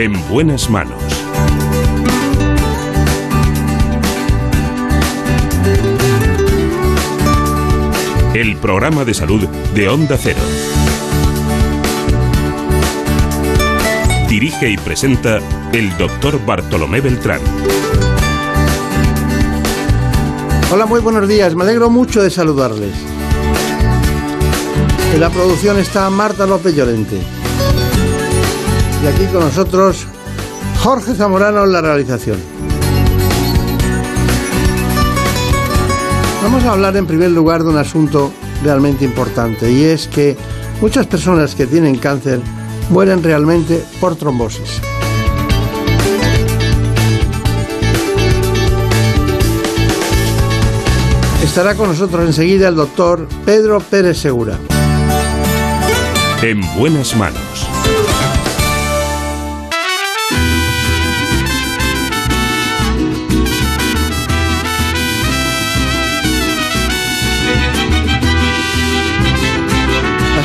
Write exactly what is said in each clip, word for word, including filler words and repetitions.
En buenas manos. El programa de salud de Onda Cero. Dirige y presenta el doctor Bartolomé Beltrán. Hola, muy buenos días. Me alegro mucho de saludarles. En la producción está Marta López Llorente. Y aquí con nosotros Jorge Zamorano en la realización. Vamos a hablar en primer lugar de un asunto realmente importante, y es que muchas personas que tienen cáncer mueren realmente por trombosis. Estará con nosotros enseguida el doctor Pedro Pérez Segura. En buenas manos.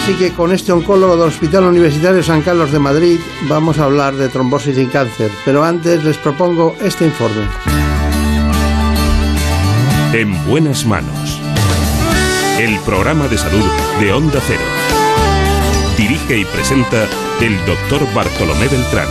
Así que con este oncólogo del Hospital Universitario San Carlos de Madrid vamos a hablar de trombosis y cáncer, pero antes les propongo este informe. En buenas manos. El programa de salud de Onda Cero. Dirige y presenta el doctor Bartolomé Beltrán.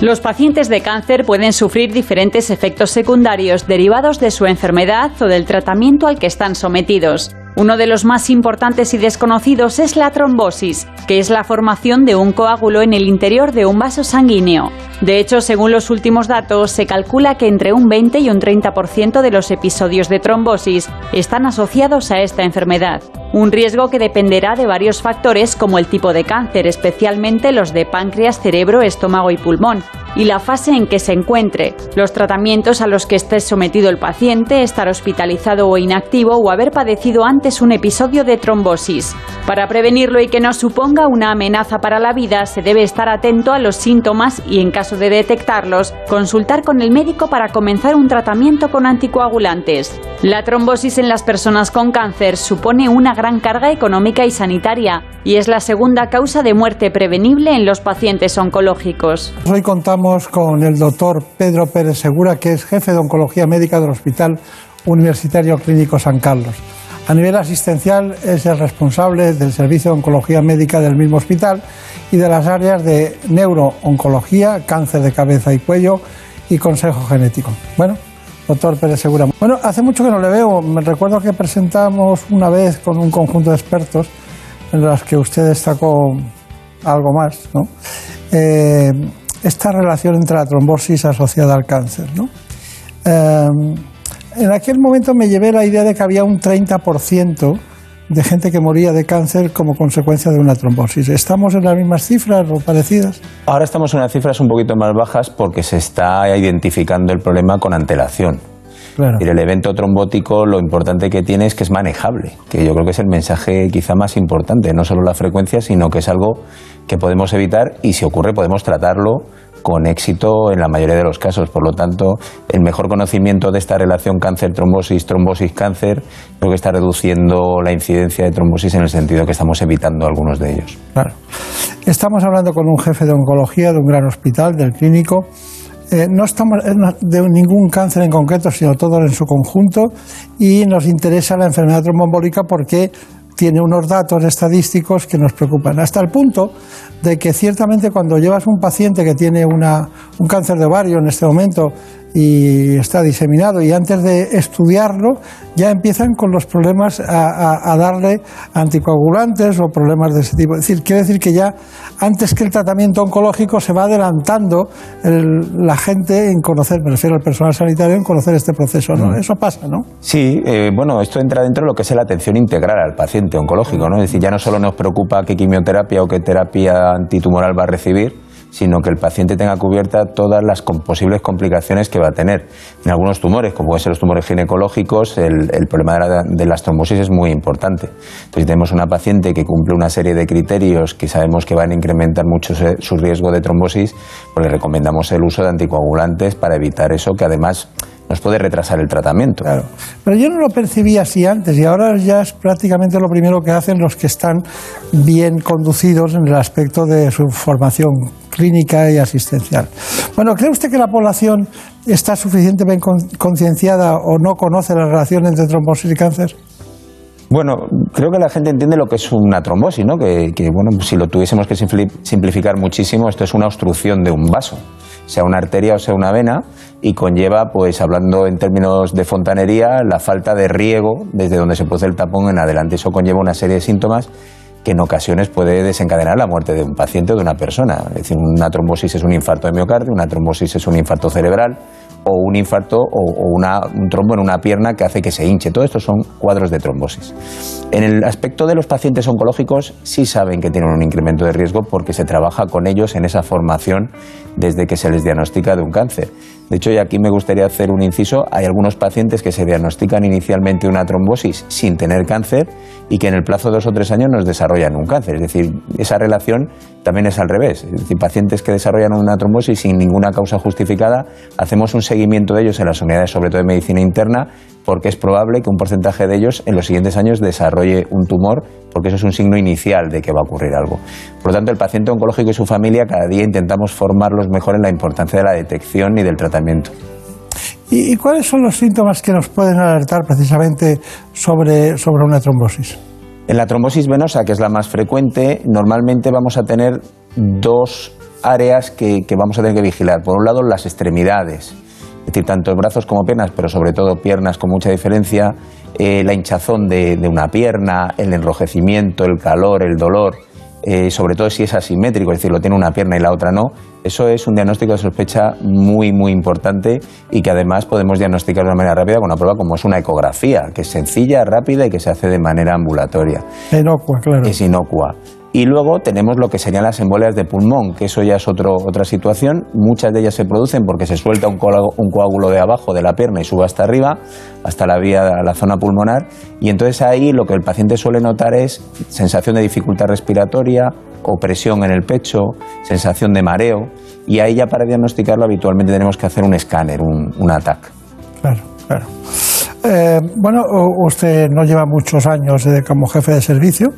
Los pacientes de cáncer pueden sufrir diferentes efectos secundarios derivados de su enfermedad o del tratamiento al que están sometidos. Uno de los más importantes y desconocidos es la trombosis, que es la formación de un coágulo en el interior de un vaso sanguíneo. De hecho, según los últimos datos, se calcula que entre un veinte y un treinta por ciento de los episodios de trombosis están asociados a esta enfermedad. Un riesgo que dependerá de varios factores como el tipo de cáncer, especialmente los de páncreas, cerebro, estómago y pulmón, y la fase en que se encuentre, los tratamientos a los que esté sometido el paciente, estar hospitalizado o inactivo o haber padecido antes un episodio de trombosis. Para prevenirlo y que no suponga una amenaza para la vida, se debe estar atento a los síntomas y, en caso de detectarlos, consultar con el médico para comenzar un tratamiento con anticoagulantes. La trombosis en las personas con cáncer supone una gran carga económica y sanitaria y es la segunda causa de muerte prevenible en los pacientes oncológicos. Hoy contamos con el doctor Pedro Pérez Segura, que es jefe de Oncología Médica del Hospital Universitario Clínico San Carlos. A nivel asistencial es el responsable del Servicio de Oncología Médica del mismo hospital y de las áreas de neurooncología, cáncer de cabeza y cuello y consejo genético. Bueno, doctor Pérez Segura, bueno, hace mucho que no le veo. Me recuerdo que presentamos una vez con un conjunto de expertos en las que usted destacó algo más, ¿no? Eh, esta relación entre la trombosis asociada al cáncer, ¿no? Eh, en aquel momento me llevé la idea de que había un treinta por ciento de gente que moría de cáncer como consecuencia de una trombosis. ¿Estamos en las mismas cifras o parecidas? Ahora estamos en unas cifras un poquito más bajas porque se está identificando el problema con antelación. Claro. El evento trombótico, lo importante que tiene es que es manejable, que yo creo que es el mensaje quizá más importante, no solo la frecuencia, sino que es algo que podemos evitar y, si ocurre, podemos tratarlo con éxito en la mayoría de los casos. Por lo tanto, el mejor conocimiento de esta relación cáncer-trombosis, trombosis-cáncer, creo que está reduciendo la incidencia de trombosis en el sentido que estamos evitando algunos de ellos. Claro. Estamos hablando con un jefe de oncología de un gran hospital, del Clínico. Eh, no estamos de ningún cáncer en concreto, sino todos en su conjunto, y nos interesa la enfermedad tromboembólica porque tiene unos datos estadísticos que nos preocupan, hasta el punto de que ciertamente cuando llevas un paciente que tiene una, un cáncer de ovario en este momento y está diseminado, y antes de estudiarlo ya empiezan con los problemas a, a, a darle anticoagulantes o problemas de ese tipo. Es decir, quiere decir que ya antes que el tratamiento oncológico se va adelantando el, la gente en conocer, me refiero al personal sanitario, en conocer este proceso, ¿no? Eso pasa, ¿no? Sí, eh, bueno, esto entra dentro de lo que es la atención integral al paciente oncológico, ¿no? Es decir, ya no solo nos preocupa qué quimioterapia o qué terapia antitumoral va a recibir, sino que el paciente tenga cubierta todas las posibles complicaciones que va a tener. En algunos tumores, como pueden ser los tumores ginecológicos, el, el problema de, la, de las trombosis es muy importante. Entonces, si tenemos una paciente que cumple una serie de criterios que sabemos que van a incrementar mucho su, su riesgo de trombosis, pues le recomendamos el uso de anticoagulantes para evitar eso, que además nos puede retrasar el tratamiento. Claro. Pero yo no lo percibía así antes y ahora ya es prácticamente lo primero que hacen los que están bien conducidos en el aspecto de su formación clínica y asistencial. Bueno, ¿cree usted que la población está suficientemente concienciada o no conoce la relación entre trombosis y cáncer? Bueno, creo que la gente entiende lo que es una trombosis, ¿no? Que, que bueno, si lo tuviésemos que simplificar muchísimo, esto es una obstrucción de un vaso, sea una arteria o sea una vena, y conlleva, pues hablando en términos de fontanería, la falta de riego desde donde se produce el tapón en adelante. Eso conlleva una serie de síntomas que en ocasiones puede desencadenar la muerte de un paciente o de una persona. Es decir, una trombosis es un infarto de miocardio, una trombosis es un infarto cerebral, o un infarto o, o una, un trombo en una pierna que hace que se hinche. Todo esto son cuadros de trombosis. En el aspecto de los pacientes oncológicos sí saben que tienen un incremento de riesgo porque se trabaja con ellos en esa formación desde que se les diagnostica de un cáncer. De hecho, y aquí me gustaría hacer un inciso, hay algunos pacientes que se diagnostican inicialmente una trombosis sin tener cáncer y que en el plazo de dos o tres años nos desarrollan un cáncer. Es decir, esa relación también es al revés. Es decir, pacientes que desarrollan una trombosis sin ninguna causa justificada, hacemos un seguimiento de ellos en las unidades, sobre todo de medicina interna, porque es probable que un porcentaje de ellos en los siguientes años desarrolle un tumor, porque eso es un signo inicial de que va a ocurrir algo. Por lo tanto, el paciente oncológico y su familia cada día intentamos formarlos mejor en la importancia de la detección y del tratamiento. ¿Y, y cuáles son los síntomas que nos pueden alertar precisamente sobre, sobre una trombosis? En la trombosis venosa, que es la más frecuente, normalmente vamos a tener dos áreas que, que vamos a tener que vigilar. Por un lado, las extremidades. Es decir, tanto brazos como piernas, pero sobre todo piernas con mucha diferencia, eh, la hinchazón de, de una pierna, el enrojecimiento, el calor, el dolor, eh, sobre todo si es asimétrico, es decir, lo tiene una pierna y la otra no. Eso es un diagnóstico de sospecha muy, muy importante y que además podemos diagnosticar de una manera rápida con una prueba como es una ecografía, que es sencilla, rápida y que se hace de manera ambulatoria. Inocua, claro. Es inocua. Y luego tenemos lo que serían las embolias de pulmón, que eso ya es otro, otra situación. Muchas de ellas se producen porque se suelta un, co un coágulo de abajo de la pierna y sube hasta arriba, hasta la vía, la zona pulmonar. Y entonces ahí lo que el paciente suele notar es sensación de dificultad respiratoria, opresión en el pecho, sensación de mareo. Y ahí ya para diagnosticarlo habitualmente tenemos que hacer un escáner, un, un A T A C. Claro, claro. Eh, bueno, usted no lleva muchos años eh, como jefe de servicio,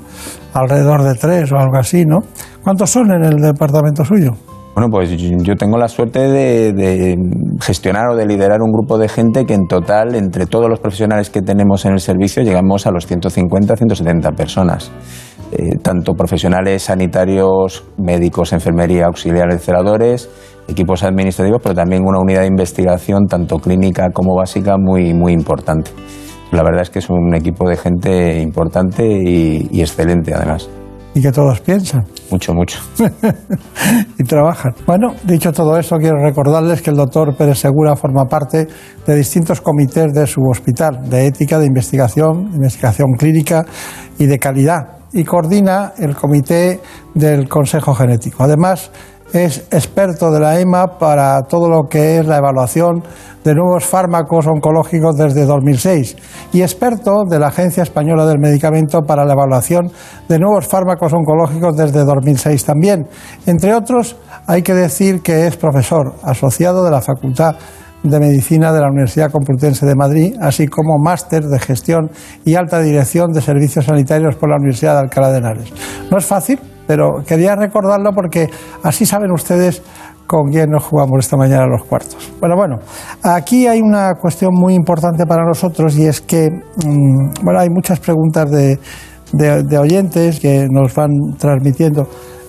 alrededor de tres o algo así, ¿no? ¿Cuántos son en el departamento suyo? Bueno, pues yo tengo la suerte de, de gestionar o de liderar un grupo de gente que en total, entre todos los profesionales que tenemos en el servicio, llegamos a los ciento cincuenta a ciento setenta personas. Eh, tanto profesionales sanitarios, médicos, enfermería, auxiliares, celadores, equipos administrativos, pero también una unidad de investigación, tanto clínica como básica, muy, muy importante. La verdad es que es un equipo de gente importante y, y excelente, además. Y que todos piensan. Mucho, mucho. Y trabajan. Bueno, dicho todo esto, quiero recordarles que el doctor Pérez Segura forma parte de distintos comités de su hospital, de ética, de investigación, investigación clínica y de calidad, y coordina el comité del Consejo Genético. Además, es experto de la E M A para todo lo que es la evaluación de nuevos fármacos oncológicos desde dos mil seis y experto de la Agencia Española del Medicamento para la evaluación de nuevos fármacos oncológicos desde dos mil seis también. Entre otros, hay que decir que es profesor asociado de la Facultad de Medicina de la Universidad Complutense de Madrid, así como máster de gestión y alta dirección de servicios sanitarios por la Universidad de Alcalá de Henares. No es fácil, pero quería recordarlo porque así saben ustedes con quién nos jugamos esta mañana a los cuartos. Bueno, bueno, aquí hay una cuestión muy importante para nosotros y es que mmm, bueno, hay muchas preguntas de, de, de oyentes que nos van transmitiendo.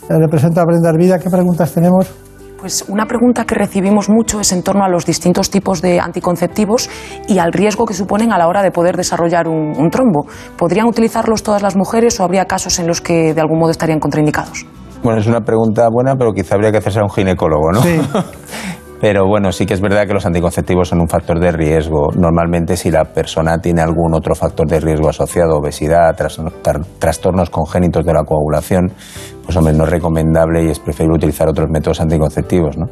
Le presento a Brenda Arvida. ¿Qué preguntas tenemos? Pues una pregunta que recibimos mucho es en torno a los distintos tipos de anticonceptivos y al riesgo que suponen a la hora de poder desarrollar un, un trombo. ¿Podrían utilizarlos todas las mujeres o habría casos en los que de algún modo estarían contraindicados? Bueno, es una pregunta buena, pero quizá habría que hacerse a un ginecólogo, ¿no? Sí. Pero bueno, sí que es verdad que los anticonceptivos son un factor de riesgo. Normalmente si la persona tiene algún otro factor de riesgo asociado, obesidad, trastornos congénitos de la coagulación, pues hombre, no es recomendable y es preferible utilizar otros métodos anticonceptivos, ¿no?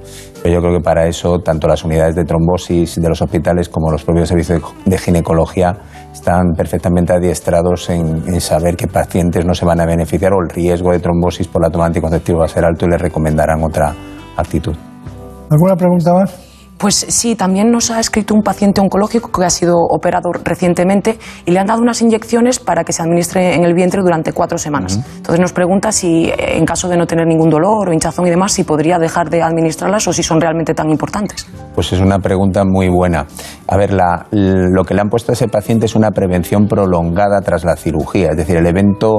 Pero yo creo que para eso, tanto las unidades de trombosis de los hospitales como los propios servicios de ginecología están perfectamente adiestrados en, en saber qué pacientes no se van a beneficiar o el riesgo de trombosis por la toma de anticonceptivos va a ser alto y les recomendarán otra actitud. ¿Alguna pregunta más? Pues sí, también nos ha escrito un paciente oncológico que ha sido operado recientemente y le han dado unas inyecciones para que se administre en el vientre durante cuatro semanas. Uh-huh. Entonces nos pregunta si, en caso de no tener ningún dolor o hinchazón y demás, si podría dejar de administrarlas o si son realmente tan importantes. Pues es una pregunta muy buena. A ver, la, lo que le han puesto a ese paciente es una prevención prolongada tras la cirugía. Es decir, el evento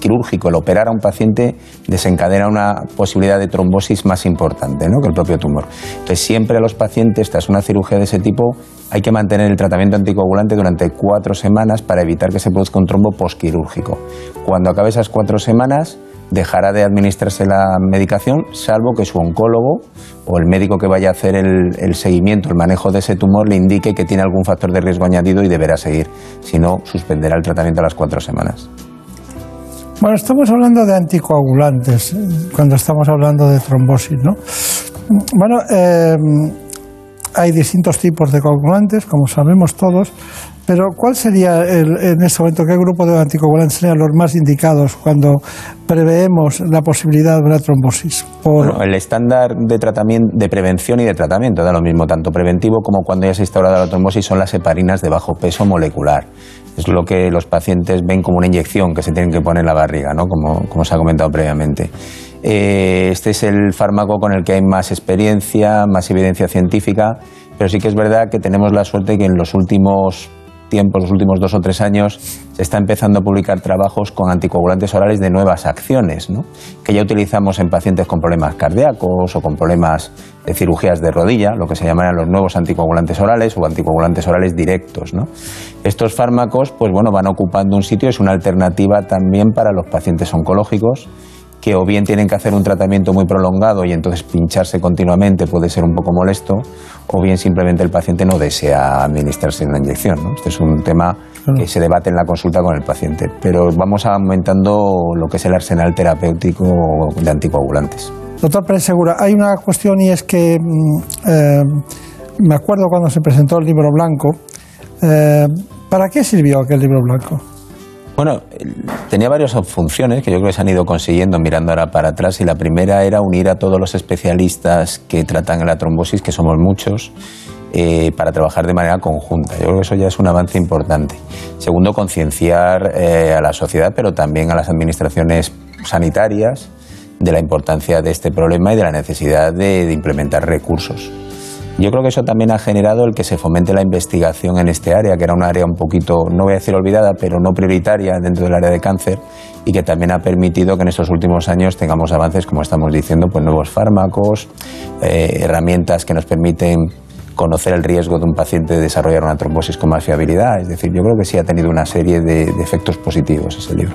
quirúrgico, el operar a un paciente, desencadena una posibilidad de trombosis más importante, ¿no?, que el propio tumor. Entonces siempre a los pacientes tras una cirugía de ese tipo hay que mantener el tratamiento anticoagulante durante cuatro semanas para evitar que se produzca un trombo posquirúrgico. Cuando acabe esas cuatro semanas dejará de administrarse la medicación, salvo que su oncólogo o el médico que vaya a hacer el, el seguimiento, el manejo de ese tumor, le indique que tiene algún factor de riesgo añadido y deberá seguir. Si no, suspenderá el tratamiento a las cuatro semanas. Bueno, estamos hablando de anticoagulantes cuando estamos hablando de trombosis, ¿no? Bueno, eh, hay distintos tipos de coagulantes, como sabemos todos, pero ¿cuál sería el, en este momento, qué grupo de anticoagulantes serían los más indicados cuando preveemos la posibilidad de una trombosis? Por... Bueno, el estándar de, tratamiento, de prevención y de tratamiento da lo mismo, tanto preventivo como cuando ya se ha instaurado la trombosis, son las heparinas de bajo peso molecular. Es lo que los pacientes ven como una inyección que se tienen que poner en la barriga, ¿no?, como, como se ha comentado previamente. Este es el fármaco con el que hay más experiencia, más evidencia científica, pero sí que es verdad que tenemos la suerte que en los últimos tiempos, los últimos dos o tres años, se está empezando a publicar trabajos con anticoagulantes orales de nuevas acciones, ¿no?, que ya utilizamos en pacientes con problemas cardíacos o con problemas de cirugías de rodilla, lo que se llaman los nuevos anticoagulantes orales o anticoagulantes orales directos, ¿no? Estos fármacos, pues bueno, van ocupando un sitio, es una alternativa también para los pacientes oncológicos, que o bien tienen que hacer un tratamiento muy prolongado y entonces pincharse continuamente puede ser un poco molesto, o bien simplemente el paciente no desea administrarse una inyección, ¿no? Este es un tema que se debate en la consulta con el paciente, pero vamos aumentando lo que es el arsenal terapéutico de anticoagulantes. Doctor Pérez Segura, hay una cuestión y es que eh, me acuerdo cuando se presentó el libro blanco, eh, ¿para qué sirvió aquel libro blanco? Bueno, tenía varias funciones que yo creo que se han ido consiguiendo mirando ahora para atrás, y la primera era unir a todos los especialistas que tratan la trombosis, que somos muchos, eh, para trabajar de manera conjunta. Yo creo que eso ya es un avance importante. Segundo, concienciar eh, a la sociedad, pero también a las administraciones sanitarias, de la importancia de este problema y de la necesidad de, de implementar recursos. Yo creo que eso también ha generado el que se fomente la investigación en este área, que era un área un poquito, no voy a decir olvidada, pero no prioritaria dentro del área de cáncer, y que también ha permitido que en estos últimos años tengamos avances, como estamos diciendo, pues nuevos fármacos, eh, herramientas que nos permiten conocer el riesgo de un paciente de desarrollar una trombosis con más fiabilidad. Es decir, yo creo que sí ha tenido una serie de, de efectos positivos ese libro.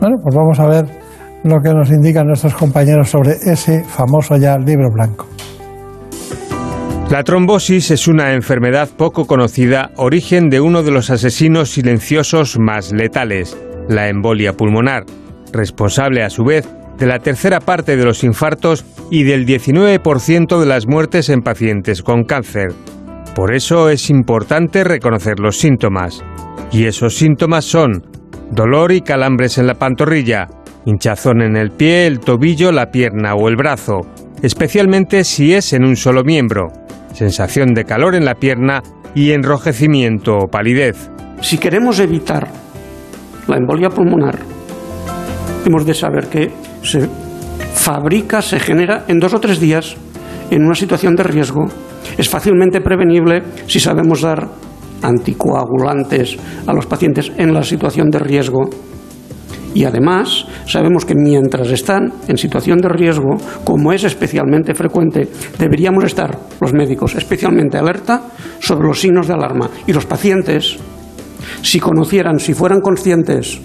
Bueno, pues vamos a ver lo que nos indican nuestros compañeros sobre ese famoso ya libro blanco. La trombosis es una enfermedad poco conocida, origen de uno de los asesinos silenciosos más letales, la embolia pulmonar, responsable a su vez de la tercera parte de los infartos y del diecinueve por ciento de las muertes en pacientes con cáncer. Por eso es importante reconocer los síntomas. Y esos síntomas son dolor y calambres en la pantorrilla, hinchazón en el pie, el tobillo, la pierna o el brazo, especialmente si es en un solo miembro, sensación de calor en la pierna y enrojecimiento o palidez. Si queremos evitar la embolia pulmonar, hemos de saber que se fabrica, se genera en dos o tres días, en una situación de riesgo. Es fácilmente prevenible si sabemos dar anticoagulantes a los pacientes en la situación de riesgo. Y además sabemos que mientras están en situación de riesgo, como es especialmente frecuente, deberíamos estar los médicos especialmente alerta sobre los signos de alarma. Y los pacientes, si conocieran, si fueran conscientes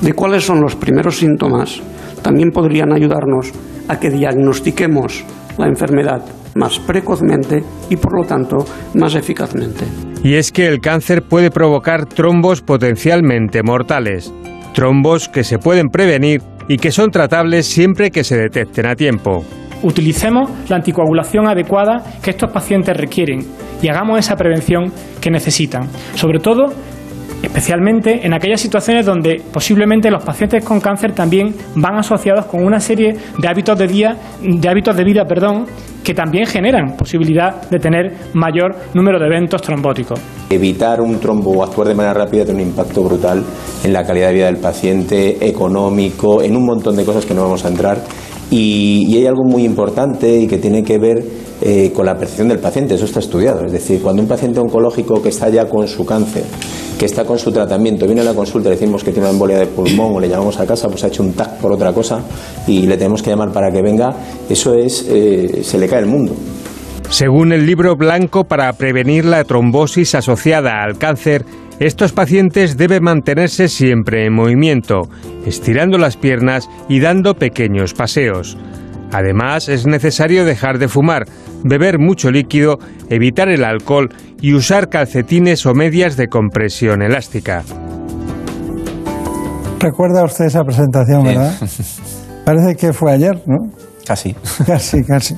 de cuáles son los primeros síntomas, también podrían ayudarnos a que diagnostiquemos la enfermedad más precozmente y por lo tanto más eficazmente. Y es que el cáncer puede provocar trombos potencialmente mortales. Trombos que se pueden prevenir y que son tratables siempre que se detecten a tiempo. Utilicemos la anticoagulación adecuada que estos pacientes requieren y hagamos esa prevención que necesitan, sobre todo especialmente en aquellas situaciones donde posiblemente los pacientes con cáncer también van asociados con una serie de hábitos de, día, de, hábitos de vida perdón, que también generan posibilidad de tener mayor número de eventos trombóticos. Evitar un trombo o actuar de manera rápida tiene un impacto brutal en la calidad de vida del paciente, económico, en un montón de cosas que no vamos a entrar. Y, y hay algo muy importante y que tiene que ver eh, con la percepción del paciente. Eso está estudiado. Es decir, cuando un paciente oncológico que está ya con su cáncer, que está con su tratamiento, viene a la consulta, le decimos que tiene una embolia de pulmón o le llamamos a casa, pues ha hecho un tac por otra cosa y le tenemos que llamar para que venga, eso es, eh, se le cae el mundo. Según el libro blanco para prevenir la trombosis asociada al cáncer, estos pacientes deben mantenerse siempre en movimiento, estirando las piernas y dando pequeños paseos. Además, es necesario dejar de fumar, beber mucho líquido, evitar el alcohol y usar calcetines o medias de compresión elástica. ¿Recuerda usted esa presentación, verdad? Parece que fue ayer, ¿no? Casi. Casi, casi.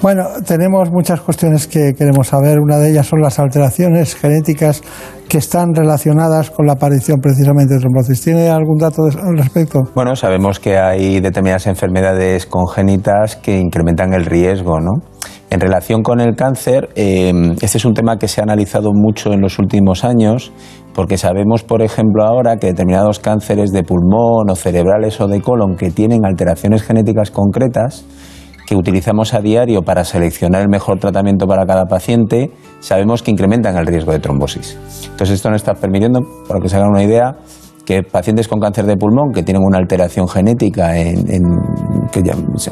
Bueno, tenemos muchas cuestiones que queremos saber. Una de ellas son las alteraciones genéticas que están relacionadas con la aparición precisamente de trombosis. ¿Tiene algún dato al respecto? Bueno, sabemos que hay determinadas enfermedades congénitas que incrementan el riesgo, ¿no? En relación con el cáncer, eh, este es un tema que se ha analizado mucho en los últimos años, porque sabemos, por ejemplo, ahora que determinados cánceres de pulmón o cerebrales o de colon que tienen alteraciones genéticas concretas que utilizamos a diario para seleccionar el mejor tratamiento para cada paciente, sabemos que incrementan el riesgo de trombosis. Entonces esto nos está permitiendo, para que se hagan una idea, que pacientes con cáncer de pulmón que tienen una alteración genética en, en que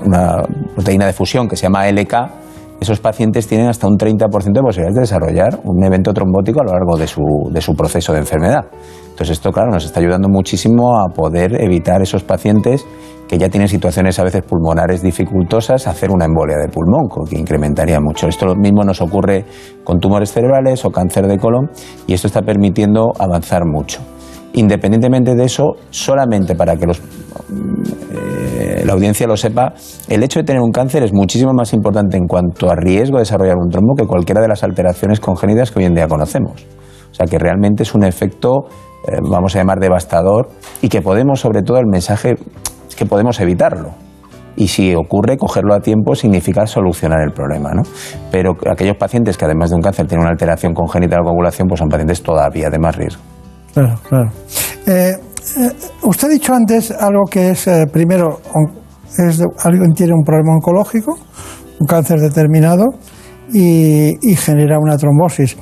una proteína de fusión que se llama L K, esos pacientes tienen hasta un treinta por ciento de posibilidades de desarrollar un evento trombótico a lo largo de su, de su proceso de enfermedad. Entonces esto, claro, nos está ayudando muchísimo a poder evitar esos pacientes que ya tienen situaciones a veces pulmonares dificultosas, hacer una embolia de pulmón, que incrementaría mucho. Esto mismo nos ocurre con tumores cerebrales o cáncer de colon, y esto está permitiendo avanzar mucho. Independientemente de eso, solamente para que los, eh, la audiencia lo sepa, el hecho de tener un cáncer es muchísimo más importante en cuanto a riesgo de desarrollar un trombo que cualquiera de las alteraciones congénitas que hoy en día conocemos. O sea que realmente es un efecto, eh, vamos a llamar, devastador, y que podemos, sobre todo el mensaje es que podemos evitarlo. Y si ocurre, cogerlo a tiempo significa solucionar el problema, ¿no? Pero aquellos pacientes que además de un cáncer tienen una alteración congénita de la coagulación, pues son pacientes todavía de más riesgo. Claro, claro. Eh, eh, usted ha dicho antes algo que es, eh, primero, es, alguien tiene un problema oncológico, un cáncer determinado, y, y genera una trombosis.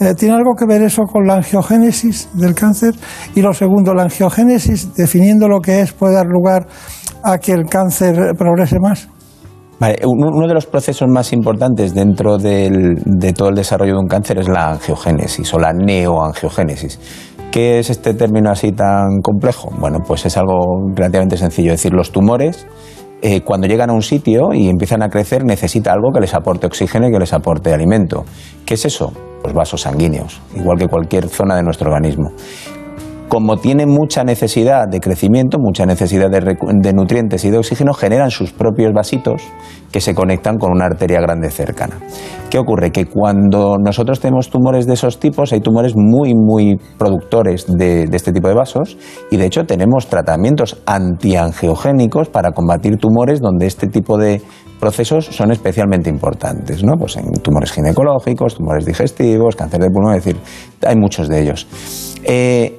Eh, ¿Tiene algo que ver eso con la angiogénesis del cáncer? Y lo segundo, la angiogénesis, definiendo lo que es, puede dar lugar a que el cáncer progrese más. Vale, uno de los procesos más importantes dentro del, de todo el desarrollo de un cáncer es la angiogénesis o la neoangiogénesis. ¿Qué es este término así tan complejo? Bueno, pues es algo relativamente sencillo. Es decir, los tumores, eh, cuando llegan a un sitio y empiezan a crecer, necesita algo que les aporte oxígeno y que les aporte alimento. ¿Qué es eso? Los vasos sanguíneos, igual que cualquier zona de nuestro organismo. Como tienen mucha necesidad de crecimiento, mucha necesidad de, de nutrientes y de oxígeno, generan sus propios vasitos que se conectan con una arteria grande cercana. ¿Qué ocurre? Que cuando nosotros tenemos tumores de esos tipos, hay tumores muy, muy productores de, de este tipo de vasos, y de hecho tenemos tratamientos antiangiogénicos para combatir tumores donde este tipo de procesos son especialmente importantes, ¿no? Pues en tumores ginecológicos, tumores digestivos, cáncer de pulmón, es decir, hay muchos de ellos. Eh,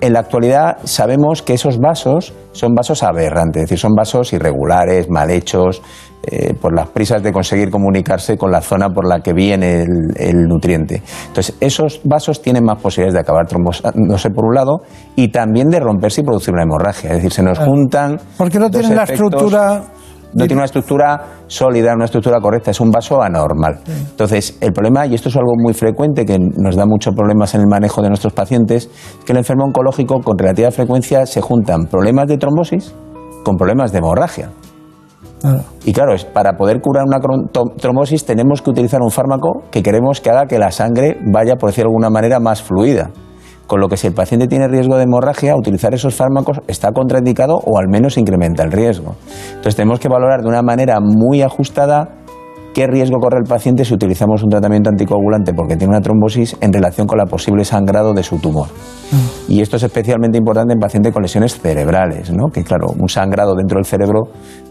En la actualidad sabemos que esos vasos son vasos aberrantes, es decir, son vasos irregulares, mal hechos, eh, por las prisas de conseguir comunicarse con la zona por la que viene el, el nutriente. Entonces, esos vasos tienen más posibilidades de acabar trombosándose por un lado y también de romperse y producir una hemorragia, es decir, se nos juntan. Porque no tienen la estructura. No tiene una estructura sólida, una estructura correcta, es un vaso anormal. Entonces, el problema, y esto es algo muy frecuente que nos da muchos problemas en el manejo de nuestros pacientes, es que el enfermo oncológico con relativa frecuencia se juntan problemas de trombosis con problemas de hemorragia. Ah. Y claro, para poder curar una trombosis tenemos que utilizar un fármaco que queremos que haga que la sangre vaya, por decirlo de alguna manera, más fluida. Con lo que si el paciente tiene riesgo de hemorragia, utilizar esos fármacos está contraindicado o al menos incrementa el riesgo. Entonces tenemos que valorar de una manera muy ajustada qué riesgo corre el paciente si utilizamos un tratamiento anticoagulante porque tiene una trombosis en relación con la posible sangrado de su tumor. Y esto es especialmente importante en pacientes con lesiones cerebrales, ¿no? Que claro, un sangrado dentro del cerebro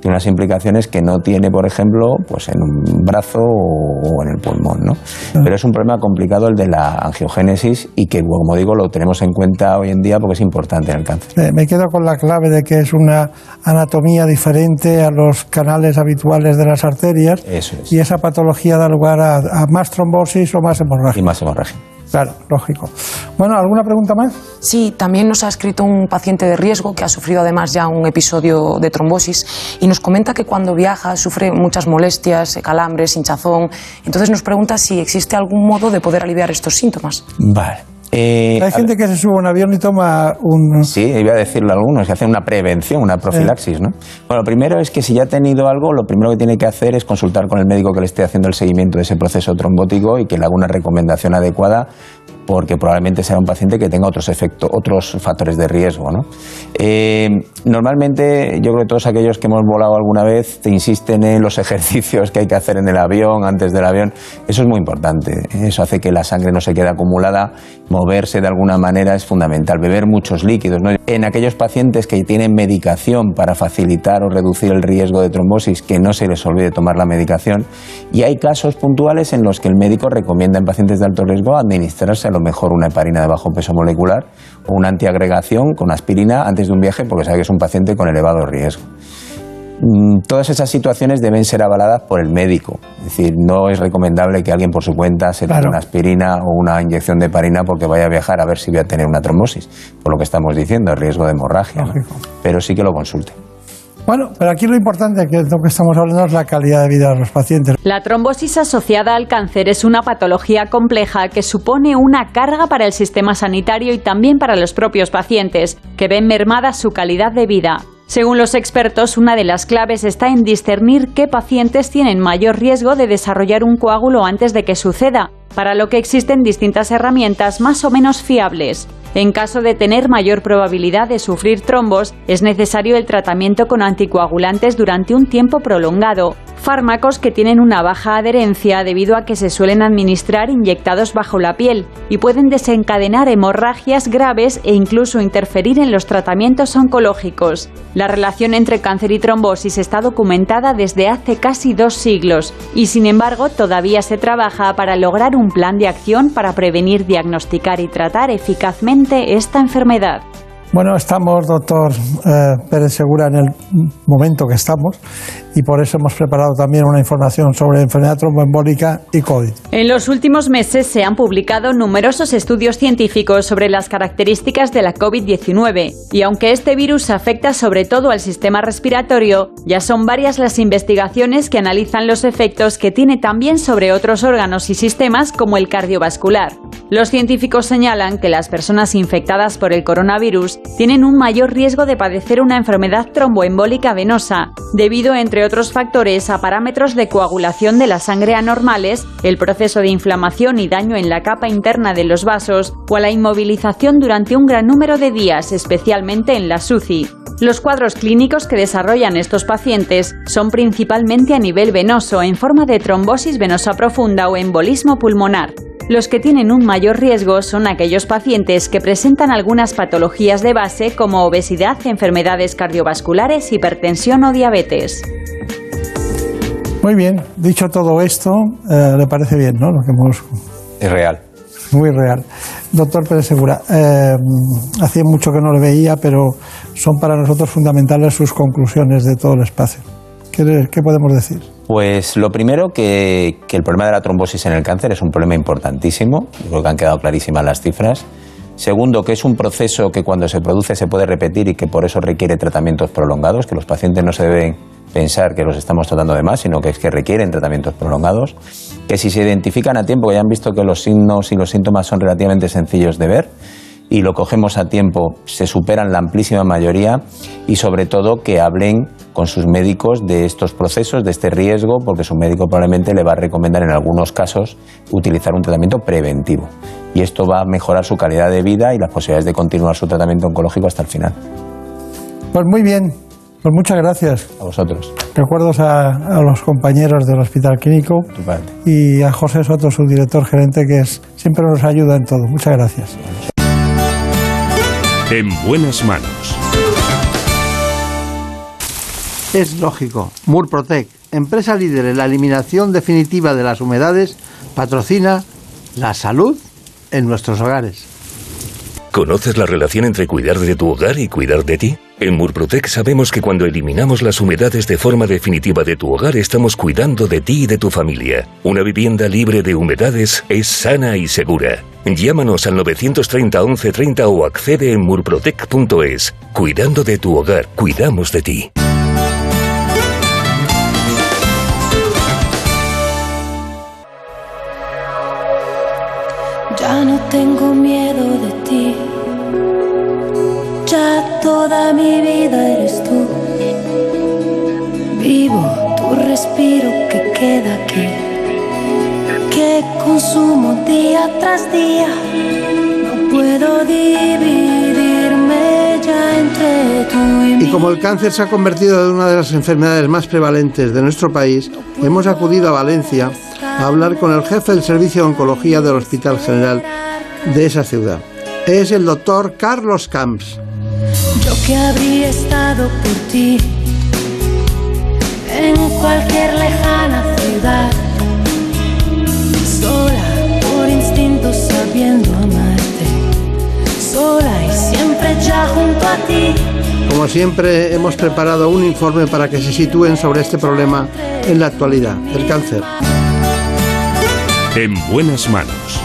tiene unas implicaciones que no tiene, por ejemplo, pues en un brazo o en el pulmón, ¿no? Pero es un problema complicado el de la angiogénesis y que, como digo, lo tenemos en cuenta hoy en día porque es importante en el cáncer. Me quedo con la clave de que es una anatomía diferente a los canales habituales de las arterias. Eso es. Y esa patología da lugar a, a más trombosis o más hemorragia. Y más hemorragia. Claro, lógico. Bueno, ¿alguna pregunta más? Sí, también nos ha escrito un paciente de riesgo que ha sufrido además ya un episodio de trombosis y nos comenta que cuando viaja sufre muchas molestias, calambres, hinchazón. Entonces nos pregunta si existe algún modo de poder aliviar estos síntomas. Vale. Eh, Hay gente que se sube a un avión y toma un... Sí, iba a decirlo a algunos, que hacen una prevención, una profilaxis, eh. ¿no? Bueno, lo primero es que si ya ha tenido algo, lo primero que tiene que hacer es consultar con el médico que le esté haciendo el seguimiento de ese proceso trombótico y que le haga una recomendación adecuada, porque probablemente sea un paciente que tenga otros efectos, otros factores de riesgo, ¿no? Eh, normalmente, yo creo que todos aquellos que hemos volado alguna vez te insisten en los ejercicios que hay que hacer en el avión, antes del avión. Eso es muy importante. Eso hace que la sangre no se quede acumulada. Moverse de alguna manera es fundamental. Beber muchos líquidos, ¿no? En aquellos pacientes que tienen medicación para facilitar o reducir el riesgo de trombosis, que no se les olvide tomar la medicación. Y hay casos puntuales en los que el médico recomienda en pacientes de alto riesgo administrarse a lo mejor una heparina de bajo peso molecular o una antiagregación con aspirina antes de un viaje porque sabe que es un paciente con elevado riesgo. Todas esas situaciones deben ser avaladas por el médico. Es decir, no es recomendable que alguien por su cuenta se tome claro. una aspirina o una inyección de heparina porque vaya a viajar a ver si va a tener una trombosis, por lo que estamos diciendo, el riesgo de hemorragia, ¿no? Pero sí que lo consulte. Bueno, pero aquí lo importante que lo que estamos hablando es la calidad de vida de los pacientes. La trombosis asociada al cáncer es una patología compleja que supone una carga para el sistema sanitario y también para los propios pacientes, que ven mermada su calidad de vida. Según los expertos, una de las claves está en discernir qué pacientes tienen mayor riesgo de desarrollar un coágulo antes de que suceda, para lo que existen distintas herramientas más o menos fiables. En caso de tener mayor probabilidad de sufrir trombos, es necesario el tratamiento con anticoagulantes durante un tiempo prolongado, fármacos que tienen una baja adherencia debido a que se suelen administrar inyectados bajo la piel y pueden desencadenar hemorragias graves e incluso interferir en los tratamientos oncológicos. La relación entre cáncer y trombosis está documentada desde hace casi dos siglos y, sin embargo, todavía se trabaja para lograr un plan de acción para prevenir, diagnosticar y tratar eficazmente esta enfermedad. Bueno, estamos, doctor eh, Pérez Segura, en el momento que estamos y por eso hemos preparado también una información sobre enfermedad tromboembólica y COVID. En los últimos meses se han publicado numerosos estudios científicos sobre las características de la COVID diecinueve y aunque este virus afecta sobre todo al sistema respiratorio, ya son varias las investigaciones que analizan los efectos que tiene también sobre otros órganos y sistemas como el cardiovascular. Los científicos señalan que las personas infectadas por el coronavirus tienen un mayor riesgo de padecer una enfermedad tromboembólica venosa, debido, entre otros factores, a parámetros de coagulación de la sangre anormales, el proceso de inflamación y daño en la capa interna de los vasos o a la inmovilización durante un gran número de días, especialmente en las U C I. Los cuadros clínicos que desarrollan estos pacientes son principalmente a nivel venoso, en forma de trombosis venosa profunda o embolismo pulmonar. Los que tienen un mayor riesgo son aquellos pacientes que presentan algunas patologías de base como obesidad, enfermedades cardiovasculares, hipertensión o diabetes. Muy bien, dicho todo esto, eh, le parece bien, ¿no? Lo que hemos... Es real. Muy real. Doctor Pérez Segura, eh, hacía mucho que no le veía, pero son para nosotros fundamentales sus conclusiones de todo el espacio. ¿Qué, qué podemos decir? Pues lo primero, que, que el problema de la trombosis en el cáncer es un problema importantísimo. Yo creo que han quedado clarísimas las cifras. Segundo, que es un proceso que cuando se produce se puede repetir y que por eso requiere tratamientos prolongados, que los pacientes no se deben pensar que los estamos tratando de más, sino que es que requieren tratamientos prolongados. Que si se identifican a tiempo, que ya han visto que los signos y los síntomas son relativamente sencillos de ver, y lo cogemos a tiempo, se superan la amplísima mayoría y sobre todo que hablen con sus médicos de estos procesos, de este riesgo, porque su médico probablemente le va a recomendar en algunos casos utilizar un tratamiento preventivo y esto va a mejorar su calidad de vida y las posibilidades de continuar su tratamiento oncológico hasta el final. Pues muy bien, Pues muchas gracias. A vosotros. Recuerdos a, a los compañeros del Hospital Clínico y a José Soto, su director gerente, que es, siempre nos ayuda en todo. Muchas gracias. En buenas manos. Es lógico. Murprotec, empresa líder en la eliminación definitiva de las humedades, patrocina la salud en nuestros hogares. ¿Conoces la relación entre cuidar de tu hogar y cuidar de ti? En Murprotec sabemos que cuando eliminamos las humedades de forma definitiva de tu hogar, estamos cuidando de ti y de tu familia. Una vivienda libre de humedades es sana y segura. Llámanos al nueve tres cero, once treinta o accede en murprotec punto es. Cuidando de tu hogar, cuidamos de ti. Ya no tengo miedo de ti, ya toda mi vida eres tú. Vivo tu respiro que queda aquí, que consumo día tras día. No puedo dividirme ya entre tú y mí. Y como el cáncer se ha convertido en una de las enfermedades más prevalentes de nuestro país, hemos acudido a Valencia a hablar con el jefe del servicio de oncología del Hospital General de esa ciudad. Es el doctor Carlos Camps. Yo que habría estado por ti en cualquier lejana ciudad, sola por instinto sabiendo amarte, sola y siempre ya junto a ti. Como siempre, hemos preparado un informe para que se sitúen sobre este problema en la actualidad, el cáncer. En buenas manos.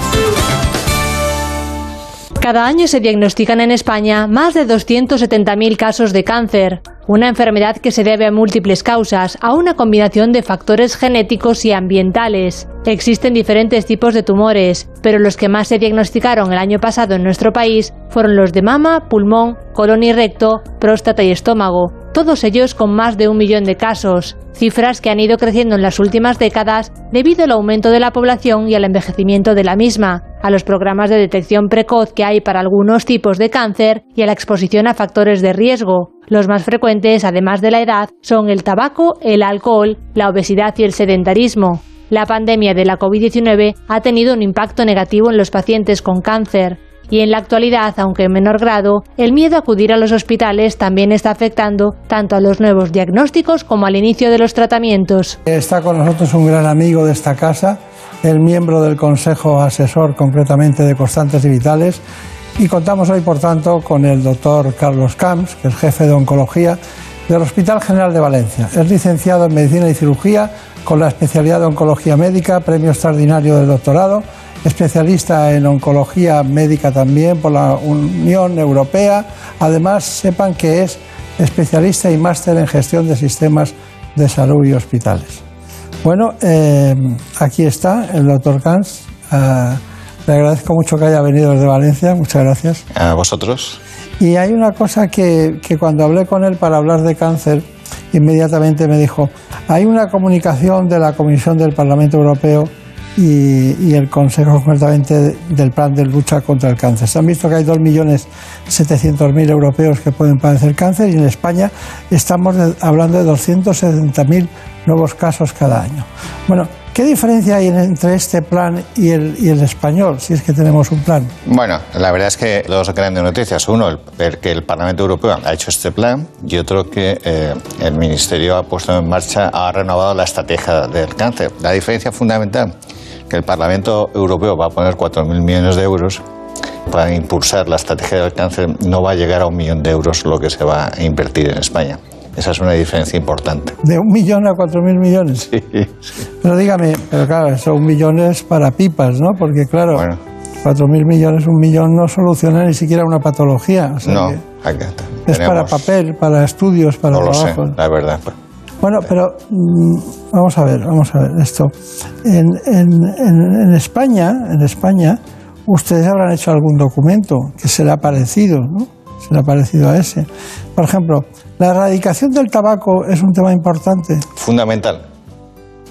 Cada año se diagnostican en España más de doscientos setenta mil casos de cáncer, una enfermedad que se debe a múltiples causas, a una combinación de factores genéticos y ambientales. Existen diferentes tipos de tumores, pero los que más se diagnosticaron el año pasado en nuestro país fueron los de mama, pulmón, colon y recto, próstata y estómago, todos ellos con más de un millón de casos, cifras que han ido creciendo en las últimas décadas debido al aumento de la población y al envejecimiento de la misma, a los programas de detección precoz que hay para algunos tipos de cáncer y a la exposición a factores de riesgo. Los más frecuentes, además de la edad, son el tabaco, el alcohol, la obesidad y el sedentarismo. La pandemia de la covid diecinueve ha tenido un impacto negativo en los pacientes con cáncer. Y en la actualidad, aunque en menor grado, el miedo a acudir a los hospitales también está afectando tanto a los nuevos diagnósticos como al inicio de los tratamientos. Está con nosotros un gran amigo de esta casa, el miembro del Consejo Asesor, concretamente de Constantes y Vitales, y contamos hoy, por tanto, con el doctor Carlos Camps, que es jefe de oncología del Hospital General de Valencia. Es licenciado en Medicina y Cirugía, con la especialidad de Oncología Médica, premio extraordinario del doctorado, especialista en oncología médica también por la Unión Europea. Además, sepan que es especialista y máster en gestión de sistemas de salud y hospitales. Bueno, eh, aquí está el doctor Camps. Eh, le agradezco mucho que haya venido desde Valencia. Muchas gracias. A vosotros. Y hay una cosa que, que cuando hablé con él para hablar de cáncer, inmediatamente me dijo: hay una comunicación de la Comisión del Parlamento Europeo y, y el Consejo concretamente del Plan de Lucha contra el Cáncer. Se han visto que hay dos millones setecientos mil europeos que pueden padecer cáncer y en España estamos hablando de doscientos setenta mil nuevos casos cada año. Bueno, ¿qué diferencia hay entre este plan y el, y el español, si es que tenemos un plan? Bueno, la verdad es que dos grandes noticias. Uno, el, el que el Parlamento Europeo ha hecho este plan, y otro que eh, el Ministerio ha puesto en marcha, ha renovado la estrategia del cáncer. La diferencia fundamental, que el Parlamento Europeo va a poner cuatro mil millones de euros para impulsar la estrategia del cáncer, no va a llegar a un millón de euros lo que se va a invertir en España. Esa es una diferencia importante. ¿De un millón a cuatro mil millones? Sí, sí. Pero dígame, pero claro, eso un millón es para pipas, ¿no? Porque claro, bueno, cuatro mil millones, un millón no soluciona ni siquiera una patología. O sea, no, aquí está. Es para papel, para estudios, para trabajo. No lo sé, la verdad. Bueno, pero mmm, vamos a ver, vamos a ver esto. En, en, en, en España, en España, ustedes habrán hecho algún documento que se le ha parecido, ¿no? Se le ha parecido a ese. Por ejemplo, ¿la erradicación del tabaco es un tema importante? Fundamental.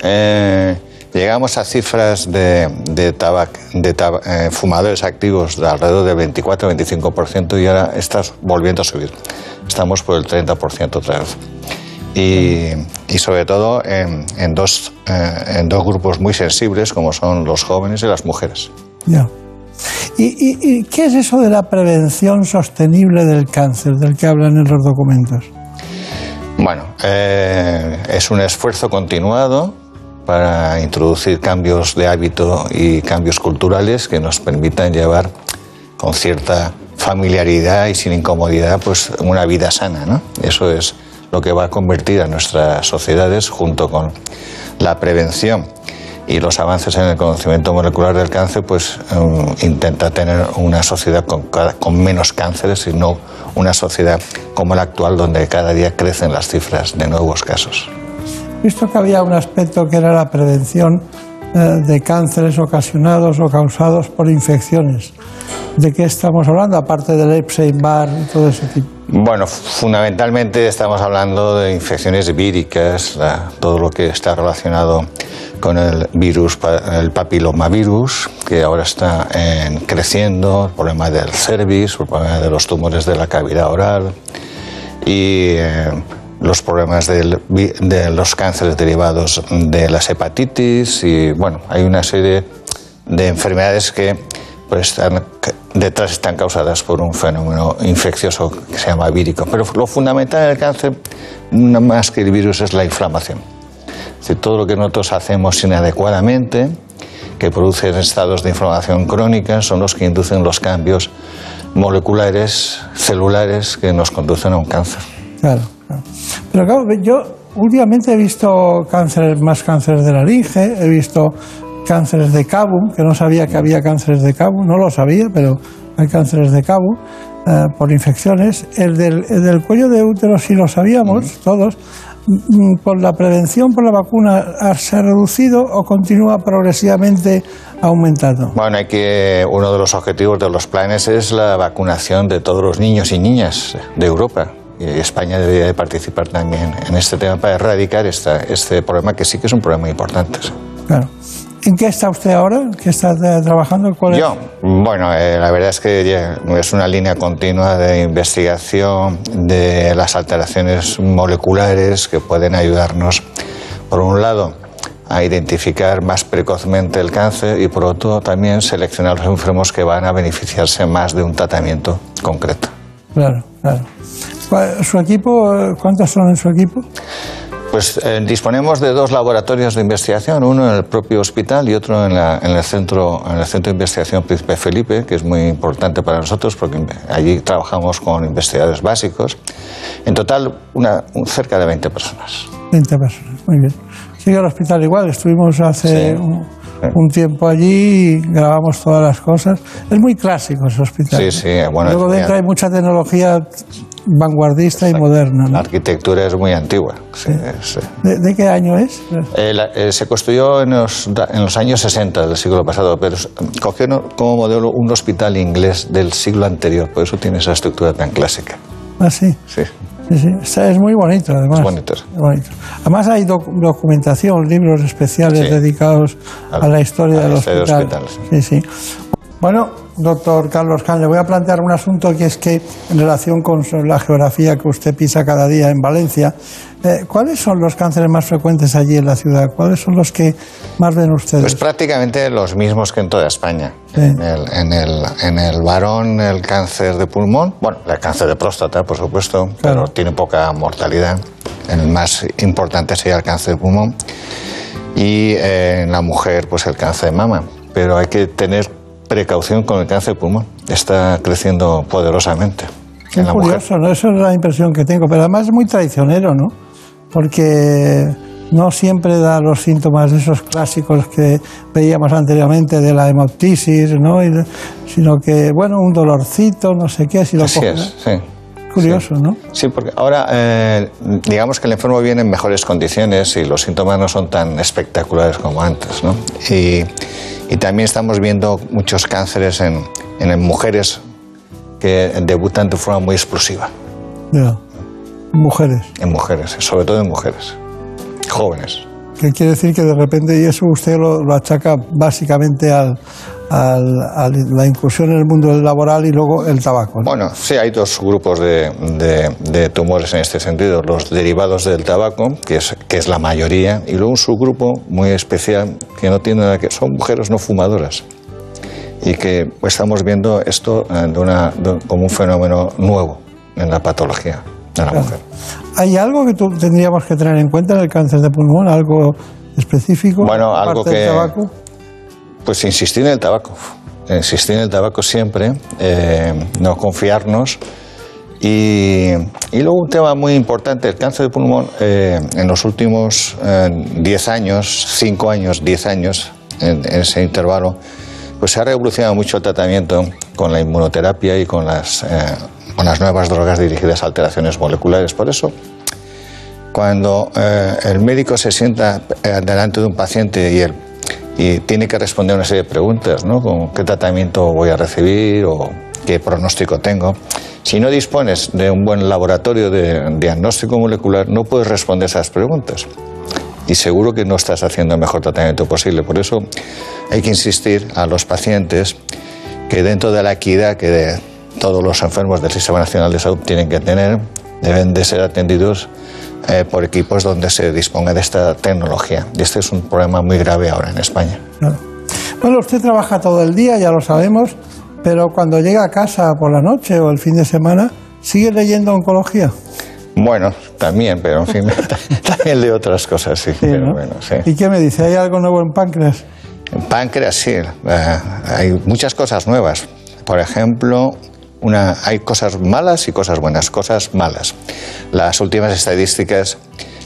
Eh, Llegamos a cifras de, de, tabac, de tab, eh, fumadores activos de alrededor del veinticuatro a veinticinco por ciento y ahora está volviendo a subir. Estamos por el treinta por ciento otra vez. Y, y sobre todo en, en, dos, eh, en dos grupos muy sensibles como son los jóvenes y las mujeres. Ya. ¿Y, y, y qué es eso de la prevención sostenible del cáncer del que hablan en los documentos? Bueno, eh, es un esfuerzo continuado para introducir cambios de hábito y cambios culturales que nos permitan llevar con cierta familiaridad y sin incomodidad pues una vida sana, ¿no? Eso es lo que va a convertir a nuestras sociedades, junto con la prevención y los avances en el conocimiento molecular del cáncer, pues um, intenta tener una sociedad con, con menos cánceres y no una sociedad como la actual, donde cada día crecen las cifras de nuevos casos. Visto que había un aspecto que era la prevención eh, de cánceres ocasionados o causados por infecciones, ¿de qué estamos hablando, aparte del Epstein-Barr y todo ese tipo? Bueno, fundamentalmente estamos hablando de infecciones víricas, la, todo lo que está relacionado con el virus, el papilomavirus, que ahora está en, creciendo, el problema del cervix, el problema de los tumores de la cavidad oral y eh, los problemas del, de los cánceres derivados de las hepatitis y, bueno, hay una serie de enfermedades que pues están, detrás están causadas por un fenómeno infeccioso que se llama vírico. Pero lo fundamental del cáncer, no más que el virus, es la inflamación. Es decir, todo lo que nosotros hacemos inadecuadamente, que producen estados de inflamación crónica, son los que inducen los cambios moleculares, celulares, que nos conducen a un cáncer. Claro, claro. Pero claro, yo últimamente he visto cánceres, más cánceres de la laringe, he visto cánceres de Cabo, que no sabía que había cánceres de Cabo, no lo sabía, pero hay cánceres de Cabo eh, por infecciones. El del, el del cuello de útero sí lo sabíamos, mm. todos. ¿Por la prevención, por la vacuna, se ha reducido o continúa progresivamente aumentando? Bueno, hay que, uno de los objetivos de los planes es la vacunación de todos los niños y niñas de Europa. España debería de participar también en este tema para erradicar esta, este problema, que sí que es un problema importante. Claro. ¿En qué está usted ahora? ¿Qué está trabajando? ¿Cuál es? Yo, bueno, eh, la verdad es que es una línea continua de investigación de las alteraciones moleculares que pueden ayudarnos, por un lado, a identificar más precozmente el cáncer y, por otro, también seleccionar los enfermos que van a beneficiarse más de un tratamiento concreto. Claro, claro. ¿Su equipo? ¿Cuántos son en su equipo? Pues eh, disponemos de dos laboratorios de investigación, uno en el propio hospital y otro en, la, en, el centro, en el Centro de Investigación Príncipe Felipe, que es muy importante para nosotros porque allí trabajamos con investigadores básicos. En total, una, cerca de veinte personas. veinte personas, muy bien. Sigue el hospital igual, estuvimos hace sí. un, un tiempo allí y grabamos todas las cosas. Es muy clásico ese hospital. Sí, sí, bueno. Luego dentro hay mucha tecnología vanguardista y moderna, ¿no? La arquitectura es muy antigua. Sí, sí. ¿De, ¿De qué año es? Eh, la, eh, se construyó en los, en los años sesenta del siglo pasado, pero cogieron como modelo un hospital inglés del siglo anterior, por eso tiene esa estructura tan clásica. Ah, sí. Sí. Sí, sí. O sea, es muy bonito, además. Es bonito. Es bonito. Además hay doc documentación, libros especiales sí. dedicados a, a la historia del hospital. hospital. Sí, sí. Bueno, doctor Carlos Camps, le voy a plantear un asunto que es que, en relación con la geografía que usted pisa cada día en Valencia, eh, ¿cuáles son los cánceres más frecuentes allí en la ciudad? ¿Cuáles son los que más ven ustedes? Pues prácticamente los mismos que en toda España. Sí. En, el, en, el, en el varón, el cáncer de pulmón, bueno, el cáncer de próstata, por supuesto, claro, pero tiene poca mortalidad. El más importante sería el cáncer de pulmón. Y eh, en la mujer, pues el cáncer de mama. Pero hay que tener precaución con el cáncer de pulmón, está creciendo poderosamente. Es curioso, mujer, ¿no? Eso es la impresión que tengo, pero además es muy traicionero, ¿no? Porque no siempre da los síntomas de esos clásicos que veíamos anteriormente de la hemoptisis, ¿no? Y, sino que, bueno, un dolorcito, no sé qué, si lo Así coges, es, ¿no? Sí. Curioso, sí, ¿no? Sí, porque ahora eh, digamos que el enfermo viene en mejores condiciones y los síntomas no son tan espectaculares como antes, ¿no? Y, y también estamos viendo muchos cánceres en, en mujeres que debutan de forma muy explosiva. Ya. ¿En mujeres? En mujeres, sobre todo en mujeres jóvenes. que quiere decir que de repente, y eso usted lo, lo achaca básicamente al, al, a la incursión en el mundo laboral y luego el tabaco, ¿no? Bueno, sí, hay dos grupos de, de, de tumores en este sentido, los derivados del tabaco, que es, que es la mayoría, y luego un subgrupo muy especial que no tiene nada que ver, son mujeres no fumadoras. Y que estamos viendo esto de una, de, como un fenómeno nuevo en la patología de la mujer. ¿Hay algo que tú tendríamos que tener en cuenta en el cáncer de pulmón? ¿Algo específico? Bueno, algo que... ¿del tabaco? Pues insistir en el tabaco. Insistir en el tabaco siempre, eh, no confiarnos. Y, y luego un tema muy importante, el cáncer de pulmón, eh, en los últimos diez años, cinco años, diez años, en, en ese intervalo, pues se ha revolucionado mucho el tratamiento con la inmunoterapia y con las, eh, con las nuevas drogas dirigidas a alteraciones moleculares. Por eso, cuando eh, el médico se sienta eh, delante de un paciente y, él, y tiene que responder una serie de preguntas, ¿no? Como qué tratamiento voy a recibir o qué pronóstico tengo, si no dispones de un buen laboratorio de diagnóstico molecular, no puedes responder esas preguntas. Y seguro que no estás haciendo el mejor tratamiento posible. Por eso hay que insistir a los pacientes que dentro de la equidad que de todos los enfermos del Sistema Nacional de Salud tienen que tener, deben de ser atendidos eh, por equipos donde se disponga de esta tecnología. Y este es un problema muy grave ahora en España. Bueno, usted trabaja todo el día, ya lo sabemos, pero cuando llega a casa por la noche o el fin de semana, ¿sigue leyendo oncología? Bueno, también, pero en fin, también leo otras cosas, sí, sí, pero ¿no? Bueno, sí. ¿Y qué me dice? ¿Hay algo nuevo en páncreas? En páncreas, sí. Eh, hay muchas cosas nuevas. Por ejemplo, una, hay cosas malas y cosas buenas. Cosas malas. Las últimas estadísticas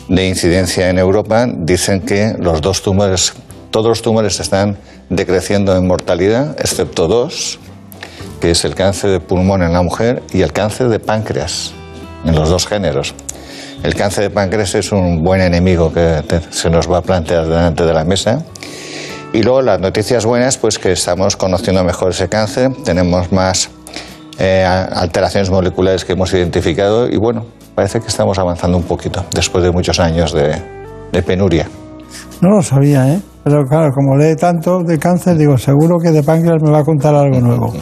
de incidencia en Europa dicen que los dos tumores, todos los tumores están decreciendo en mortalidad, excepto dos, que es el cáncer de pulmón en la mujer y el cáncer de páncreas. En los dos géneros. El cáncer de páncreas es un buen enemigo que te, se nos va a plantear delante de la mesa. Y luego las noticias buenas, pues que estamos conociendo mejor ese cáncer, tenemos más eh, alteraciones moleculares que hemos identificado y bueno, parece que estamos avanzando un poquito después de muchos años de, de penuria. No lo sabía, ¿eh? Pero claro, como lee tanto de cáncer, digo, seguro que de páncreas me va a contar algo nuevo.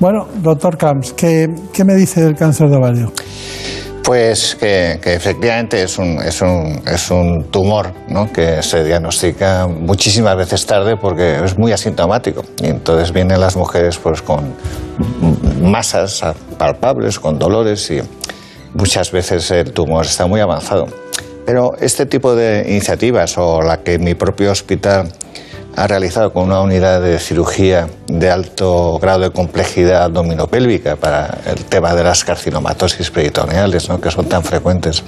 Bueno, doctor Camps, ¿qué, qué me dice del cáncer de ovario? Pues que, que efectivamente es un, es un, es un tumor, ¿no? Que se diagnostica muchísimas veces tarde porque es muy asintomático. Y entonces vienen las mujeres pues con masas palpables, con dolores y muchas veces el tumor está muy avanzado. Pero este tipo de iniciativas o la que mi propio hospital ha realizado con una unidad de cirugía de alto grado de complejidad abdominopélvica para el tema de las carcinomatosis peritoneales, ¿no? Que son tan frecuentes.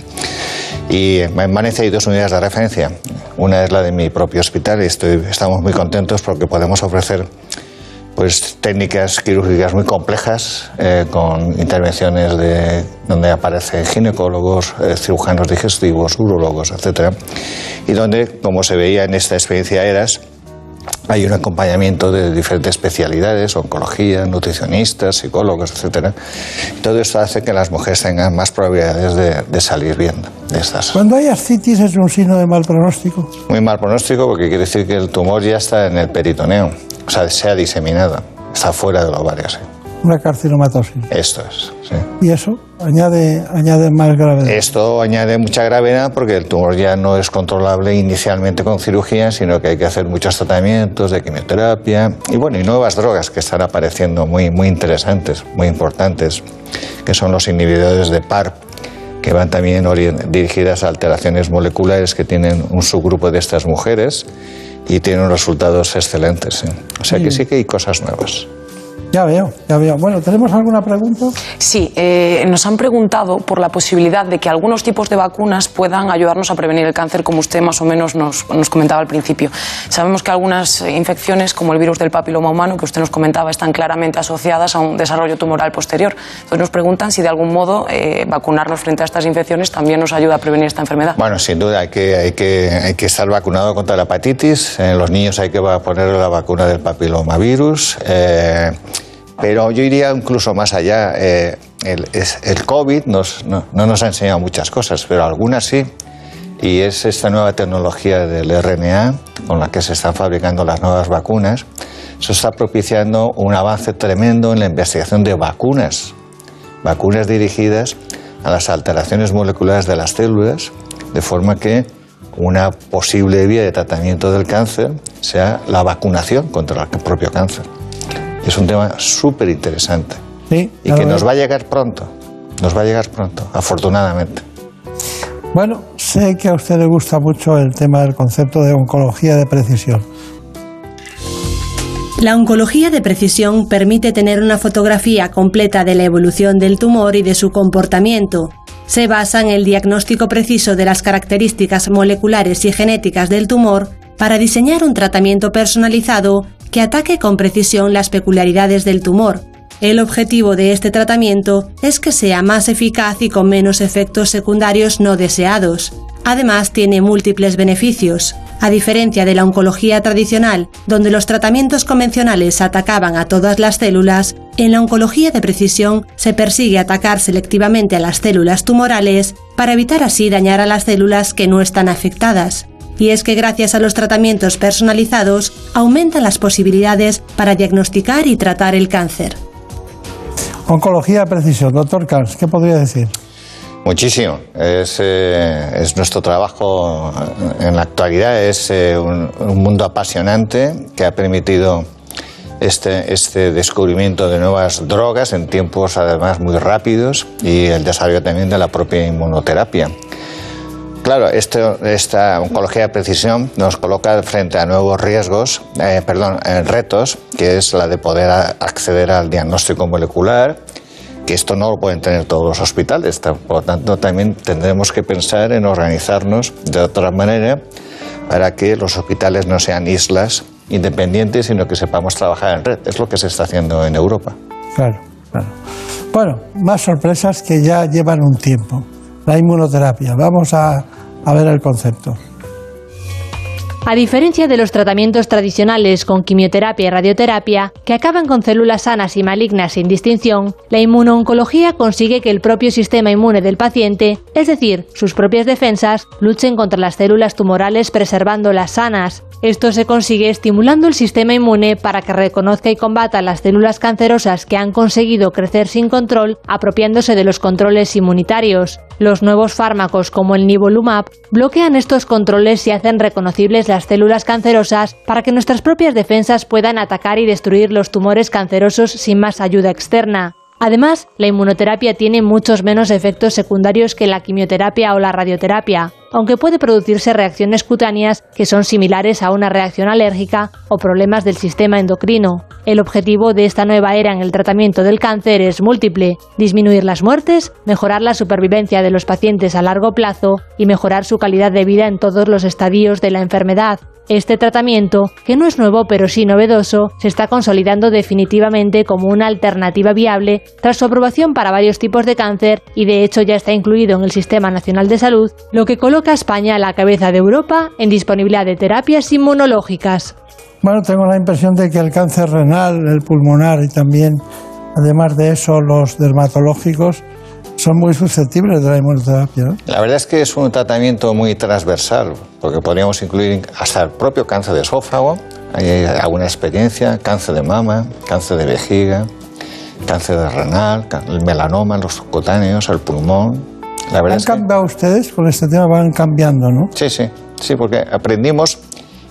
Y en Valencia hay dos unidades de referencia. Una es la de mi propio hospital y estoy, estamos muy contentos porque podemos ofrecer pues, técnicas quirúrgicas muy complejas eh, con intervenciones de, donde aparecen ginecólogos, eh, cirujanos digestivos, urólogos, etcétera. Y donde, como se veía en esta experiencia ERAS, hay un acompañamiento de diferentes especialidades, oncología, nutricionistas, psicólogos, etcétera. Todo esto hace que las mujeres tengan más probabilidades de, de salir bien de estas. ¿Cuando hay ascitis es un signo de mal pronóstico? Muy mal pronóstico porque quiere decir que el tumor ya está en el peritoneo, o sea, se ha diseminado, está fuera del ovario, sí. Una carcinomatosis. Esto es, sí. ¿Y eso añade, añade más gravedad? Esto añade mucha gravedad porque el tumor ya no es controlable inicialmente con cirugía, sino que hay que hacer muchos tratamientos de quimioterapia y bueno, y nuevas drogas que están apareciendo muy, muy interesantes, muy importantes, que son los inhibidores de PARP, que van también dirigidas a alteraciones moleculares que tienen un subgrupo de estas mujeres y tienen resultados excelentes, ¿sí? O sea que sí que hay cosas nuevas. Ya veo, ya veo. Bueno, ¿tenemos alguna pregunta? Sí, eh, nos han preguntado por la posibilidad de que algunos tipos de vacunas puedan ayudarnos a prevenir el cáncer, como usted más o menos nos, nos comentaba al principio. Sabemos que algunas infecciones, como el virus del papiloma humano, que usted nos comentaba, están claramente asociadas a un desarrollo tumoral posterior. Entonces nos preguntan si de algún modo eh, vacunarnos frente a estas infecciones también nos ayuda a prevenir esta enfermedad. Bueno, sin duda, hay que, hay que, hay que estar vacunado contra la hepatitis. En los niños hay que poner la vacuna del papilomavirus. Eh, Pero yo iría incluso más allá. Eh, el, el COVID nos, no, no nos ha enseñado muchas cosas, pero algunas sí. y es esta nueva tecnología del R N A con la que se están fabricando las nuevas vacunas. Eso está propiciando un avance tremendo en la investigación de vacunas, vacunas dirigidas a las alteraciones moleculares de las células, de forma que una posible vía de tratamiento del cáncer sea la vacunación contra el propio cáncer. Es un tema súper interesante, sí, y que nos va a llegar pronto, nos va a llegar pronto, afortunadamente. Bueno, sé que a usted le gusta mucho el tema del concepto de oncología de precisión. La oncología de precisión permite tener una fotografía completa de la evolución del tumor y de su comportamiento. Se basa en el diagnóstico preciso de las características moleculares y genéticas del tumor para diseñar un tratamiento personalizado que ataque con precisión las peculiaridades del tumor. El objetivo de este tratamiento es que sea más eficaz y con menos efectos secundarios no deseados. Además, tiene múltiples beneficios. A diferencia de la oncología tradicional, donde los tratamientos convencionales atacaban a todas las células, en la oncología de precisión se persigue atacar selectivamente a las células tumorales para evitar así dañar a las células que no están afectadas. Y es que gracias a los tratamientos personalizados, aumentan las posibilidades para diagnosticar y tratar el cáncer. Oncología de precisión, doctor Camps, ¿qué podría decir? Muchísimo. Es, eh, es nuestro trabajo en la actualidad, es eh, un, un mundo apasionante que ha permitido este, este descubrimiento de nuevas drogas en tiempos además muy rápidos y el desarrollo también de la propia inmunoterapia. Claro, esto, esta oncología de precisión nos coloca frente a nuevos riesgos, eh, perdón, retos, que es la de poder acceder al diagnóstico molecular, que esto no lo pueden tener todos los hospitales. Por lo tanto, también tendremos que pensar en organizarnos de otra manera para que los hospitales no sean islas independientes, sino que sepamos trabajar en red. Es lo que se está haciendo en Europa. Claro, claro. Bueno, más sorpresas que ya llevan un tiempo. La inmunoterapia. Vamos a, a ver el concepto. A diferencia de los tratamientos tradicionales con quimioterapia y radioterapia, que acaban con células sanas y malignas sin distinción, la inmunooncología consigue que el propio sistema inmune del paciente, es decir, sus propias defensas, luchen contra las células tumorales preservándolas sanas. Esto se consigue estimulando el sistema inmune para que reconozca y combata las células cancerosas que han conseguido crecer sin control, apropiándose de los controles inmunitarios. Los nuevos fármacos como el nivolumab bloquean estos controles y hacen reconocibles las células cancerosas para que nuestras propias defensas puedan atacar y destruir los tumores cancerosos sin más ayuda externa. Además, la inmunoterapia tiene muchos menos efectos secundarios que la quimioterapia o la radioterapia, aunque puede producirse reacciones cutáneas que son similares a una reacción alérgica o problemas del sistema endocrino. El objetivo de esta nueva era en el tratamiento del cáncer es múltiple: disminuir las muertes, mejorar la supervivencia de los pacientes a largo plazo y mejorar su calidad de vida en todos los estadios de la enfermedad. Este tratamiento, que no es nuevo pero sí novedoso, se está consolidando definitivamente como una alternativa viable tras su aprobación para varios tipos de cáncer y de hecho ya está incluido en el Sistema Nacional de Salud, lo que coloca a España a la cabeza de Europa en disponibilidad de terapias inmunológicas. Bueno, tengo la impresión de que el cáncer renal, el pulmonar y también, además de eso, los dermatológicos son muy susceptibles de la inmunoterapia, ¿no? La verdad es que es un tratamiento muy transversal, porque podríamos incluir hasta el propio cáncer de esófago, hay alguna experiencia, cáncer de mama, cáncer de vejiga, cáncer de renal, el melanoma, los cutáneos, el pulmón. La verdad ¿Han es cambiado que... ustedes? Con este tema van cambiando, ¿no? Sí, sí, sí, porque aprendimos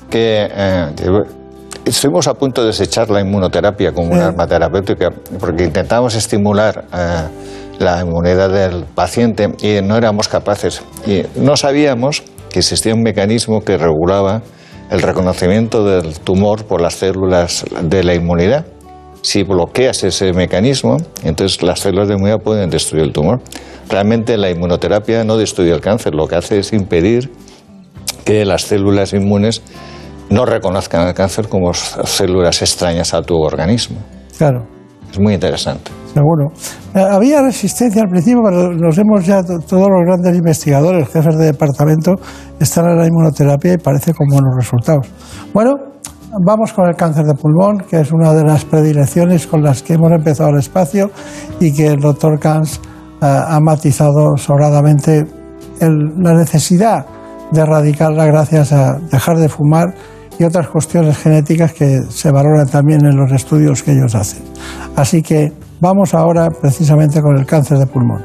que eh, estuvimos a punto de desechar la inmunoterapia como sí. una arma terapéutica, porque intentamos estimular Eh, la inmunidad del paciente y no éramos capaces. Y no sabíamos que existía un mecanismo que regulaba el reconocimiento del tumor por las células de la inmunidad. Si bloqueas ese mecanismo, entonces las células de inmunidad pueden destruir el tumor. Realmente la inmunoterapia no destruye el cáncer, lo que hace es impedir que las células inmunes no reconozcan el cáncer como células extrañas a tu organismo. Claro. Es muy interesante. Seguro. Había resistencia al principio, pero nos hemos ya, todos los grandes investigadores, jefes de departamento, están en la inmunoterapia y parece con buenos resultados. Bueno, vamos con el cáncer de pulmón, que es una de las predilecciones con las que hemos empezado el espacio y que el doctor Camps uh, ha matizado sobradamente el, la necesidad de erradicarla gracias a dejar de fumar y otras cuestiones genéticas que se valoran también en los estudios que ellos hacen. Así que vamos ahora precisamente con el cáncer de pulmón.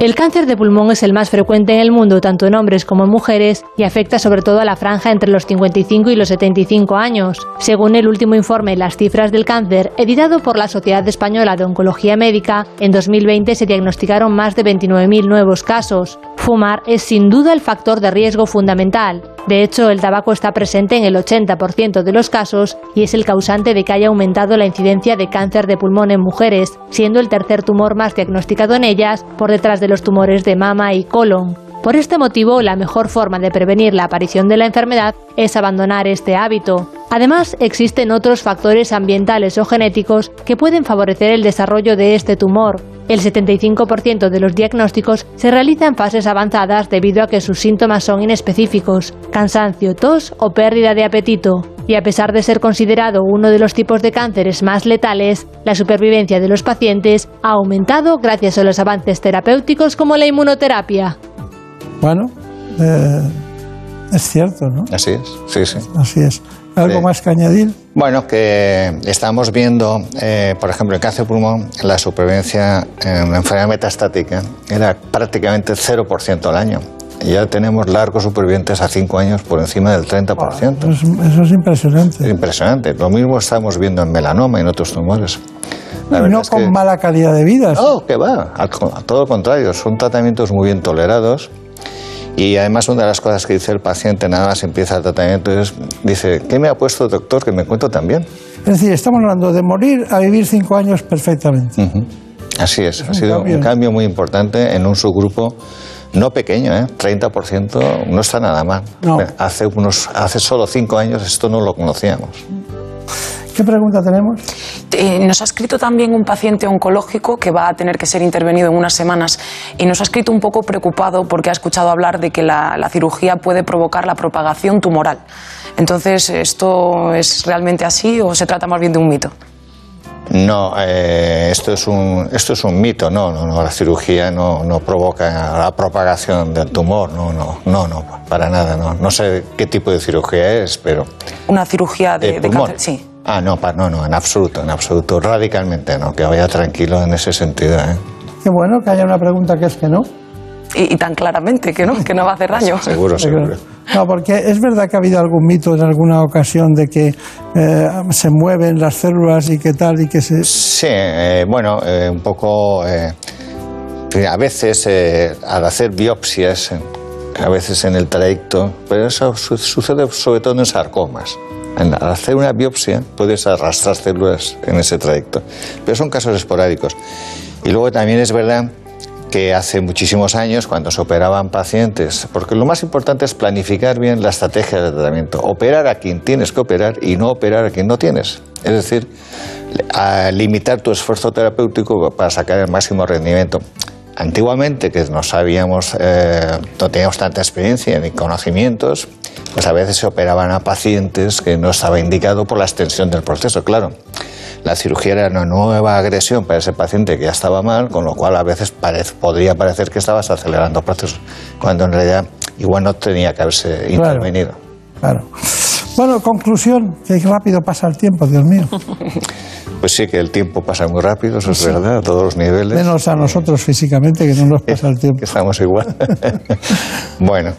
El cáncer de pulmón es el más frecuente en el mundo, tanto en hombres como en mujeres, y afecta sobre todo a la franja entre los cincuenta y cinco y los setenta y cinco años. Según el último informe Las cifras del cáncer, editado por la Sociedad Española de Oncología Médica, en dos mil veinte se diagnosticaron más de veintinueve mil nuevos casos. Fumar es sin duda el factor de riesgo fundamental. De hecho, el tabaco está presente en el ochenta por ciento de los casos y es el causante de que haya aumentado la incidencia de cáncer de pulmón en mujeres, siendo el tercer tumor más diagnosticado en ellas, por detrás de los tumores de mama y colon. Por este motivo, la mejor forma de prevenir la aparición de la enfermedad es abandonar este hábito. Además, existen otros factores ambientales o genéticos que pueden favorecer el desarrollo de este tumor. El setenta y cinco por ciento de los diagnósticos se realiza en fases avanzadas debido a que sus síntomas son inespecíficos: cansancio, tos o pérdida de apetito. Y a pesar de ser considerado uno de los tipos de cánceres más letales, la supervivencia de los pacientes ha aumentado gracias a los avances terapéuticos como la inmunoterapia. Bueno, eh, es cierto, ¿no? Así es, sí, sí. Así es. ¿Algo más que añadir? Bueno, que estamos viendo, eh, por ejemplo, el cáncer de pulmón, la supervivencia en enfermedad metastática era prácticamente cero por ciento al año. Ya tenemos largos supervivientes a cinco años por encima del treinta por ciento. Wow, eso, es, eso es impresionante. Es impresionante. Lo mismo estamos viendo en melanoma y en otros tumores. Y no con es que, mala calidad de vida. No, que va. Al, a todo lo contrario, son tratamientos muy bien tolerados. Y además una de las cosas que dice el paciente nada más empieza el tratamiento es, dice, ¿qué me ha puesto el doctor que me encuentro tan bien? Es decir, estamos hablando de morir a vivir cinco años perfectamente. Uh-huh. Así es, es ha sido cambio. un cambio muy importante en un subgrupo no pequeño, ¿eh? treinta por ciento no está nada mal. No. Hace, unos, hace solo cinco años esto no lo conocíamos. ¿Qué pregunta tenemos? Eh, nos ha escrito también un paciente oncológico que va a tener que ser intervenido en unas semanas y nos ha escrito un poco preocupado porque ha escuchado hablar de que la, la cirugía puede provocar la propagación tumoral. Entonces, ¿esto es realmente así o se trata más bien de un mito? No, eh, esto es un esto es un mito. No, no, no. La cirugía no, no provoca la propagación del tumor. No, no, no, no, para nada. No, no sé qué tipo de cirugía es, pero una cirugía de, de, de cáncer, sí. Ah, no, no, no, en absoluto, en absoluto, radicalmente no, que vaya tranquilo en ese sentido, ¿eh? Qué bueno que haya una pregunta que es que no. Y, y tan claramente que no, que no va a hacer daño. Seguro, seguro. No, porque es verdad que ha habido algún mito en alguna ocasión de que eh, se mueven las células y que tal y que se... Sí, eh, bueno, eh, un poco... Eh, a veces, eh, al hacer biopsias, eh, a veces en el trayecto, pero eso su- sucede sobre todo en sarcomas. Al hacer una biopsia puedes arrastrar células en ese trayecto, pero son casos esporádicos. Y luego también es verdad que hace muchísimos años, cuando se operaban pacientes, porque lo más importante es planificar bien la estrategia de tratamiento, operar a quien tienes que operar y no operar a quien no tienes. Es decir, a limitar tu esfuerzo terapéutico para sacar el máximo rendimiento. Antiguamente, que no sabíamos, eh, no teníamos tanta experiencia ni conocimientos, pues a veces se operaban a pacientes que no estaba indicado por la extensión del proceso, claro. La cirugía era una nueva agresión para ese paciente que ya estaba mal, con lo cual a veces parez, podría parecer que estabas acelerando el proceso, cuando en realidad igual no tenía que haberse intervenido. Claro, claro. Bueno, conclusión, que rápido pasa el tiempo, Dios mío. Pues sí, que el tiempo pasa muy rápido, eso es verdad, a todos los niveles. Menos a nosotros físicamente, que no nos pasa el tiempo. Estamos igual. Bueno,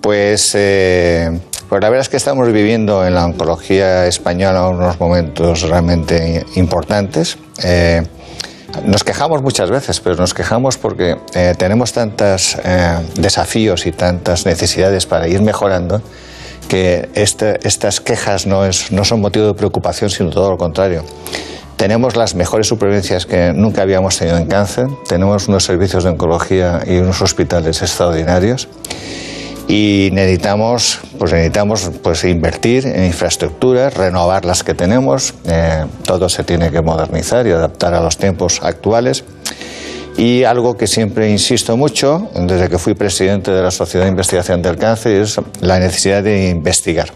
pues, eh, pues la verdad es que estamos viviendo en la oncología española unos momentos realmente importantes. Eh, nos quejamos muchas veces, pero nos quejamos porque eh, tenemos tantos eh, desafíos y tantas necesidades para ir mejorando, que esta, estas quejas no, es, no son motivo de preocupación, sino todo lo contrario. Tenemos las mejores supervivencias que nunca habíamos tenido en cáncer, tenemos unos servicios de oncología y unos hospitales extraordinarios y necesitamos, pues necesitamos pues, invertir en infraestructuras, renovar las que tenemos, eh, todo se tiene que modernizar y adaptar a los tiempos actuales. Y algo que siempre insisto mucho, desde que fui presidente de la Sociedad de Investigación del Cáncer, es la necesidad de investigar.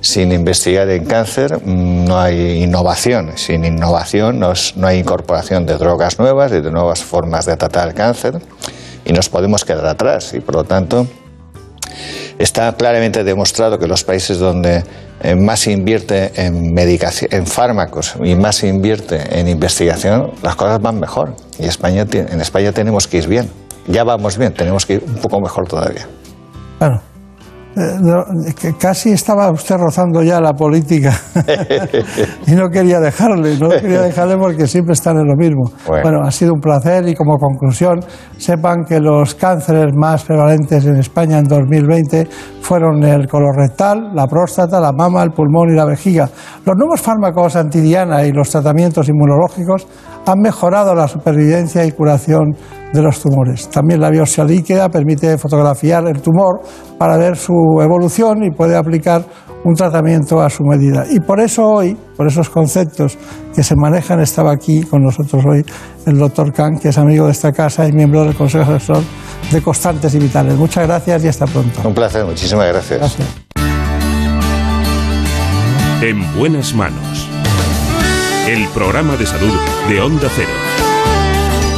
Sin investigar en cáncer no hay innovación. Sin innovación no, es, no hay incorporación de drogas nuevas y de nuevas formas de tratar el cáncer. y nos podemos quedar atrás, y por lo tanto está claramente demostrado que los países donde más se invierte en, en fármacos y más se invierte en investigación, las cosas van mejor. Y España, en España tenemos que ir bien. Ya vamos bien, tenemos que ir un poco mejor todavía. Claro. Eh, no, que casi estaba usted rozando ya la política y no quería dejarle, no quería dejarle porque siempre están en lo mismo. Bueno. bueno, ha sido un placer, y como conclusión, sepan que los cánceres más prevalentes en España en dos mil veinte fueron el colorectal, la próstata, la mama, el pulmón y la vejiga. Los nuevos fármacos antidiana y los tratamientos inmunológicos han mejorado la supervivencia y curación de los tumores. También la biopsia líquida permite fotografiar el tumor para ver su evolución y puede aplicar un tratamiento a su medida. Y por eso hoy, por esos conceptos que se manejan, estaba aquí con nosotros hoy el doctor Camps, que es amigo de esta casa y miembro del Consejo Asesor de Constantes y Vitales. Muchas gracias y hasta pronto. Un placer, muchísimas gracias. Gracias. En buenas manos. El programa de salud de Onda Cero.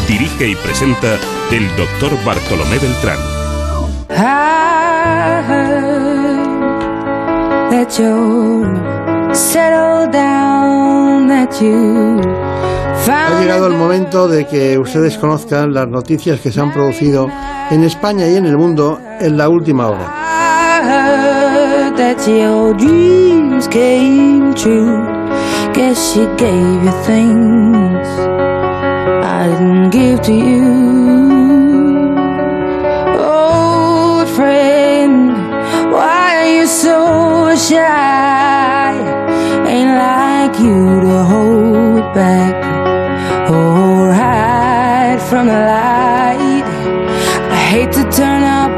Dirige y presenta el doctor Bartolomé Beltrán. I heard that you settled down, that you found... Ha llegado el momento de que ustedes conozcan las noticias que se han producido en España y en el mundo en la última hora. I heard that your dreams came true. Guess she gave you things I didn't give to you. Old friend, why are you so shy? Ain't like you to hold back or hide from the light. I hate to turn up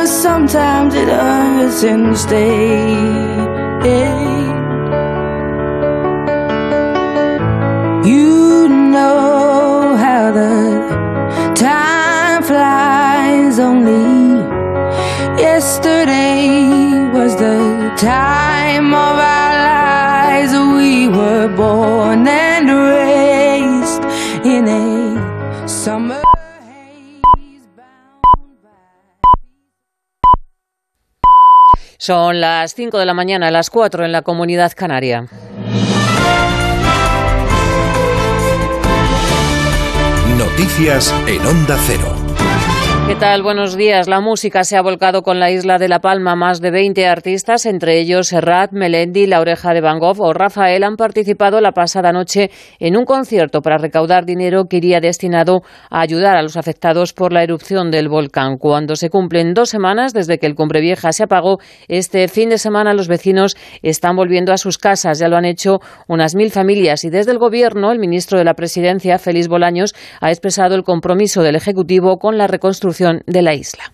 Sometimes it hurts instead. You know how the time flies. Only yesterday was the time of our lives. We were born and raised in a summer. Son las cinco de la mañana, las cuatro en la Comunidad Canaria. Noticias en Onda Cero. ¿Qué tal? Buenos días. La música se ha volcado con la isla de La Palma. Más de veinte artistas, entre ellos Serrat, Melendi, La Oreja de Van Gogh o Rafael, han participado la pasada noche en un concierto para recaudar dinero que iría destinado a ayudar a los afectados por la erupción del volcán. Cuando se cumplen dos semanas desde que el Cumbre Vieja se apagó, este fin de semana los vecinos están volviendo a sus casas. Ya lo han hecho unas mil familias y desde el Gobierno, el ministro de la Presidencia, Félix Bolaños, ha expresado el compromiso del Ejecutivo con la reconstrucción de la isla.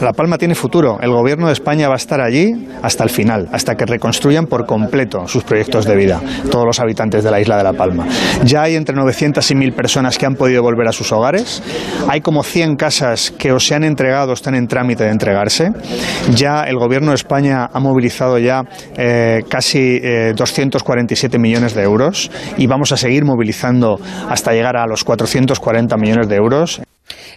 La Palma tiene futuro. El Gobierno de España va a estar allí hasta el final, hasta que reconstruyan por completo sus proyectos de vida, todos los habitantes de la isla de La Palma. Ya hay entre novecientas y mil personas que han podido volver a sus hogares. Hay como cien casas que o se han entregado o están en trámite de entregarse. Ya el Gobierno de España ha movilizado ya eh, casi eh, doscientos cuarenta y siete millones de euros y vamos a seguir movilizando hasta llegar a los cuatrocientos cuarenta millones de euros.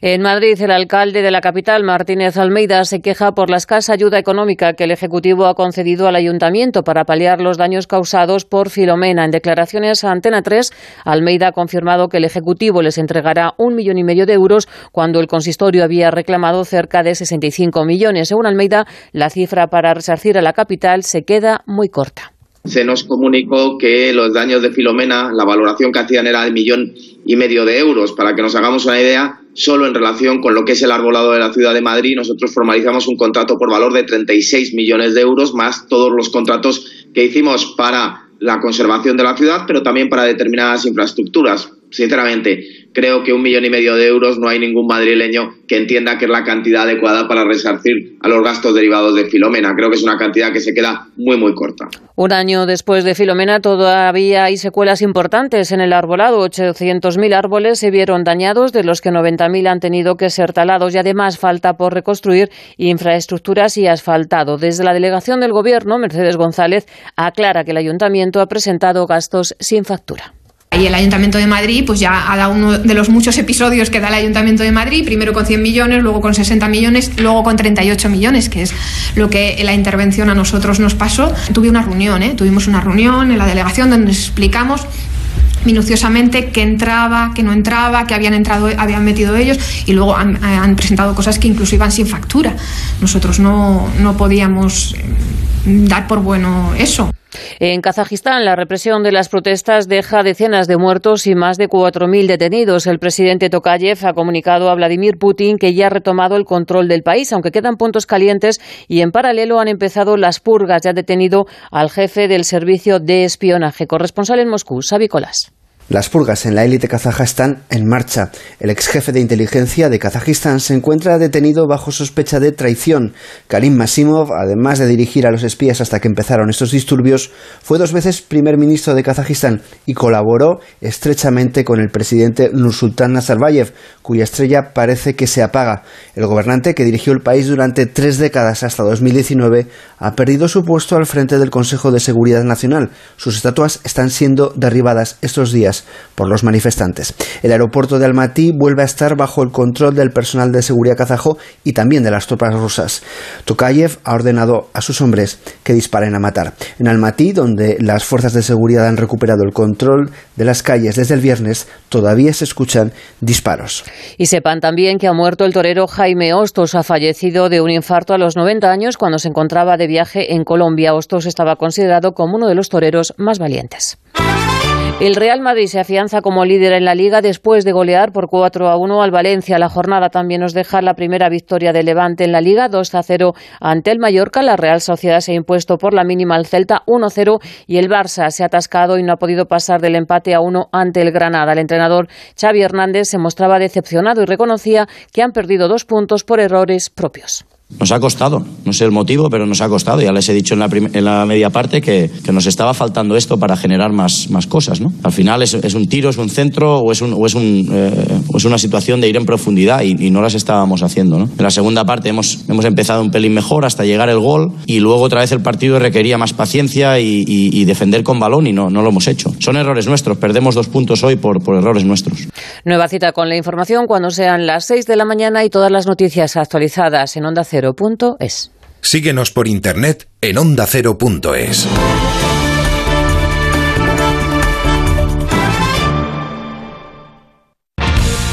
En Madrid, el alcalde de la capital, Martínez Almeida, se queja por la escasa ayuda económica que el Ejecutivo ha concedido al Ayuntamiento para paliar los daños causados por Filomena. En declaraciones a Antena tres, Almeida ha confirmado que el Ejecutivo les entregará un millón y medio de euros cuando el consistorio había reclamado cerca de sesenta y cinco millones. Según Almeida, la cifra para resarcir a la capital se queda muy corta. se nos comunicó que los daños de Filomena, la valoración que hacían era de millón y medio de euros. Para que nos hagamos una idea, solo en relación con lo que es el arbolado de la ciudad de Madrid, nosotros formalizamos un contrato por valor de treinta y seis millones de euros, más todos los contratos que hicimos para la conservación de la ciudad, pero también para determinadas infraestructuras. Sinceramente, creo que un millón y medio de euros no hay ningún madrileño que entienda que es la cantidad adecuada para resarcir a los gastos derivados de Filomena. Creo que es una cantidad que se queda muy, muy corta. Un año después de Filomena todavía hay secuelas importantes en el arbolado. ochocientos mil árboles se vieron dañados, de los que noventa mil han tenido que ser talados, y además falta por reconstruir infraestructuras y asfaltado. Desde la delegación del Gobierno, Mercedes González aclara que el Ayuntamiento ha presentado gastos sin factura. Y el Ayuntamiento de Madrid pues ya ha dado uno de los muchos episodios que da el Ayuntamiento de Madrid, primero con cien millones, luego con sesenta millones, luego con treinta y ocho millones, que es lo que la intervención a nosotros nos pasó. Tuve una reunión, ¿eh? Tuvimos una reunión en la delegación donde nos explicamos minuciosamente qué entraba, qué no entraba, qué habían entrado, habían metido ellos, y luego han, han presentado cosas que incluso iban sin factura. Nosotros no, no podíamos dar por bueno eso. En Kazajistán, la represión de las protestas deja decenas de muertos y más de cuatro mil detenidos. El presidente Tokayev ha comunicado a Vladimir Putin que ya ha retomado el control del país, aunque quedan puntos calientes, y en paralelo han empezado las purgas. Ya ha detenido al jefe del servicio de espionaje. Corresponsal en Moscú, Xavi Colás. Las purgas en la élite kazaja están en marcha. El ex jefe de inteligencia de Kazajistán se encuentra detenido bajo sospecha de traición. Karim Masimov, además de dirigir a los espías hasta que empezaron estos disturbios, fue dos veces primer ministro de Kazajistán y colaboró estrechamente con el presidente Nursultán Nazarbayev, cuya estrella parece que se apaga. El gobernante, que dirigió el país durante tres décadas hasta dos mil diecinueve, ha perdido su puesto al frente del Consejo de Seguridad Nacional. Sus estatuas están siendo derribadas estos días por los manifestantes. El aeropuerto de Almaty vuelve a estar bajo el control del personal de seguridad kazajo y también de las tropas rusas. Tokayev ha ordenado a sus hombres que disparen a matar. En Almaty, donde las fuerzas de seguridad han recuperado el control de las calles desde el viernes, todavía se escuchan disparos. Y sepan también que ha muerto el torero Jaime Hostos. Ha fallecido de un infarto a los noventa años cuando se encontraba de viaje en Colombia. Hostos estaba considerado como uno de los toreros más valientes. El Real Madrid se afianza como líder en la Liga después de golear por cuatro a uno al Valencia. La jornada también nos deja la primera victoria de Levante en la Liga, dos a cero ante el Mallorca. La Real Sociedad se ha impuesto por la mínima al Celta, uno a cero, y el Barça se ha atascado y no ha podido pasar del empate a uno ante el Granada. El entrenador Xavi Hernández se mostraba decepcionado y reconocía que han perdido dos puntos por errores propios. Nos ha costado, no sé el motivo, pero nos ha costado. Ya les he dicho en la, en la media parte que, que nos estaba faltando esto para generar más, más cosas, ¿no? Al final es, es un tiro, es un centro o es, un, o, es un, eh, o es una situación de ir en profundidad y, y no las estábamos haciendo, ¿no? En la segunda parte hemos, hemos empezado un pelín mejor hasta llegar el gol y luego otra vez el partido requería más paciencia y, y, y defender con balón y no, no lo hemos hecho. Son errores nuestros, perdemos dos puntos hoy por, por errores nuestros. Nueva cita con la información cuando sean las seis de la mañana y todas las noticias actualizadas en Onda Cero. cero punto es. Síguenos por internet en onda cero punto es.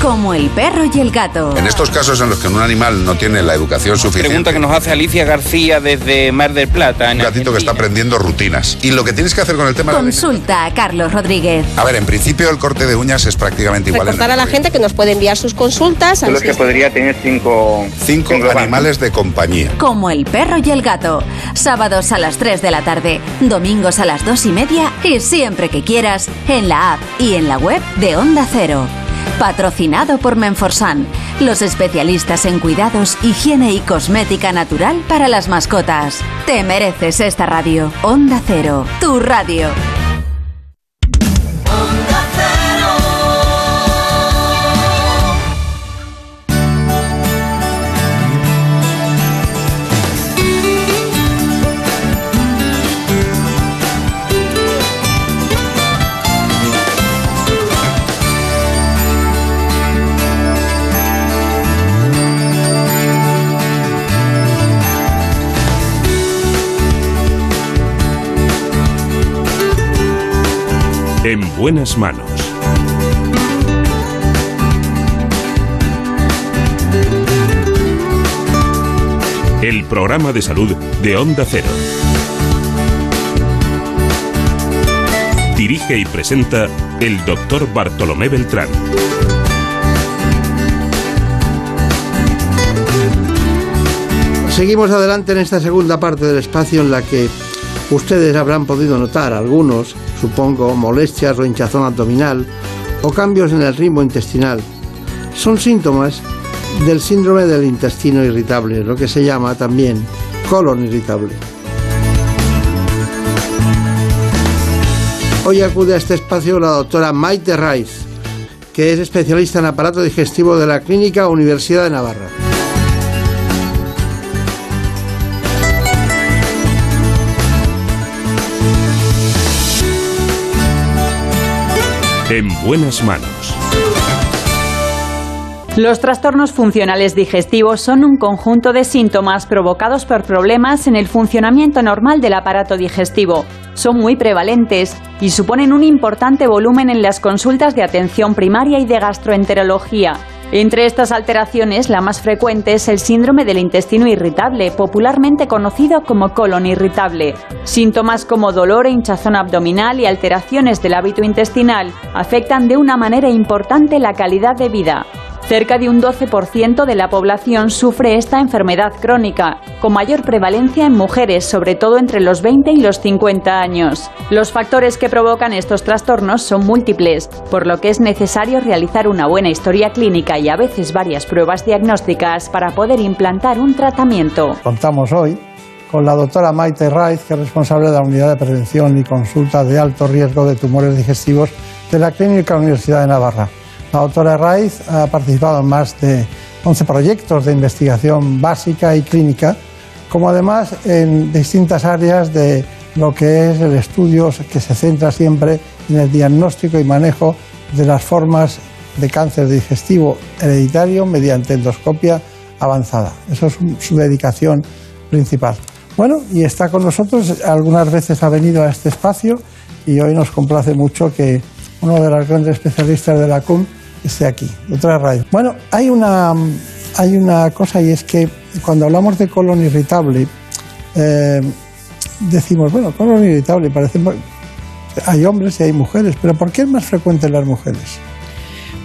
Como el perro y el gato. En estos casos en los que un animal no tiene la educación suficiente. Pregunta que nos hace Alicia García desde Mar del Plata. En un gatito Argentina. Que está aprendiendo rutinas. Y lo que tienes que hacer con el tema... Consulta de... a Carlos Rodríguez. A ver, en principio el corte de uñas es prácticamente igual. Recordar a la gente que nos puede enviar sus consultas. Yo creo que podría tener cinco... Cinco, cinco animales de compañía. Como el perro y el gato. Sábados a las tres de la tarde. Domingos a las dos y media. Y siempre que quieras, en la app y en la web de Onda Cero. Patrocinado por Menforsan, los especialistas en cuidados, higiene y cosmética natural para las mascotas. Te mereces esta radio. Onda Cero, tu radio. En buenas manos. El programa de salud de Onda Cero. dirige y presenta el doctor Bartolomé Beltrán. Seguimos adelante en esta segunda parte del espacio en la que ustedes habrán podido notar algunos, supongo, molestias o hinchazón abdominal o cambios en el ritmo intestinal. Son síntomas del síndrome del intestino irritable, lo que se llama también colon irritable. Hoy acude a este espacio la doctora Maite Ruiz, que es especialista en aparato digestivo de la Clínica Universidad de Navarra. En buenas manos. Los trastornos funcionales digestivos son un conjunto de síntomas provocados por problemas en el funcionamiento normal del aparato digestivo. Son muy prevalentes y suponen un importante volumen en las consultas de atención primaria y de gastroenterología. Entre estas alteraciones, la más frecuente es el síndrome del intestino irritable, popularmente conocido como colon irritable. Síntomas como dolor e hinchazón abdominal y alteraciones del hábito intestinal afectan de una manera importante la calidad de vida. Cerca de un doce por ciento de la población sufre esta enfermedad crónica, con mayor prevalencia en mujeres, sobre todo entre los veinte y los cincuenta años. Los factores que provocan estos trastornos son múltiples, por lo que es necesario realizar una buena historia clínica y a veces varias pruebas diagnósticas para poder implantar un tratamiento. Contamos hoy con la doctora Maite Ruiz, que es responsable de la Unidad de Prevención y Consulta de Alto Riesgo de Tumores Digestivos de la Clínica Universidad de Navarra. La doctora Ruiz ha participado en más de once proyectos de investigación básica y clínica, como además en distintas áreas de lo que es el estudio que se centra siempre en el diagnóstico y manejo de las formas de cáncer digestivo hereditario mediante endoscopia avanzada. Eso es su dedicación principal. Bueno, y está con nosotros, algunas veces ha venido a este espacio y hoy nos complace mucho que uno de los grandes especialistas de la C U M esté aquí, otra raíz. Bueno, hay una, hay una cosa, y es que cuando hablamos de colon irritable, eh, decimos, bueno, colon irritable, parece, hay hombres y hay mujeres, pero ¿por qué es más frecuente en las mujeres?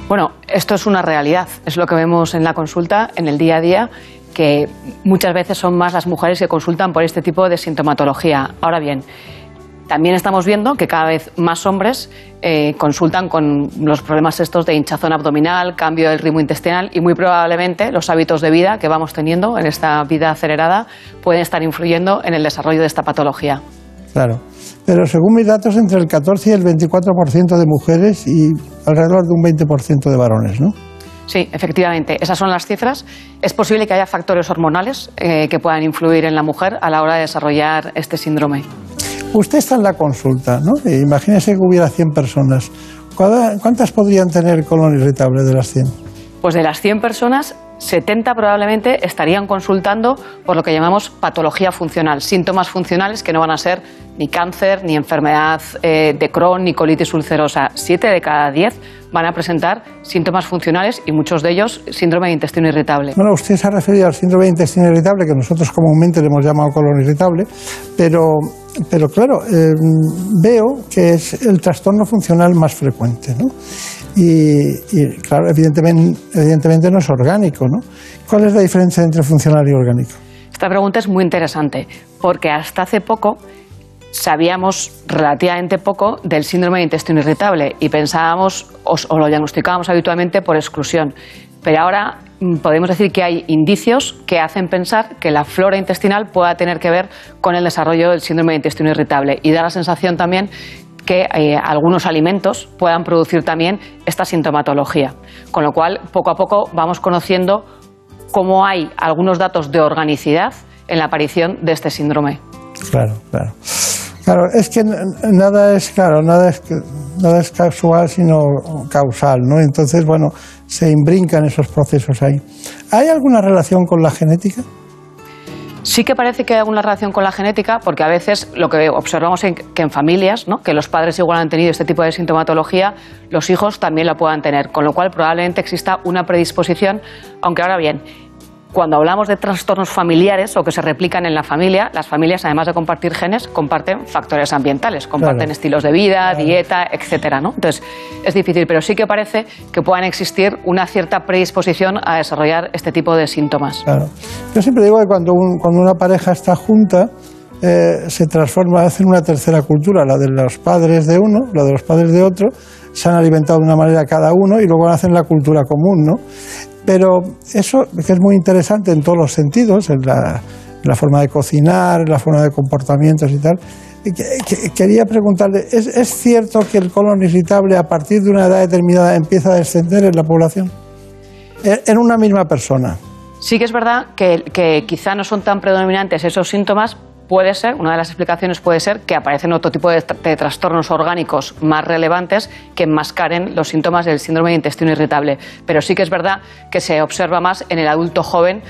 Bueno, esto es una realidad, es lo que vemos en la consulta, en el día a día, que muchas veces son más las mujeres que consultan por este tipo de sintomatología. Ahora bien, también estamos viendo que cada vez más hombres eh, consultan con los problemas estos de hinchazón abdominal, cambio del ritmo intestinal y muy probablemente los hábitos de vida que vamos teniendo en esta vida acelerada pueden estar influyendo en el desarrollo de esta patología. Claro, pero según mis datos entre el catorce y el veinticuatro por ciento de mujeres y alrededor de un veinte por ciento de varones, ¿no? Sí, efectivamente, esas son las cifras. Es posible que haya factores hormonales eh, que puedan influir en la mujer a la hora de desarrollar este síndrome. Usted está en la consulta, ¿no? Imagínese que hubiera cien personas. ¿Cuántas podrían tener colon irritable de las cien? Pues de las cien personas, setenta probablemente estarían consultando por lo que llamamos patología funcional, síntomas funcionales que no van a ser ni cáncer, ni enfermedad eh, de Crohn, ni colitis ulcerosa. Siete de cada diez van a presentar síntomas funcionales y muchos de ellos síndrome de intestino irritable. Bueno, usted se ha referido al síndrome de intestino irritable, que nosotros comúnmente le hemos llamado colon irritable, pero, pero claro, eh, veo que es el trastorno funcional más frecuente, ¿no? Y, y claro, evidentemente, evidentemente no es orgánico, ¿no? ¿Cuál es la diferencia entre funcional y orgánico? Esta pregunta es muy interesante, porque hasta hace poco sabíamos relativamente poco del síndrome de intestino irritable y pensábamos o, o lo diagnosticábamos habitualmente por exclusión. Pero ahora podemos decir que hay indicios que hacen pensar que la flora intestinal pueda tener que ver con el desarrollo del síndrome de intestino irritable y da la sensación también que eh, algunos alimentos puedan producir también esta sintomatología. Con lo cual, poco a poco vamos conociendo cómo hay algunos datos de organicidad en la aparición de este síndrome. Claro, claro. Claro, es que nada es claro, nada es nada es casual, sino causal, ¿no? Entonces, bueno, se imbrincan esos procesos ahí. ¿Hay alguna relación con la genética? Sí que parece que hay alguna relación con la genética, porque a veces lo que observamos es que en familias, ¿no?, que los padres igual han tenido este tipo de sintomatología, los hijos también la puedan tener, con lo cual probablemente exista una predisposición, aunque ahora bien, Cuando hablamos de trastornos familiares o que se replican en la familia, las familias, además de compartir genes, comparten factores ambientales, comparten claro. estilos de vida, claro. dieta, etcétera, ¿no? Entonces, es difícil, pero sí que parece que puedan existir una cierta predisposición a desarrollar este tipo de síntomas. Claro. Yo siempre digo que cuando, un, cuando una pareja está junta, eh, se transforma en una tercera cultura, la de los padres de uno, la de los padres de otro, se han alimentado de una manera cada uno y luego hacen la cultura común, ¿no? Pero eso que es muy interesante en todos los sentidos, en la, en la forma de cocinar, en la forma de comportamientos y tal. Que, que, quería preguntarle, ¿es, ¿es cierto que el colon irritable a partir de una edad determinada empieza a descender en la población? En, en una misma persona. Sí que es verdad que, que quizá no son tan predominantes esos síntomas. Puede ser, una de las explicaciones puede ser que aparecen otro tipo de, tra- de trastornos orgánicos más relevantes que enmascaren los síntomas del síndrome de intestino irritable. Pero sí que es verdad que se observa más en el adulto joven.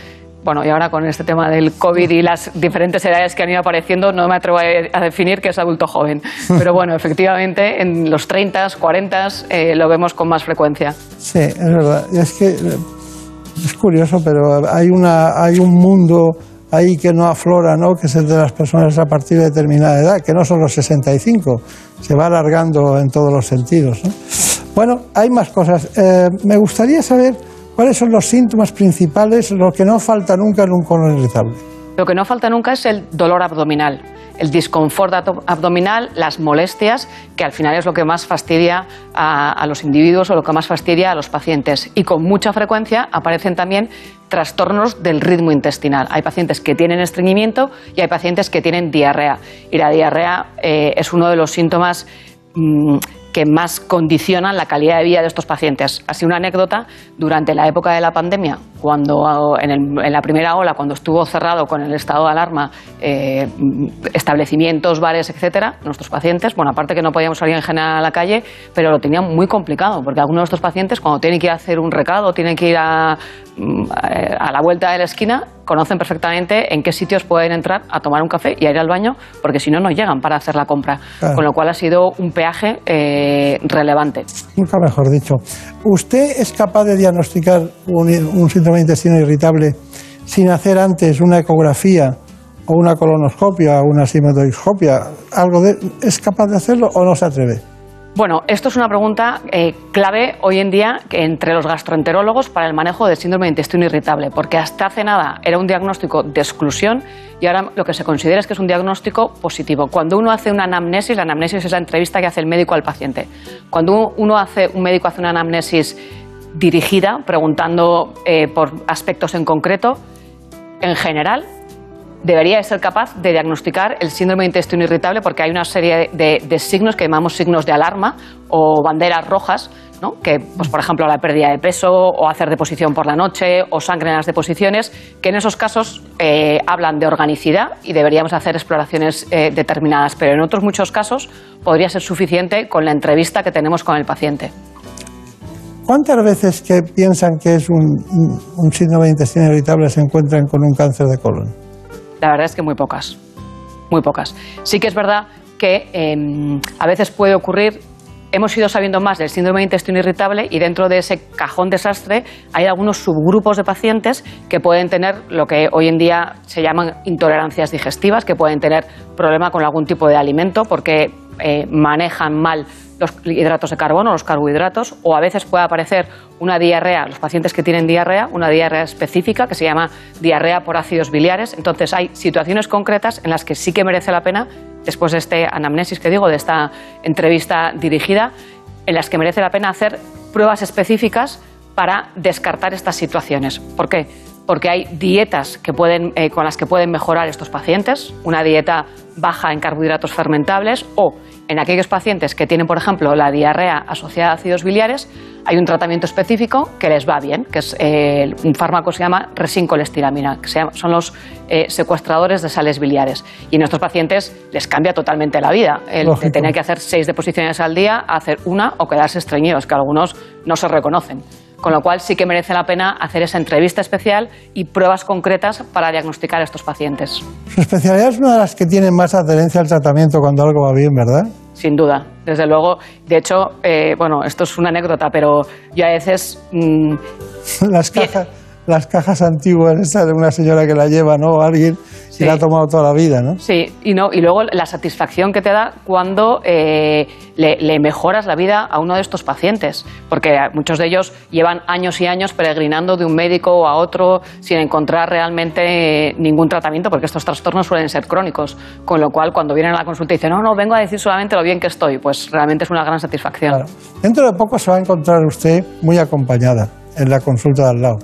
Bueno, y ahora con este tema del COVID y las diferentes edades que han ido apareciendo, no me atrevo a definir qué es adulto joven. Pero bueno, efectivamente, en los treinta, cuarenta eh, lo vemos con más frecuencia. Sí, es verdad. Es que es curioso, pero hay, una, hay un mundo... ahí que no aflora, ¿no?, que es el de las personas a partir de determinada edad, que no son los sesenta y cinco, se va alargando en todos los sentidos, ¿no? Bueno, hay más cosas. Eh, me gustaría saber cuáles son los síntomas principales, lo que no falta nunca en un colon irritable. Lo que no falta nunca es el dolor abdominal, el disconfort abdominal, las molestias, que al final es lo que más fastidia a, a los individuos o lo que más fastidia a los pacientes. Y con mucha frecuencia aparecen también trastornos del ritmo intestinal. Hay pacientes que tienen estreñimiento y hay pacientes que tienen diarrea. Y la diarrea eh, es uno de los síntomas mmm, que más condicionan la calidad de vida de estos pacientes. Así, una anécdota: durante la época de la pandemia, cuando en, el, en la primera ola, cuando estuvo cerrado con el estado de alarma, eh, establecimientos, bares, etcétera, nuestros pacientes, bueno, aparte que no podíamos salir en general a la calle, pero lo tenían muy complicado, porque algunos de estos pacientes, cuando tienen que ir a hacer un recado, tienen que ir a, a la vuelta de la esquina, conocen perfectamente en qué sitios pueden entrar a tomar un café y a ir al baño, porque si no, no llegan para hacer la compra. Claro. Con lo cual ha sido un peaje eh, relevante. Nunca mejor dicho. ¿Usted es capaz de diagnosticar un, un síndrome de intestino irritable sin hacer antes una ecografía o una colonoscopia o una sigmoidoscopia? ¿Algo de, ¿Es capaz de hacerlo o no se atreve? Bueno, esto es una pregunta eh, clave hoy en día entre los gastroenterólogos para el manejo del síndrome de intestino irritable, porque hasta hace nada era un diagnóstico de exclusión y ahora lo que se considera es que es un diagnóstico positivo. Cuando uno hace una anamnesis, la anamnesis es la entrevista que hace el médico al paciente. Cuando uno hace, un médico hace una anamnesis dirigida, preguntando eh, por aspectos en concreto, en general, debería ser capaz de diagnosticar el síndrome de intestino irritable, porque hay una serie de, de signos que llamamos signos de alarma o banderas rojas, ¿no?, que, pues, por ejemplo, la pérdida de peso o hacer deposición por la noche o sangre en las deposiciones, que en esos casos eh, hablan de organicidad y deberíamos hacer exploraciones eh, determinadas, pero en otros muchos casos podría ser suficiente con la entrevista que tenemos con el paciente. ¿Cuántas veces que piensan que es un, un síndrome de intestino irritable se encuentran con un cáncer de colon? La verdad es que muy pocas, muy pocas. Sí que es verdad que eh, a veces puede ocurrir. Hemos ido sabiendo más del síndrome de intestino irritable y dentro de ese cajón desastre hay algunos subgrupos de pacientes que pueden tener lo que hoy en día se llaman intolerancias digestivas, que pueden tener problema con algún tipo de alimento porque eh, manejan mal los hidratos de carbono, los carbohidratos, o a veces puede aparecer una diarrea, los pacientes que tienen diarrea, una diarrea específica que se llama diarrea por ácidos biliares. Entonces hay situaciones concretas en las que sí que merece la pena, después de este anamnesis que digo, de esta entrevista dirigida, en las que merece la pena hacer pruebas específicas para descartar estas situaciones. ¿Por qué? Porque hay dietas que pueden, eh, con las que pueden mejorar estos pacientes, una dieta baja en carbohidratos fermentables, o en aquellos pacientes que tienen, por ejemplo, la diarrea asociada a ácidos biliares, hay un tratamiento específico que les va bien, que es eh, un fármaco que se llama resincolestiramina, que se llama, son los eh, secuestradores de sales biliares. Y en estos pacientes les cambia totalmente la vida. El de tener que hacer seis deposiciones al día, hacer una o quedarse estreñidos, que algunos no se reconocen. Con lo cual sí que merece la pena hacer esa entrevista especial y pruebas concretas para diagnosticar a estos pacientes. Su especialidad es una de las que tienen más adherencia al tratamiento cuando algo va bien, ¿verdad? Sin duda, desde luego. De hecho, eh, bueno, esto es una anécdota, pero yo a veces... Mmm, las cajas... las cajas antiguas, esa de una señora que la lleva, ¿no? Alguien sí. que la ha tomado toda la vida, ¿no? Sí, y no, y luego la satisfacción que te da cuando eh, le, le mejoras la vida a uno de estos pacientes, porque muchos de ellos llevan años y años peregrinando de un médico a otro sin encontrar realmente ningún tratamiento, porque estos trastornos suelen ser crónicos, con lo cual cuando vienen a la consulta y dicen, no, no, vengo a decir solamente lo bien que estoy, pues realmente es una gran satisfacción. Claro. Dentro de poco se va a encontrar usted muy acompañada en la consulta de al lado.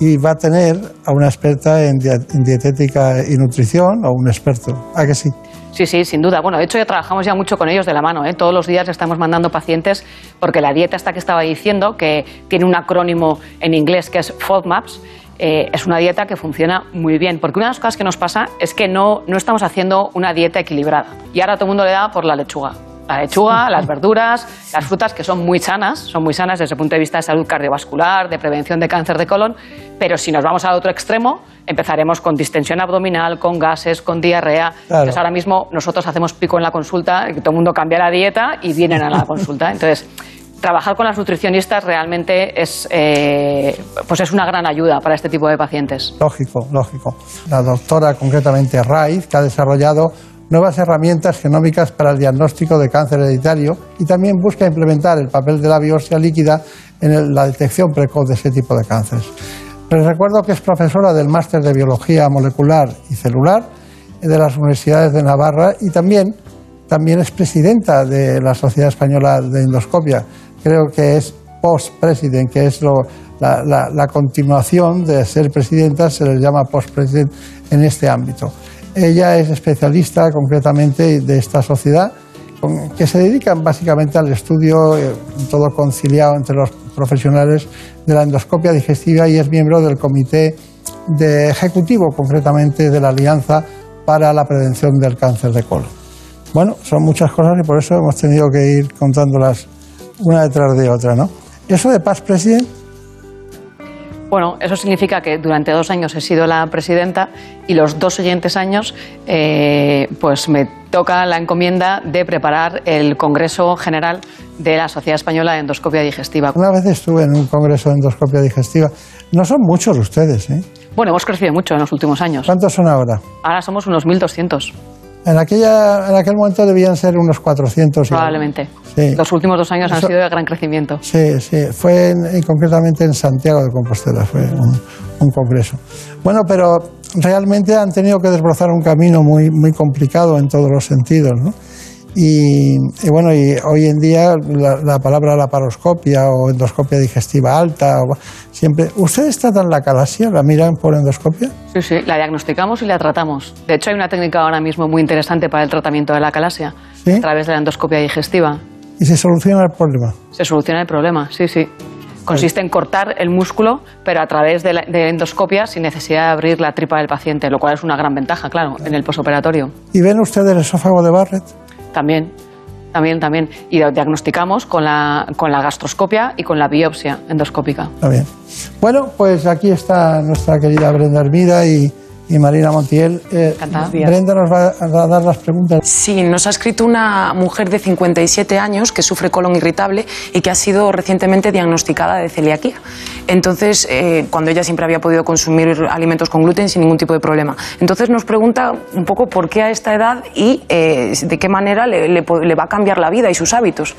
Y va a tener a una experta en dietética y nutrición o un experto. ¿A que sí? Sí, sí, sin duda. Bueno, de hecho ya trabajamos ya mucho con ellos de la mano, ¿eh? Todos los días estamos mandando pacientes porque la dieta esta que estaba diciendo, que tiene un acrónimo en inglés que es FODMAPs, Eh, es una dieta que funciona muy bien, porque una de las cosas que nos pasa es que no, no estamos haciendo una dieta equilibrada. Y ahora a todo el mundo le da por la lechuga. La lechuga, las verduras, las frutas, que son muy sanas, son muy sanas desde el punto de vista de salud cardiovascular, de prevención de cáncer de colon, pero si nos vamos al otro extremo, empezaremos con distensión abdominal, con gases, con diarrea. Claro. Entonces ahora mismo nosotros hacemos pico en la consulta, que todo el mundo cambia la dieta y vienen a la consulta. Entonces, trabajar con las nutricionistas realmente es, eh, pues es una gran ayuda para este tipo de pacientes. Lógico, lógico. La doctora, concretamente Raiz, que ha desarrollado nuevas herramientas genómicas para el diagnóstico de cáncer hereditario y también busca implementar el papel de la biopsia líquida en el, la detección precoz de este tipo de cánceres. Les recuerdo que es profesora del Máster de Biología Molecular y Celular de las Universidades de Navarra y también, también es presidenta de la Sociedad Española de Endoscopia. Creo que es post-president, que es lo, la, la, la continuación de ser presidenta, se les llama post-president en este ámbito. Ella es especialista concretamente de esta sociedad, que se dedican básicamente al estudio, todo conciliado entre los profesionales de la endoscopia digestiva, y es miembro del comité de ejecutivo, concretamente de la Alianza para la Prevención del Cáncer de Colon. Bueno, son muchas cosas y por eso hemos tenido que ir contándolas una detrás de otra, ¿no? Eso de Past President. Bueno, eso significa que durante dos años he sido la presidenta y los dos siguientes años eh, pues me toca la encomienda de preparar el Congreso General de la Sociedad Española de Endoscopia Digestiva. Una vez estuve en un congreso de endoscopia digestiva. No son muchos ustedes, ¿eh? Bueno, hemos crecido mucho en los últimos años. ¿Cuántos son ahora? Ahora somos unos mil doscientos. En, aquella, en aquel momento debían ser unos cuatrocientos. Probablemente. Sí. Los últimos dos años han Eso, sido de gran crecimiento. Sí, sí. Fue en, concretamente en Santiago de Compostela, fue un, un congreso. Bueno, pero realmente han tenido que desbrozar un camino muy, muy complicado en todos los sentidos, ¿no? Y, y bueno, y hoy en día la, la palabra laparoscopia o endoscopia digestiva alta, o, siempre. ¿Ustedes tratan la calasia? ¿La miran por endoscopia? Sí, sí, la diagnosticamos y la tratamos. De hecho, hay una técnica ahora mismo muy interesante para el tratamiento de la calasia, ¿sí?, a través de la endoscopia digestiva. ¿Y se soluciona el problema? Se soluciona el problema, sí, sí. Consiste en cortar el músculo, pero a través de la de endoscopia sin necesidad de abrir la tripa del paciente, lo cual es una gran ventaja, claro, en el posoperatorio. ¿Y ven ustedes el esófago de Barrett? También, también, también. Y lo diagnosticamos con la, con la gastroscopia y con la biopsia endoscópica. Está bien. Bueno, pues aquí está nuestra querida Brenda Arvida y, y Marina Montiel. Eh, Brenda nos va a dar las preguntas. Sí, nos ha escrito una mujer de cincuenta y siete años que sufre colon irritable y que ha sido recientemente diagnosticada de celiaquía. Entonces, eh, cuando ella siempre había podido consumir alimentos con gluten sin ningún tipo de problema. Entonces nos pregunta un poco por qué a esta edad y eh, de qué manera le, le, le va a cambiar la vida y sus hábitos.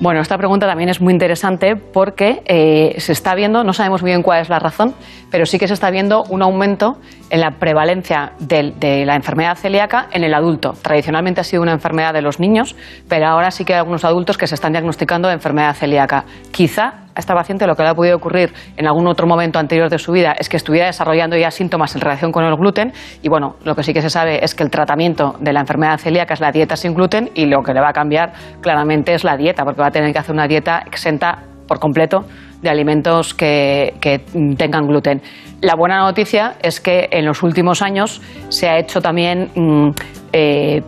Bueno, esta pregunta también es muy interesante porque eh, se está viendo, no sabemos muy bien cuál es la razón, pero sí que se está viendo un aumento en la prevalencia de, de la enfermedad celíaca en el adulto. Tradicionalmente ha sido una enfermedad de los niños, pero ahora sí que hay algunos adultos que se están diagnosticando de enfermedad celíaca. Quizá a esta paciente lo que le ha podido ocurrir en algún otro momento anterior de su vida es que estuviera desarrollando ya síntomas en relación con el gluten y bueno, lo que sí que se sabe es que el tratamiento de la enfermedad celíaca es la dieta sin gluten y lo que le va a cambiar claramente es la dieta, porque va a tener que hacer una dieta exenta por completo de alimentos que, que tengan gluten. La buena noticia es que en los últimos años se ha hecho también Mmm, eh,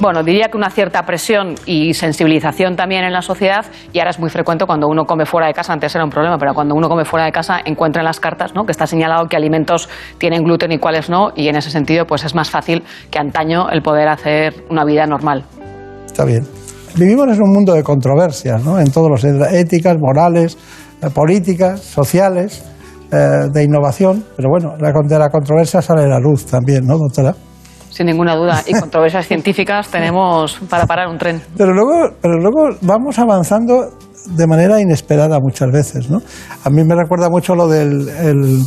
Bueno, diría que una cierta presión y sensibilización también en la sociedad, y ahora es muy frecuente cuando uno come fuera de casa, antes era un problema, pero cuando uno come fuera de casa encuentra en las cartas, ¿no?, que está señalado qué alimentos tienen gluten y cuáles no, y en ese sentido pues es más fácil que antaño el poder hacer una vida normal. Está bien. Vivimos en un mundo de controversias, ¿no?, en todos los éticas, morales, políticas, sociales. eh, de innovación, pero bueno, la, de la controversia sale la luz también, ¿no, doctora? Sin ninguna duda, y controversias científicas tenemos para parar un tren. Pero luego, pero luego vamos avanzando de manera inesperada muchas veces, ¿no? A mí me recuerda mucho lo del el,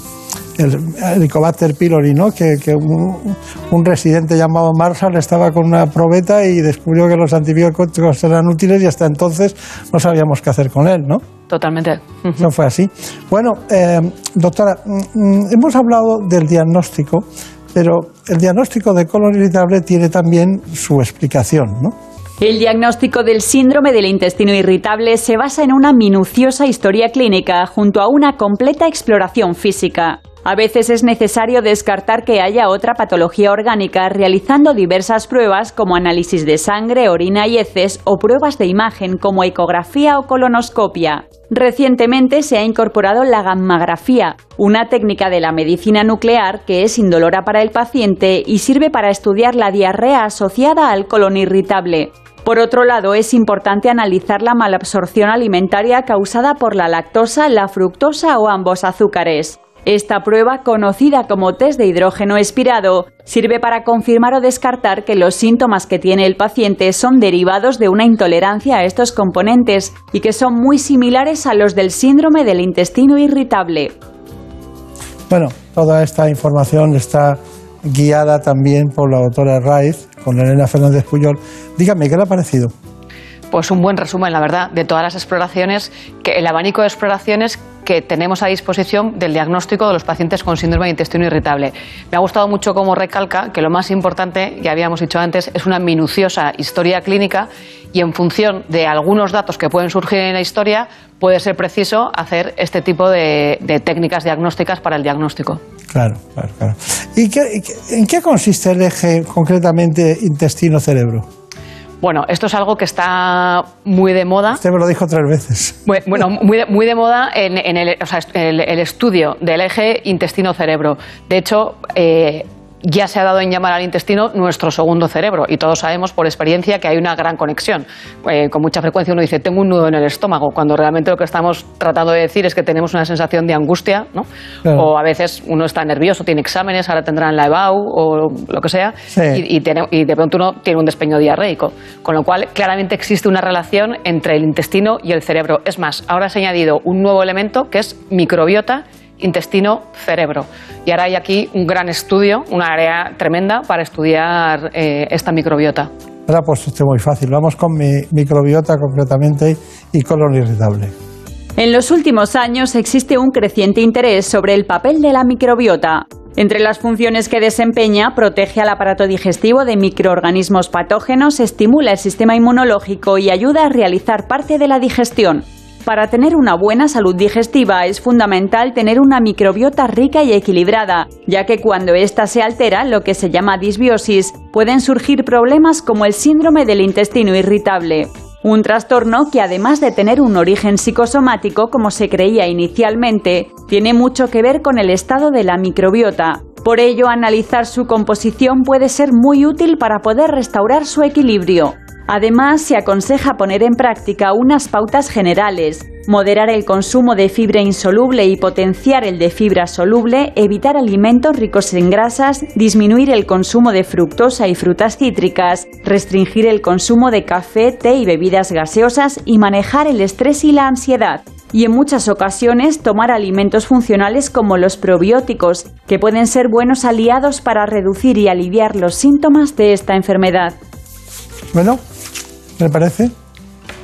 el Helicobacter pylori, ¿no? Que, que un, un residente llamado Marshall estaba con una probeta y descubrió que los antibióticos eran útiles y hasta entonces no sabíamos qué hacer con él, ¿no? Totalmente. Uh-huh. No fue así. Bueno, eh, doctora, hemos hablado del diagnóstico, pero el diagnóstico de colon irritable tiene también su explicación, ¿no? El diagnóstico del síndrome del intestino irritable se basa en una minuciosa historia clínica junto a una completa exploración física. A veces es necesario descartar que haya otra patología orgánica realizando diversas pruebas como análisis de sangre, orina y heces o pruebas de imagen como ecografía o colonoscopia. Recientemente se ha incorporado la gammagrafía, una técnica de la medicina nuclear que es indolora para el paciente y sirve para estudiar la diarrea asociada al colon irritable. Por otro lado, es importante analizar la malabsorción alimentaria causada por la lactosa, la fructosa o ambos azúcares. Esta prueba, conocida como test de hidrógeno espirado, sirve para confirmar o descartar que los síntomas que tiene el paciente son derivados de una intolerancia a estos componentes y que son muy similares a los del síndrome del intestino irritable. Bueno, toda esta información está guiada también por la doctora Raiz, con Elena Fernández Puyol. Dígame, ¿qué le ha parecido? Pues un buen resumen, la verdad, de todas las exploraciones, que el abanico de exploraciones que tenemos a disposición del diagnóstico de los pacientes con síndrome de intestino irritable. Me ha gustado mucho cómo recalca que lo más importante, ya habíamos dicho antes, es una minuciosa historia clínica y en función de algunos datos que pueden surgir en la historia puede ser preciso hacer este tipo de, de técnicas diagnósticas para el diagnóstico. Claro, claro, claro. ¿Y qué, en qué consiste el eje concretamente intestino-cerebro? Bueno, esto es algo que está muy de moda. Usted me lo dijo tres veces. Bueno, muy de, muy de moda en, en el, o sea, el, el estudio del eje intestino-cerebro. De hecho, eh, ya se ha dado en llamar al intestino nuestro segundo cerebro y todos sabemos por experiencia que hay una gran conexión. Eh, con mucha frecuencia uno dice, tengo un nudo en el estómago, cuando realmente lo que estamos tratando de decir es que tenemos una sensación de angustia, ¿no? Claro. O a veces uno está nervioso, tiene exámenes, ahora tendrán la E B A U o lo que sea, sí. y, y, tiene, y de pronto uno tiene un despeño diarreico. Con lo cual, claramente existe una relación entre el intestino y el cerebro. Es más, ahora se ha añadido un nuevo elemento que es microbiota, intestino-cerebro. Y ahora hay aquí un gran estudio, una área tremenda para estudiar eh, esta microbiota. Ahora pues esto es muy fácil. Vamos con mi microbiota concretamente y colon irritable. En los últimos años existe un creciente interés sobre el papel de la microbiota. Entre las funciones que desempeña, protege al aparato digestivo de microorganismos patógenos, estimula el sistema inmunológico y ayuda a realizar parte de la digestión. Para tener una buena salud digestiva es fundamental tener una microbiota rica y equilibrada, ya que cuando ésta se altera, lo que se llama disbiosis, pueden surgir problemas como el síndrome del intestino irritable. Un trastorno que, además de tener un origen psicosomático como se creía inicialmente, tiene mucho que ver con el estado de la microbiota. Por ello, analizar su composición puede ser muy útil para poder restaurar su equilibrio. Además, se aconseja poner en práctica unas pautas generales, moderar el consumo de fibra insoluble y potenciar el de fibra soluble, evitar alimentos ricos en grasas, disminuir el consumo de fructosa y frutas cítricas, restringir el consumo de café, té y bebidas gaseosas y manejar el estrés y la ansiedad. Y en muchas ocasiones tomar alimentos funcionales como los probióticos, que pueden ser buenos aliados para reducir y aliviar los síntomas de esta enfermedad. Bueno, ¿me parece?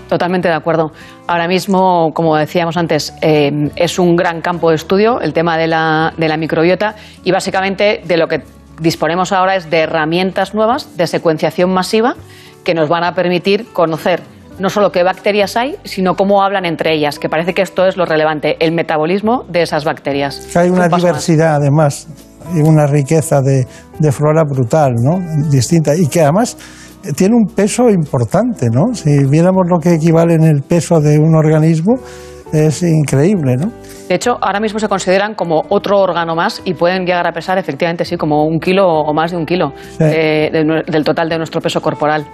Totalmente de acuerdo. Ahora mismo, como decíamos antes, eh, es un gran campo de estudio el tema de la, de la microbiota y básicamente de lo que disponemos ahora es de herramientas nuevas de secuenciación masiva que nos van a permitir conocer no solo qué bacterias hay, sino cómo hablan entre ellas, que parece que esto es lo relevante, el metabolismo de esas bacterias. Hay una diversidad, además, y una riqueza de, de flora brutal, ¿no? Distinta y que además tiene un peso importante, ¿no? Si viéramos lo que equivale en el peso de un organismo, es increíble, ¿no? De hecho, ahora mismo se consideran como otro órgano más y pueden llegar a pesar, efectivamente, sí, como un kilo o más de un kilo sí. de, de, del total de nuestro peso corporal.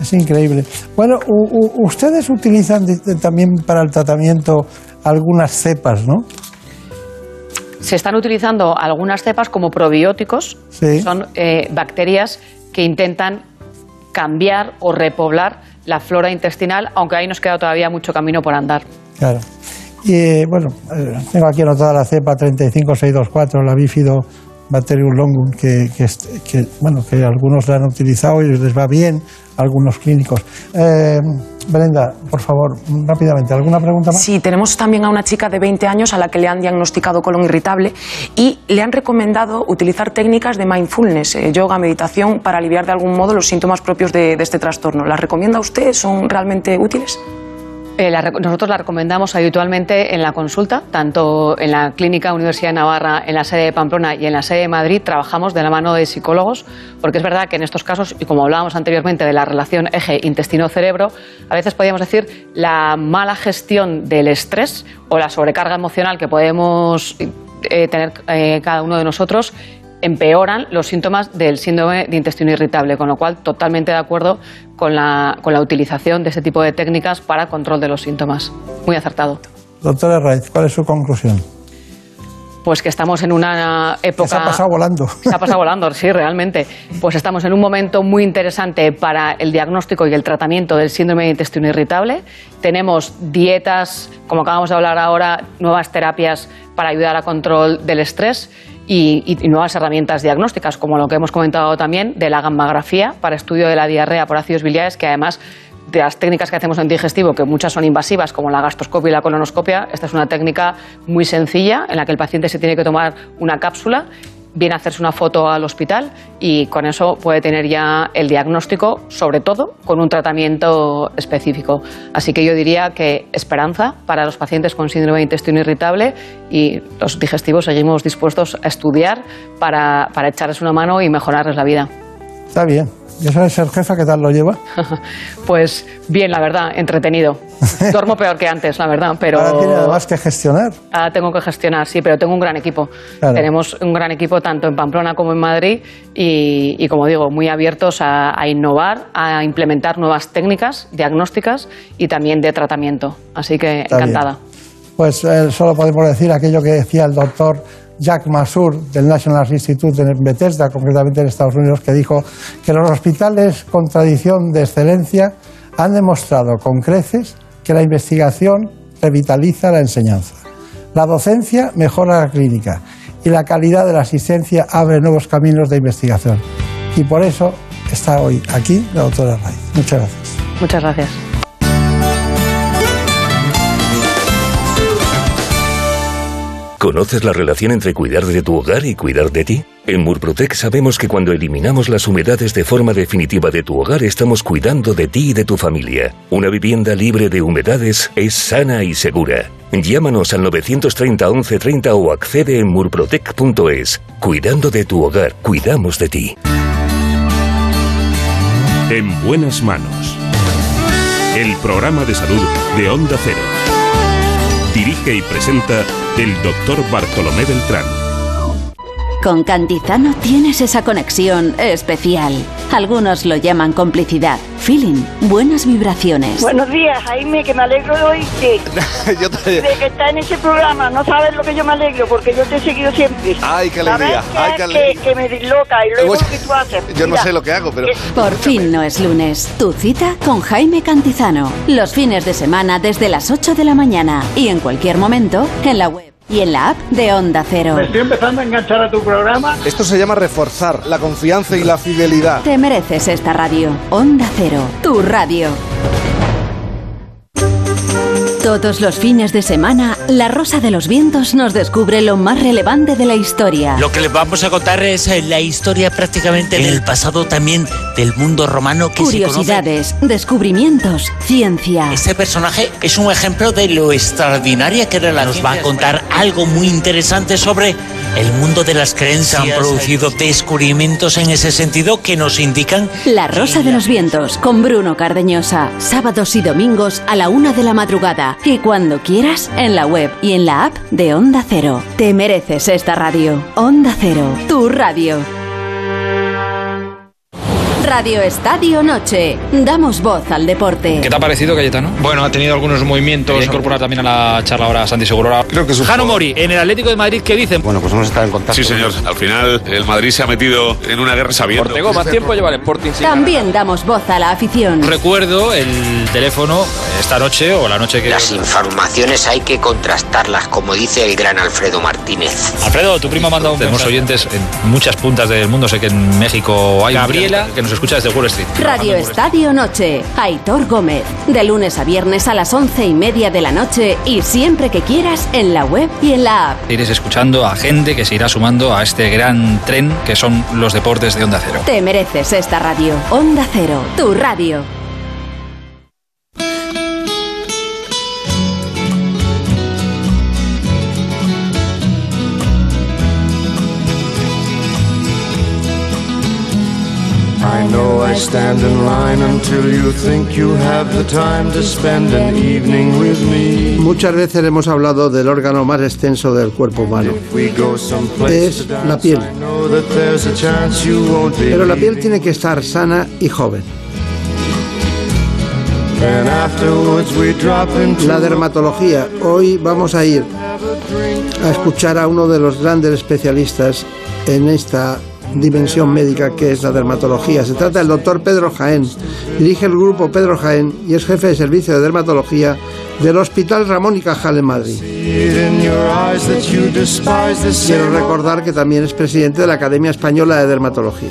Es increíble. Bueno, u, u, ustedes utilizan también para el tratamiento algunas cepas, ¿no? se están utilizando algunas cepas como probióticos, sí. son eh, bacterias que intentan cambiar o repoblar la flora intestinal, aunque ahí nos queda todavía mucho camino por andar. Claro. Y eh, bueno, tengo aquí anotada la cepa treinta y cinco seiscientos veinticuatro, la bifidobacterium longum, que, que, que, bueno, que algunos la han utilizado y les va bien a algunos clínicos. Eh, Brenda, por favor, rápidamente, ¿alguna pregunta más? Sí, tenemos también a una chica de veinte años a la que le han diagnosticado colon irritable y le han recomendado utilizar técnicas de mindfulness, eh, yoga, meditación, para aliviar de algún modo los síntomas propios de, de este trastorno. ¿Las recomienda usted? ¿Son realmente útiles? Eh, la, nosotros la recomendamos habitualmente en la consulta, tanto en la Clínica Universidad de Navarra, en la sede de Pamplona y en la sede de Madrid. Trabajamos de la mano de psicólogos, porque es verdad que en estos casos, y como hablábamos anteriormente de la relación eje intestino-cerebro, a veces podríamos decir la mala gestión del estrés o la sobrecarga emocional que podemos eh, tener eh, cada uno de nosotros empeoran los síntomas del síndrome de intestino irritable, con lo cual totalmente de acuerdo con la, con la utilización de este tipo de técnicas para control de los síntomas. Muy acertado. Doctora Raiz, ¿cuál es su conclusión? Pues que estamos en una época... Se ha pasado volando. Se ha pasado volando, sí, realmente. Pues estamos en un momento muy interesante para el diagnóstico y el tratamiento del síndrome de intestino irritable. Tenemos dietas, como acabamos de hablar ahora, nuevas terapias para ayudar al control del estrés. Y, y nuevas herramientas diagnósticas, como lo que hemos comentado también de la gammagrafía para estudio de la diarrea por ácidos biliares, que además de las técnicas que hacemos en digestivo, que muchas son invasivas, como la gastroscopia y la colonoscopia, esta es una técnica muy sencilla en la que el paciente se tiene que tomar una cápsula, viene a hacerse una foto al hospital y con eso puede tener ya el diagnóstico, sobre todo con un tratamiento específico. Así que yo diría que esperanza para los pacientes con síndrome de intestino irritable, y los digestivos seguimos dispuestos a estudiar para, para echarles una mano y mejorarles la vida. Está bien. ¿Ya sabes ser jefa? ¿Qué tal lo lleva? Pues bien, la verdad, entretenido. Duermo peor que antes, la verdad, pero... Ahora tiene además que gestionar. Ahora tengo que gestionar, sí, pero tengo un gran equipo. Claro. Tenemos un gran equipo tanto en Pamplona como en Madrid y, y como digo, muy abiertos a, a innovar, a implementar nuevas técnicas diagnósticas y también de tratamiento. Así que está encantada. Bien. Pues eh, solo podemos decir aquello que decía el doctor Jack Masur, del National Institute en Bethesda, concretamente en Estados Unidos, que dijo que los hospitales con tradición de excelencia han demostrado con creces que la investigación revitaliza la enseñanza, la docencia mejora la clínica y la calidad de la asistencia abre nuevos caminos de investigación. Y por eso está hoy aquí la doctora Raiz. Muchas gracias. Muchas gracias. ¿Conoces la relación entre cuidar de tu hogar y cuidar de ti? En Murprotec sabemos que cuando eliminamos las humedades de forma definitiva de tu hogar, estamos cuidando de ti y de tu familia. Una vivienda libre de humedades es sana y segura. Llámanos al nueve tres cero once treinta o accede en murprotec punto es. Cuidando de tu hogar, cuidamos de ti. En buenas manos. El programa de salud de Onda Cero. Dirige y presenta el doctor Bartolomé Beltrán. Con Cantizano tienes esa conexión especial. Algunos lo llaman complicidad, feeling, buenas vibraciones. Buenos días, Jaime, que me alegro de oírte. Yo te... De que está en ese programa, no sabes lo que yo me alegro, porque yo te he seguido siempre. Ay, qué alegría. Ay, qué alegría. Que, que me disloca y luego lo que tú haces. Yo Mira. no sé lo que hago, pero... Por fin no es lunes. Tu cita con Jaime Cantizano. Los fines de semana desde las ocho de la mañana y en cualquier momento en la web y en la app de Onda Cero. Me estoy empezando a enganchar a tu programa. Esto se llama reforzar la confianza y la fidelidad. Te mereces esta radio. Onda Cero, tu radio. Todos los fines de semana, La Rosa de los Vientos nos descubre lo más relevante de la historia. Lo que les vamos a contar es la historia prácticamente del pasado también del mundo romano que se conoce. Curiosidades, descubrimientos, ciencia. Este personaje es un ejemplo de lo extraordinaria que era la ciencia. Nos va a contar algo muy interesante sobre el mundo de las creencias. Se han producido descubrimientos en ese sentido que nos indican... La Rosa de los Vientos, con Bruno Cardeñosa. Sábados y domingos a la una de la madrugada. Y cuando quieras, en la web y en la app de Onda Cero. Te mereces esta radio. Onda Cero, tu radio. Radio Estadio Noche. Damos voz al deporte. ¿Qué te ha parecido, Cayetano? Bueno, ha tenido algunos movimientos. Incorporar también a la charla ahora Santi Segurola. Creo que es un... Jano Mori, en el Atlético de Madrid, ¿qué dicen? Bueno, pues hemos estado en contacto. Sí, señor. Al final, el Madrid se ha metido en una guerra sabiendo. Ortego, más tiempo lleva el Sporting. También damos voz a la afición. Recuerdo el teléfono esta noche o la noche que... Las informaciones hay que contrastarlas, como dice el gran Alfredo Martínez. Alfredo, tu primo ha mandado un... Tenemos oyentes en muchas puntas del mundo. Sé que en México hay... Gabriela, que nos escucha desde Wall Street. Radio Estadio Noche, Aitor Gómez. De lunes a viernes a las once y media de la noche y siempre que quieras en la web y en la app. Iréis escuchando a gente que se irá sumando a este gran tren que son los deportes de Onda Cero. Te mereces esta radio. Onda Cero, tu radio. I know I stand in line until you think you have the time to spend an evening with me. Muchas veces hemos hablado del órgano más extenso del cuerpo humano. Es la piel. Pero la piel tiene que estar sana y joven. La dermatología. Hoy vamos a ir a escuchar a uno de los grandes especialistas en esta dimensión médica que es la dermatología. Se trata del doctor Pedro Jaén. Dirige el grupo Pedro Jaén y es jefe de servicio de dermatología del Hospital Ramón y Cajal en Madrid. Quiero recordar que también es presidente de la Academia Española de Dermatología.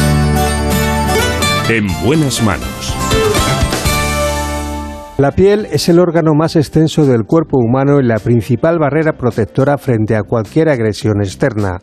En buenas manos. La piel es el órgano más extenso del cuerpo humano y la principal barrera protectora frente a cualquier agresión externa.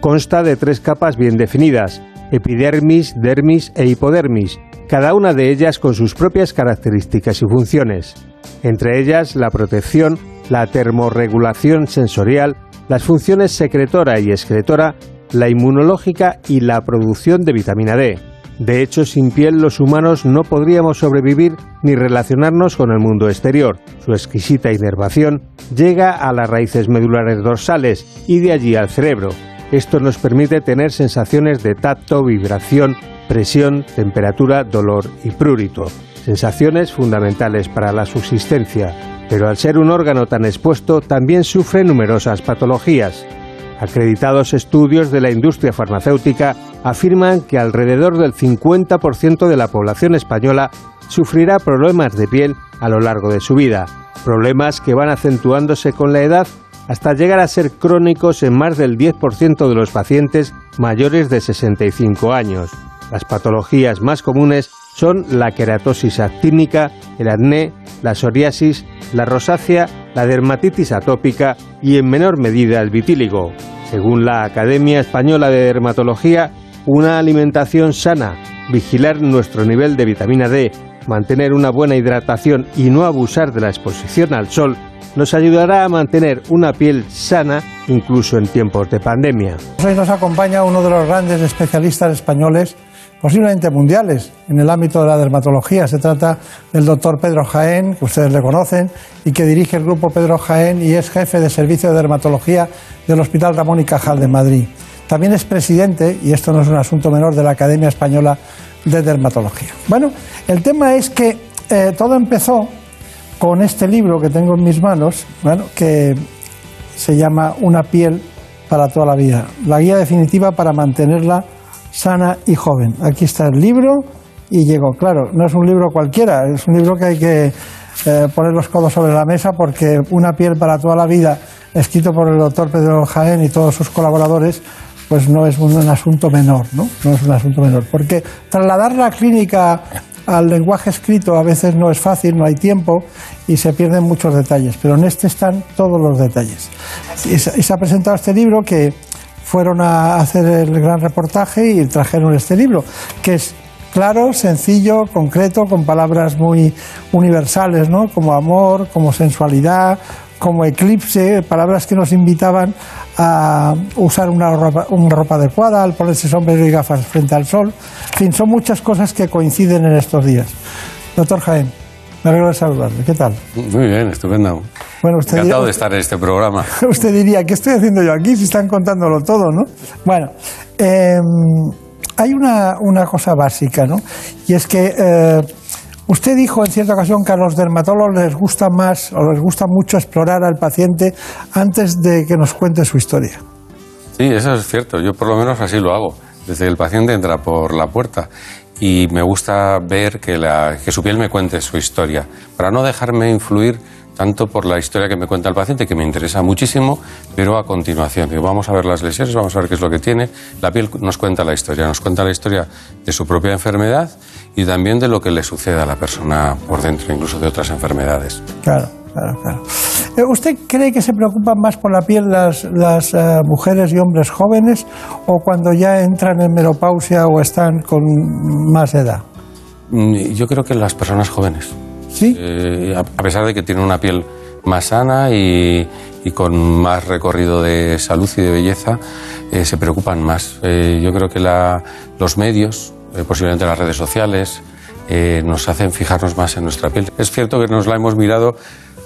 Consta de tres capas bien definidas: epidermis, dermis e hipodermis, cada una de ellas con sus propias características y funciones. Entre ellas, la protección, la termorregulación sensorial, las funciones secretora y excretora, la inmunológica y la producción de vitamina D. De hecho, sin piel los humanos no podríamos sobrevivir ni relacionarnos con el mundo exterior. Su exquisita inervación llega a las raíces medulares dorsales y de allí al cerebro. Esto nos permite tener sensaciones de tacto, vibración, presión, temperatura, dolor y prurito. Sensaciones fundamentales para la subsistencia, pero al ser un órgano tan expuesto también sufre numerosas patologías. Acreditados estudios de la industria farmacéutica afirman que alrededor del cincuenta por ciento de la población española sufrirá problemas de piel a lo largo de su vida, problemas que van acentuándose con la edad hasta llegar a ser crónicos en más del diez por ciento de los pacientes mayores de sesenta y cinco años. Las patologías más comunes son la queratosis actínica, el acné, la psoriasis, la rosácea, la dermatitis atópica y en menor medida el vitíligo. Según la Academia Española de Dermatología, una alimentación sana, vigilar nuestro nivel de vitamina D, mantener una buena hidratación y no abusar de la exposición al sol, nos ayudará a mantener una piel sana incluso en tiempos de pandemia. Hoy nos acompaña uno de los grandes especialistas españoles, posiblemente mundiales, en el ámbito de la dermatología. Se trata del doctor Pedro Jaén, que ustedes le conocen, y que dirige el grupo Pedro Jaén y es jefe de servicio de dermatología del Hospital Ramón y Cajal de Madrid. También es presidente, y esto no es un asunto menor, de la Academia Española de Dermatología. Bueno, el tema es que eh, todo empezó con este libro que tengo en mis manos, bueno, que se llama Una piel para toda la vida, la guía definitiva para mantenerla sana y joven. Aquí está el libro y llegó. Claro, no es un libro cualquiera, es un libro que hay que eh, poner los codos sobre la mesa, porque Una piel para toda la vida, escrito por el doctor Pedro Jaén y todos sus colaboradores, pues no es un, un asunto menor, ¿no? No es un asunto menor, porque trasladar la clínica al lenguaje escrito a veces no es fácil, no hay tiempo y se pierden muchos detalles, pero en este están todos los detalles. Y se ha presentado este libro, que fueron a hacer el gran reportaje y trajeron este libro, que es claro, sencillo, concreto, con palabras muy universales, ¿no? Como amor, como sensualidad, como eclipse, palabras que nos invitaban a usar una ropa, una ropa adecuada, al ponerse sombrero y gafas frente al sol. En fin, son muchas cosas que coinciden en estos días. Doctor Jaén, me alegro de saludarle. ¿Qué tal? Muy bien, estupendo. Bueno, usted Encantado diría, de estar en este programa. Usted diría, ¿qué estoy haciendo yo aquí si están contándolo todo, no? Bueno, eh, hay una, una cosa básica, ¿no? Y es que eh, usted dijo en cierta ocasión que a los dermatólogos les gusta más o les gusta mucho explorar al paciente antes de que nos cuente su historia. Sí, eso es cierto. Yo por lo menos así lo hago. Desde que el paciente entra por la puerta y me gusta ver que, la, que su piel me cuente su historia para no dejarme influir tanto por la historia que me cuenta el paciente, que me interesa muchísimo, pero a continuación digo, vamos a ver las lesiones, vamos a ver qué es lo que tiene. La piel nos cuenta la historia, nos cuenta la historia de su propia enfermedad y también de lo que le sucede a la persona por dentro, incluso de otras enfermedades. Claro, claro, claro. ¿Usted cree que se preocupan más por la piel las, las uh, mujeres y hombres jóvenes o cuando ya entran en menopausia o están con más edad? Yo creo que las personas jóvenes. ¿Sí? Eh, a pesar de que tiene una piel más sana y, y con más recorrido de salud y de belleza, eh, se preocupan más. Eh, yo creo que la, los medios, eh, posiblemente las redes sociales, eh, nos hacen fijarnos más en nuestra piel. Es cierto que nos la hemos mirado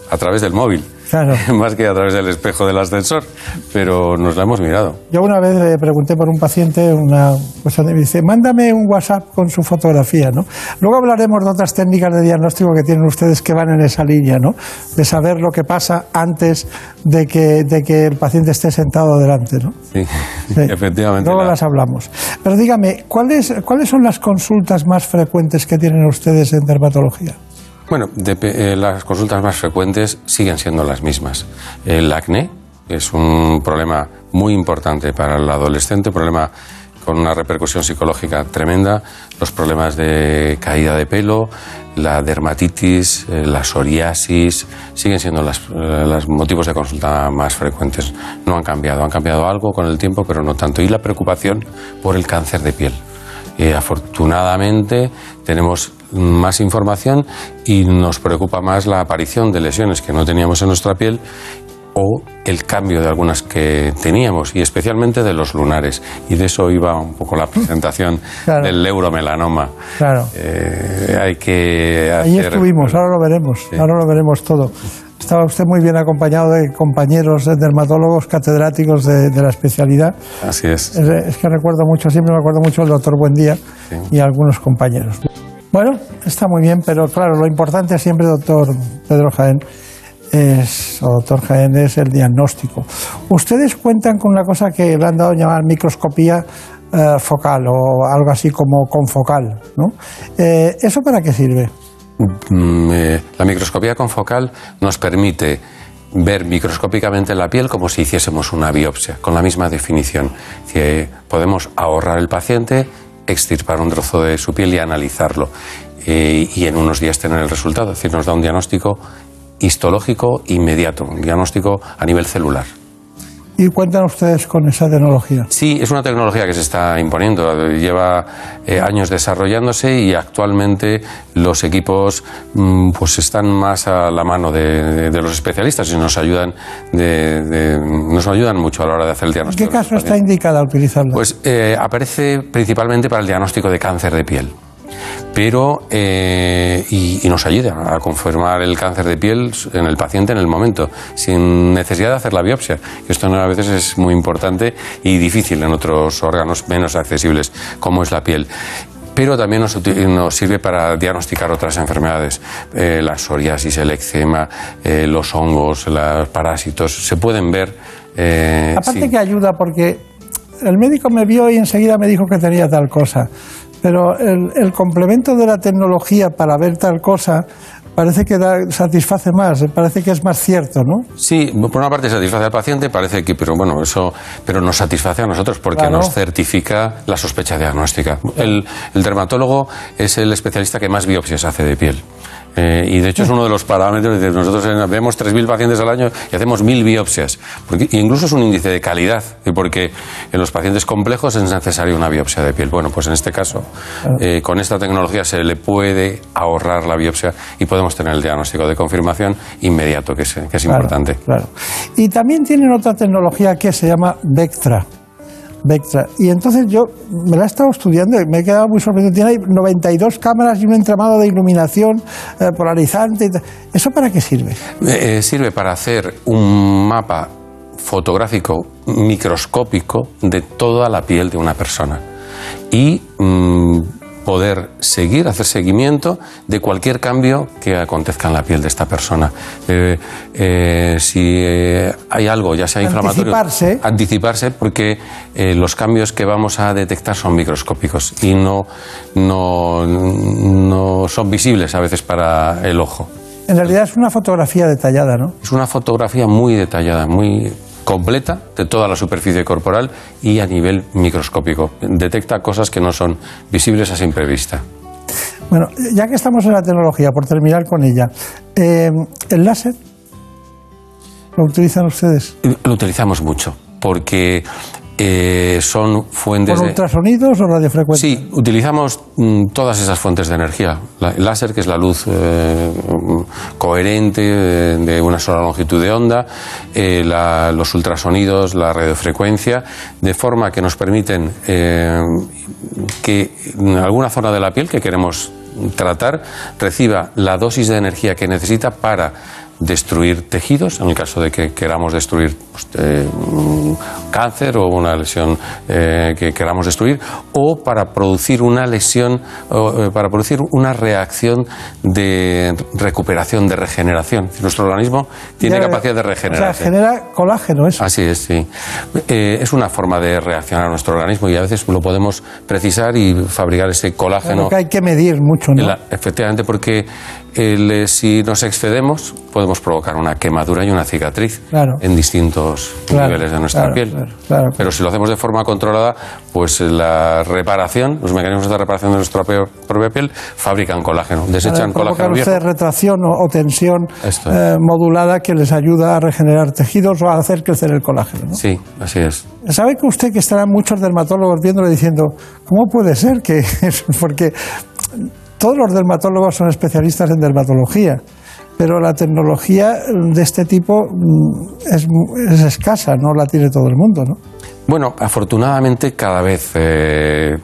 a través del móvil, claro, más que a través del espejo del ascensor, pero nos la hemos mirado. Yo una vez le pregunté por un paciente una cosa, me dice, mándame un WhatsApp con su fotografía, ¿no? Luego hablaremos de otras técnicas de diagnóstico que tienen ustedes que van en esa línea, ¿no? De saber lo que pasa antes de que, de que el paciente esté sentado delante, ¿no? Sí, sí. Efectivamente. Luego nada. Las hablamos. Pero dígame, ¿cuáles, ¿cuáles son las consultas más frecuentes que tienen ustedes en dermatología? Bueno, de, eh, las consultas más frecuentes siguen siendo las mismas. El acné es un problema muy importante para el adolescente, problema con una repercusión psicológica tremenda, los problemas de caída de pelo, la dermatitis, eh, la psoriasis, siguen siendo las, eh, los motivos de consulta más frecuentes. No han cambiado, han cambiado algo con el tiempo, pero no tanto. Y la preocupación por el cáncer de piel. Eh, afortunadamente tenemos más información y nos preocupa más la aparición de lesiones que no teníamos en nuestra piel o el cambio de algunas que teníamos, y especialmente de los lunares. Y de eso iba un poco la presentación claro. del neuromelanoma. Claro. Eh, hay que hacer... Ahí estuvimos, ahora lo veremos, sí. ahora lo veremos todo. Estaba usted muy bien acompañado de compañeros de dermatólogos catedráticos de, de la especialidad. Así es. es. Es que recuerdo mucho, siempre me acuerdo mucho del doctor Buendía sí. y algunos compañeros. Bueno, está muy bien, pero claro, lo importante siempre, doctor Pedro Jaén, es, o doctor Jaén, es el diagnóstico. Ustedes cuentan con una cosa que le han dado a llamar microscopía eh, focal o algo así como confocal, ¿no? Eh, ¿Eso para qué sirve? La microscopía confocal nos permite ver microscópicamente la piel como si hiciésemos una biopsia, con la misma definición. Que podemos ahorrar al paciente, extirpar un trozo de su piel y analizarlo. Eh, y en unos días tener el resultado. Es decir, nos da un diagnóstico histológico inmediato, un diagnóstico a nivel celular. ¿Y cuentan ustedes con esa tecnología? Sí, es una tecnología que se está imponiendo. Lleva eh, años desarrollándose y actualmente los equipos pues están más a la mano de, de, de los especialistas y nos ayudan de, de, nos ayudan mucho a la hora de hacer el diagnóstico. ¿En qué caso está indicada utilizarla? Pues eh, aparece principalmente para el diagnóstico de cáncer de piel. Pero, eh, y, y nos ayuda a confirmar el cáncer de piel en el paciente en el momento, sin necesidad de hacer la biopsia. Esto a veces es muy importante y difícil en otros órganos menos accesibles, como es la piel. Pero también nos, nos sirve para diagnosticar otras enfermedades, eh, la psoriasis, el eczema, eh, los hongos, los parásitos, se pueden ver. Eh, Aparte sí. que ayuda porque el médico me vio y enseguida me dijo que tenía tal cosa. Pero el, el complemento de la tecnología para ver tal cosa parece que da, satisface más, parece que es más cierto, ¿no? Sí, por una parte satisface al paciente, parece que, pero bueno, eso, pero nos satisface a nosotros porque claro, nos certifica la sospecha diagnóstica. El, el dermatólogo es el especialista que más biopsias hace de piel. Eh, y de hecho es uno de los parámetros. Nosotros vemos tres mil pacientes al año y hacemos mil biopsias. Porque incluso es un índice de calidad, porque en los pacientes complejos es necesaria una biopsia de piel. Bueno, pues en este caso, eh, con esta tecnología se le puede ahorrar la biopsia y podemos tener el diagnóstico de confirmación inmediato, que es, que es claro, importante. Claro. Y también tienen otra tecnología que se llama Vectra. Vectra. Y entonces yo me la he estado estudiando y me he quedado muy sorprendido. Tiene noventa y dos cámaras y un entramado de iluminación eh, polarizante. ¿Eso para qué sirve? Eh, sirve para hacer un mapa fotográfico microscópico de toda la piel de una persona y mmm, poder seguir, hacer seguimiento de cualquier cambio que acontezca en la piel de esta persona. Eh, eh, si eh, hay algo, ya sea inflamatorio, anticiparse, anticiparse porque eh, los cambios que vamos a detectar son microscópicos y no, no, no son visibles a veces para el ojo. En realidad es una fotografía detallada, ¿no? Es una fotografía muy detallada, muy completa de toda la superficie corporal y a nivel microscópico. Detecta cosas que no son visibles a simple vista. Bueno, ya que estamos en la tecnología, por terminar con ella, eh, ¿el láser lo utilizan ustedes? Lo utilizamos mucho porque eh, son fuentes de... ¿Por ultrasonidos o radiofrecuencias? Sí, utilizamos mm, todas esas fuentes de energía. La, el láser, que es la luz eh, coherente de, de una sola longitud de onda, eh, la, los ultrasonidos, la radiofrecuencia, de forma que nos permiten eh, que en alguna zona de la piel que queremos tratar reciba la dosis de energía que necesita para destruir tejidos, en el caso de que queramos destruir pues, eh, un cáncer o una lesión eh, que queramos destruir, o para producir una lesión, o, eh, para producir una reacción de recuperación, de regeneración. Nuestro organismo tiene ya, capacidad de regenerar. O sea, genera colágeno eso. Así es, sí. Eh, es una forma de reaccionar a nuestro organismo y a veces lo podemos precisar y fabricar ese colágeno. Claro que hay que medir mucho, ¿no? La, efectivamente, porque el, si nos excedemos podemos provocar una quemadura y una cicatriz claro, en distintos claro, niveles de nuestra claro, piel. Claro, claro. Pero si lo hacemos de forma controlada, pues la reparación, los mecanismos de reparación de nuestra propia piel fabrican colágeno, desechan colágeno viejo. Provocan retracción o tensión eh, modulada que les ayuda a regenerar tejidos o a hacer crecer el colágeno, ¿no? Sí, así es. ¿Sabe que usted que estarán muchos dermatólogos viéndole diciendo, ¿cómo puede ser que...? Porque todos los dermatólogos son especialistas en dermatología, pero la tecnología de este tipo es, es escasa, no la tiene todo el mundo, ¿no? Bueno, afortunadamente cada vez... Eh,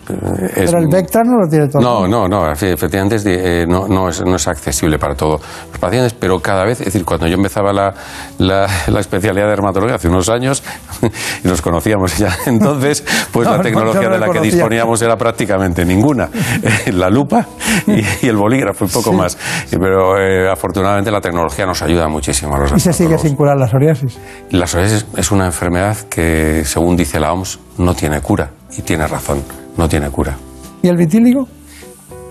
es, pero el Vectra no lo tiene todo no, el mundo. No, no, no, efectivamente es, eh, no, no, es, no es accesible para todos los pacientes, pero cada vez, es decir, cuando yo empezaba la, la, la especialidad de dermatología hace unos años, y nos conocíamos ya entonces, pues no, la tecnología no de la que disponíamos era prácticamente ninguna. La lupa y, y el bolígrafo, un poco sí, más. Pero eh, afortunadamente la tecnología nos ayuda muchísimo a los dermatólogos. ¿Y se sigue sin curar la psoriasis? La psoriasis es una enfermedad que, según dice la O M S, no tiene cura, y tiene razón, no tiene cura. ¿Y el vitíligo?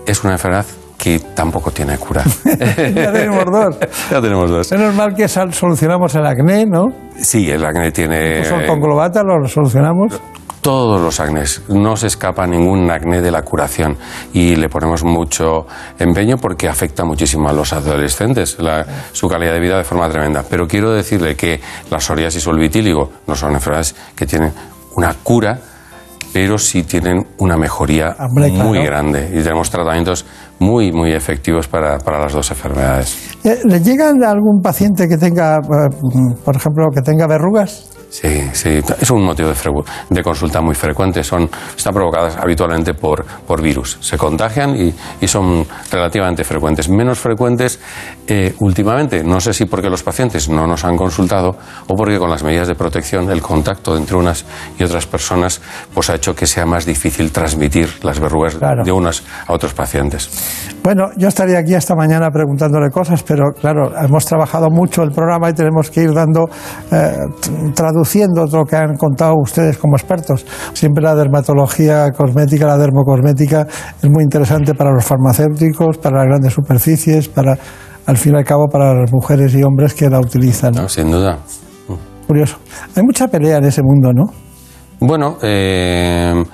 Es una enfermedad que tampoco tiene cura. Ya tenemos dos. Ya tenemos dos. Menos mal que solucionamos el acné, ¿no? Sí, el acné tiene... Son con globata, lo solucionamos. Todos los acnés, no se escapa ningún acné de la curación y le ponemos mucho empeño porque afecta muchísimo a los adolescentes, la, su calidad de vida de forma tremenda. Pero quiero decirle que la psoriasis o el vitíligo no son enfermedades que tienen una cura, pero sí tienen una mejoría Ambleca, muy ¿no? grande y tenemos tratamientos muy, muy efectivos para, para las dos enfermedades. ¿Le llegan a algún paciente que tenga, por ejemplo, que tenga verrugas? Sí, sí, es un motivo de, de consulta muy frecuente. Son, están provocadas habitualmente por, por virus. Se contagian y, y son relativamente frecuentes. Menos frecuentes eh, últimamente. No sé si porque los pacientes no nos han consultado o porque con las medidas de protección el contacto entre unas y otras personas pues ha hecho que sea más difícil transmitir las verrugas claro, de unas a otros pacientes. Bueno, yo estaría aquí hasta mañana preguntándole cosas, pero claro, hemos trabajado mucho el programa y tenemos que ir dando eh, traducciones reproduciendo otro que han contado ustedes como expertos. Siempre la dermatología cosmética, la dermocosmética, es muy interesante para los farmacéuticos, para las grandes superficies, para, al fin y al cabo, para las mujeres y hombres que la utilizan. No, sin duda. Curioso. Hay mucha pelea en ese mundo, ¿no? Bueno, eh...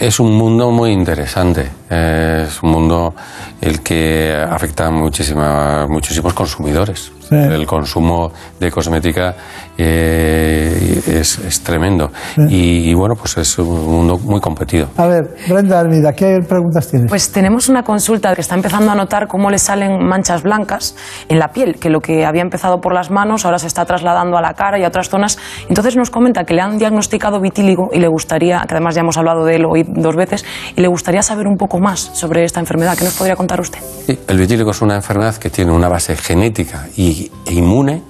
es un mundo muy interesante, eh, es un mundo el que afecta a muchísimos consumidores. Sí. El consumo de cosmética eh, es, es tremendo. Sí. Y, y bueno, pues es un mundo muy competido. A ver, Brenda Arvida, ¿qué preguntas tienes? Pues tenemos una consulta que está empezando a notar cómo le salen manchas blancas en la piel, que lo que había empezado por las manos ahora se está trasladando a la cara y a otras zonas. Entonces nos comenta que le han diagnosticado vitíligo y le gustaría, que además ya hemos hablado de él hoy dos veces, y le gustaría saber un poco más sobre esta enfermedad. ¿Qué nos podría contar usted? Sí, el vitíligo es una enfermedad que tiene una base genética y, e inmune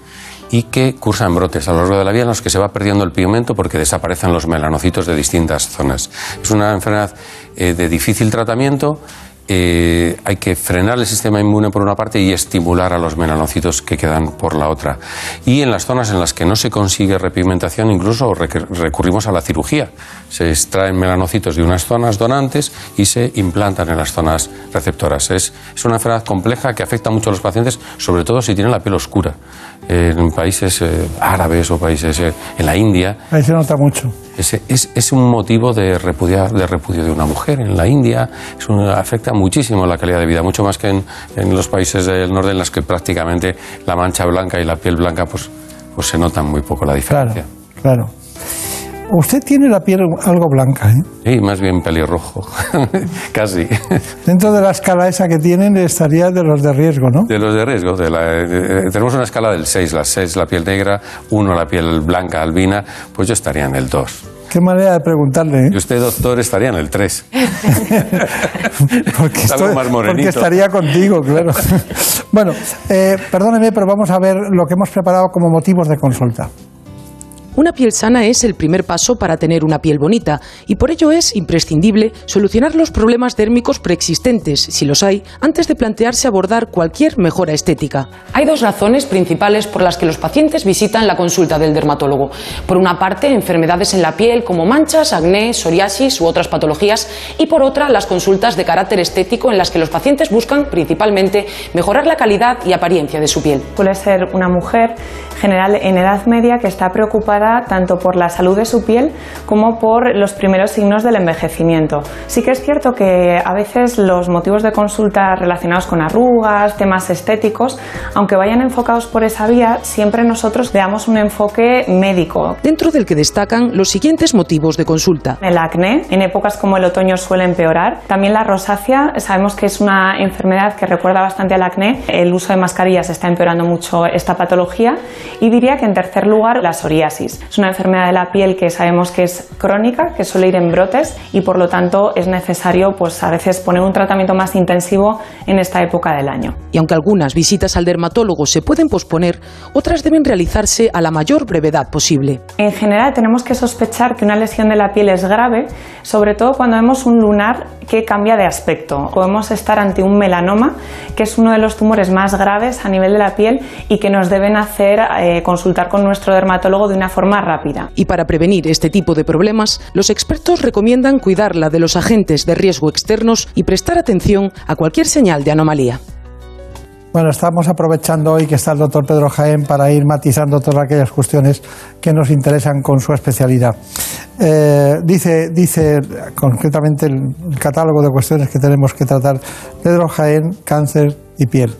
y que cursa en brotes a lo largo de la vida en los que se va perdiendo el pigmento porque desaparecen los melanocitos de distintas zonas. Es una enfermedad eh, de difícil tratamiento. Eh, hay que frenar el sistema inmune por una parte y estimular a los melanocitos que quedan por la otra. Y en las zonas en las que no se consigue repigmentación, incluso recurrimos a la cirugía. Se extraen melanocitos de unas zonas donantes y se implantan en las zonas receptoras. Es, es una enfermedad compleja que afecta mucho a los pacientes, sobre todo si tienen la piel oscura. Eh, en países eh, árabes o países eh, en la India. Ahí se nota mucho. Es, es, es un motivo de, repudiar, de repudio de una mujer en la India. Es un, afecta muchísimo la calidad de vida, mucho más que en, en los países del norte, en las que prácticamente la mancha blanca y la piel blanca pues, pues se notan muy poco la diferencia. Claro, claro. Usted tiene la piel algo blanca, ¿eh? Sí, más bien pelirrojo, casi. Dentro de la escala esa que tienen estaría de los de riesgo, ¿no? De los de riesgo. De la, de, tenemos una escala del seis, la seis la piel negra, uno la piel blanca albina, pues yo estaría en el dos. Qué manera de preguntarle, ¿eh? Y usted, doctor, estaría en el tres. porque, estoy, porque estaría contigo, claro. Bueno, eh, perdóneme, pero vamos a ver lo que hemos preparado como motivos de consulta. Una piel sana es el primer paso para tener una piel bonita y por ello es imprescindible solucionar los problemas dérmicos preexistentes, si los hay, antes de plantearse abordar cualquier mejora estética. Hay dos razones principales por las que los pacientes visitan la consulta del dermatólogo. Por una parte, enfermedades en la piel como manchas, acné, psoriasis u otras patologías, y por otra, las consultas de carácter estético en las que los pacientes buscan principalmente mejorar la calidad y apariencia de su piel. Suele ser una mujer general en edad media que está preocupada tanto por la salud de su piel como por los primeros signos del envejecimiento. Sí que es cierto que a veces los motivos de consulta relacionados con arrugas, temas estéticos, aunque vayan enfocados por esa vía, siempre nosotros le damos un enfoque médico. Dentro del que destacan los siguientes motivos de consulta. El acné, en épocas como el otoño suele empeorar. También la rosácea, sabemos que es una enfermedad que recuerda bastante al acné. El uso de mascarillas está empeorando mucho esta patología. Y diría que en tercer lugar, la psoriasis. Es una enfermedad de la piel que sabemos que es crónica, que suele ir en brotes y por lo tanto es necesario pues a veces poner un tratamiento más intensivo en esta época del año. Y aunque algunas visitas al dermatólogo se pueden posponer, otras deben realizarse a la mayor brevedad posible. En general tenemos que sospechar que una lesión de la piel es grave, sobre todo cuando vemos un lunar que cambia de aspecto. Podemos estar ante un melanoma, que es uno de los tumores más graves a nivel de la piel y que nos deben hacer eh, consultar con nuestro dermatólogo de una forma más rápida. Y para prevenir este tipo de problemas, los expertos recomiendan cuidarla de los agentes de riesgo externos y prestar atención a cualquier señal de anomalía. Bueno, estamos aprovechando hoy que está el doctor Pedro Jaén para ir matizando todas aquellas cuestiones que nos interesan con su especialidad. Eh, dice, dice concretamente el, el catálogo de cuestiones que tenemos que tratar. Pedro Jaén, cáncer y piel.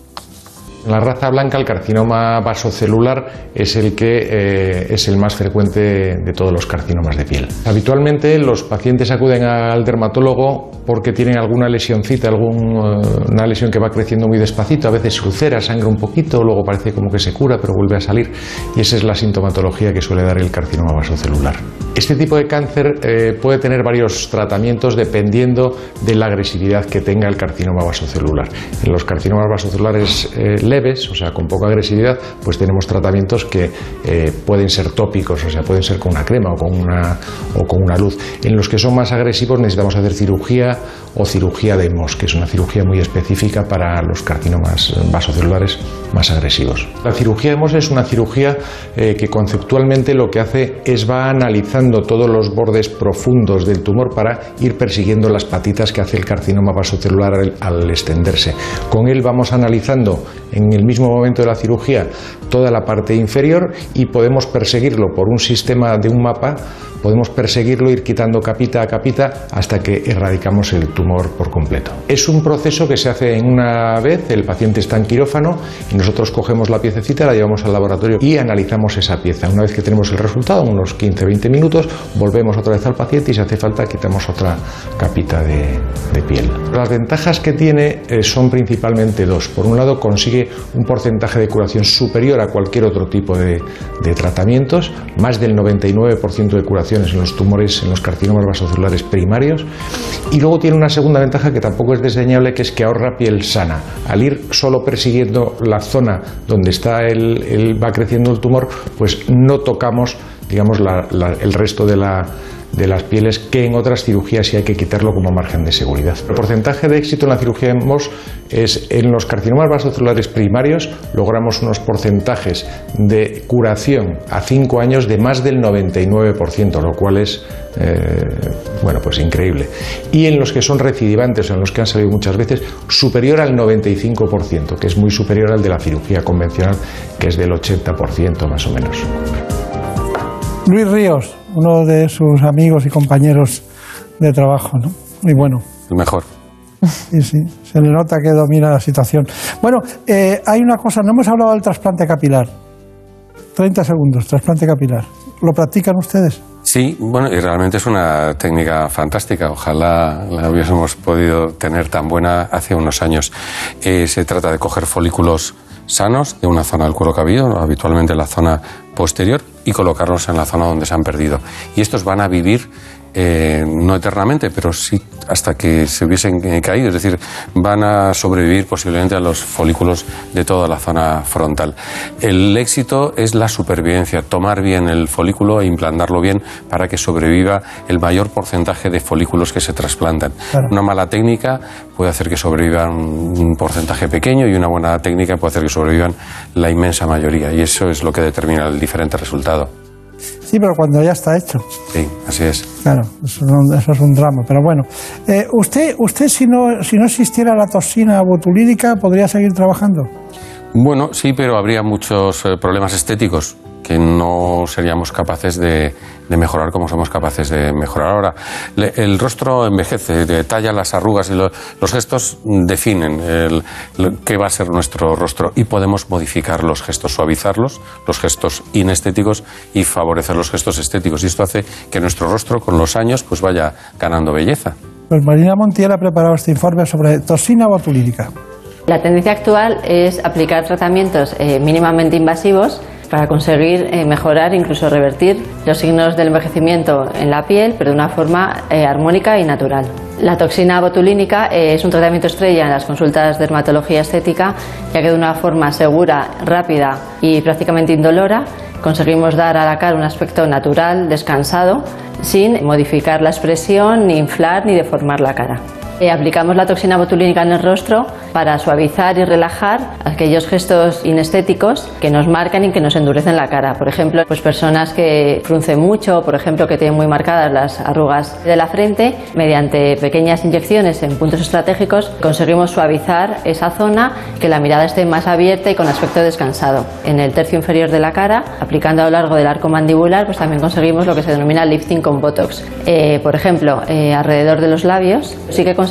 En la raza blanca el carcinoma vasocelular es el que eh, es el más frecuente de todos los carcinomas de piel. Habitualmente los pacientes acuden al dermatólogo porque tienen alguna lesioncita, alguna lesión que va creciendo muy despacito, a veces ulcera, sangra un poquito, luego parece como que se cura pero vuelve a salir, y esa es la sintomatología que suele dar el carcinoma vasocelular. Este tipo de cáncer eh, puede tener varios tratamientos dependiendo de la agresividad que tenga el carcinoma vasocelular. En los carcinomas vasocelulares eh, leves, o sea, con poca agresividad, pues tenemos tratamientos que eh, pueden ser tópicos, o sea, pueden ser con una crema o con una, o con una luz. En los que son más agresivos necesitamos hacer cirugía o cirugía de E M O S, que es una cirugía muy específica para los carcinomas vasocelulares más agresivos. La cirugía de E M O S es una cirugía eh, que conceptualmente lo que hace es va analizando todos los bordes profundos del tumor para ir persiguiendo las patitas que hace el carcinoma vasocelular al, al extenderse. Con él vamos analizando en el mismo momento de la cirugía toda la parte inferior y podemos perseguirlo por un sistema de un mapa, podemos perseguirlo, ir quitando capita a capita hasta que erradicamos el tumor por completo. Es un proceso que se hace en una vez, el paciente está en quirófano y nosotros cogemos la piececita, la llevamos al laboratorio y analizamos esa pieza. Una vez que tenemos el resultado, unos quince a veinte minutos, volvemos otra vez al paciente y si hace falta quitamos otra capita de, de piel. Las ventajas que tiene son principalmente dos. Por un lado, consigue un porcentaje de curación superior a cualquier otro tipo de, de tratamientos, más del noventa y nueve por ciento de curación en los tumores, en los carcinomas vasocelulares primarios, y luego tiene una segunda ventaja que tampoco es desdeñable, que es que ahorra piel sana. Al ir solo persiguiendo la zona donde está el, el va creciendo el tumor, pues no tocamos, digamos, la, la, el resto de la de las pieles, que en otras cirugías sí hay que quitarlo como margen de seguridad. El porcentaje de éxito en la cirugía de E M O S es en los carcinomas vasocelulares primarios logramos unos porcentajes de curación a cinco años de más del noventa y nueve por ciento, lo cual es eh, bueno, pues increíble. Y en los que son recidivantes, en los que han salido muchas veces, superior al noventa y cinco por ciento, que es muy superior al de la cirugía convencional, que es del ochenta por ciento más o menos. Luis Ríos, uno de sus amigos y compañeros de trabajo, ¿no? Muy bueno. El mejor. Sí, sí, se le nota que domina la situación. Bueno, eh, hay una cosa, no hemos hablado del trasplante capilar. treinta segundos, trasplante capilar. ¿Lo practican ustedes? Sí, bueno, y realmente es una técnica fantástica. Ojalá la hubiésemos podido tener tan buena hace unos años. Eh, se trata de coger folículos sanos de una zona del cuero cabelludo, habitualmente en la zona posterior, y colocarlos en la zona donde se han perdido. Y estos van a vivir eh, no eternamente, pero sí hasta que se hubiesen caído, es decir, van a sobrevivir posiblemente a los folículos de toda la zona frontal. El éxito es la supervivencia, tomar bien el folículo e implantarlo bien para que sobreviva el mayor porcentaje de folículos que se trasplantan. Claro. Una mala técnica puede hacer que sobrevivan un porcentaje pequeño y una buena técnica puede hacer que sobrevivan la inmensa mayoría, y eso es lo que determina el diferente resultado. Sí, pero cuando ya está hecho. Sí, así es. Claro, eso, eso es un drama, pero bueno. Eh, ¿Usted, usted si, no, si no existiera la toxina botulínica, podría seguir trabajando? Bueno, sí, pero habría muchos eh, problemas estéticos que no seríamos capaces de, de mejorar como somos capaces de mejorar ahora. Le, el rostro envejece, detalla las arrugas y lo, los gestos definen el, el, qué va a ser nuestro rostro, y podemos modificar los gestos, suavizarlos, los gestos inestéticos, y favorecer los gestos estéticos. Y esto hace que nuestro rostro con los años pues vaya ganando belleza. Pues Marina Montiel ha preparado este informe sobre toxina botulínica. La tendencia actual es aplicar tratamientos eh, mínimamente invasivos para conseguir eh, mejorar, incluso revertir, los signos del envejecimiento en la piel, pero de una forma eh, armónica y natural. La toxina botulínica eh, es un tratamiento estrella en las consultas de dermatología estética, ya que de una forma segura, rápida y prácticamente indolora conseguimos dar a la cara un aspecto natural, descansado, sin modificar la expresión, ni inflar ni deformar la cara. Aplicamos la toxina botulínica en el rostro para suavizar y relajar aquellos gestos inestéticos que nos marcan y que nos endurecen la cara. Por ejemplo, pues personas que fruncen mucho, por ejemplo, que tienen muy marcadas las arrugas de la frente, mediante pequeñas inyecciones en puntos estratégicos conseguimos suavizar esa zona, que la mirada esté más abierta y con aspecto descansado. En el tercio inferior de la cara, aplicando a lo largo del arco mandibular, pues también conseguimos lo que se denomina lifting con botox. Eh, por ejemplo, eh, alrededor de los labios sí que conseguimos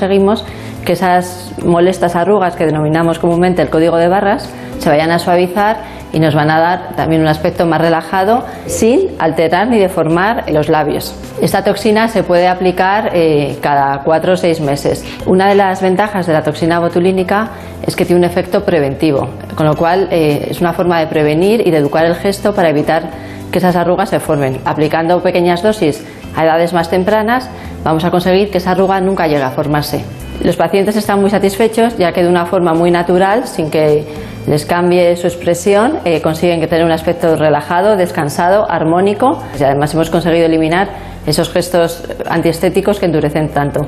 que esas molestas arrugas que denominamos comúnmente el código de barras se vayan a suavizar y nos van a dar también un aspecto más relajado, sin alterar ni deformar los labios. Esta toxina se puede aplicar eh, cada cuatro o seis meses. Una de las ventajas de la toxina botulínica es que tiene un efecto preventivo, con lo cual eh, es una forma de prevenir y de educar el gesto para evitar que esas arrugas se formen. Aplicando pequeñas dosis a edades más tempranas vamos a conseguir que esa arruga nunca llegue a formarse. Los pacientes están muy satisfechos, ya que de una forma muy natural, sin que les cambie su expresión, eh, consiguen tener un aspecto relajado, descansado, armónico, y además hemos conseguido eliminar esos gestos antiestéticos que endurecen tanto.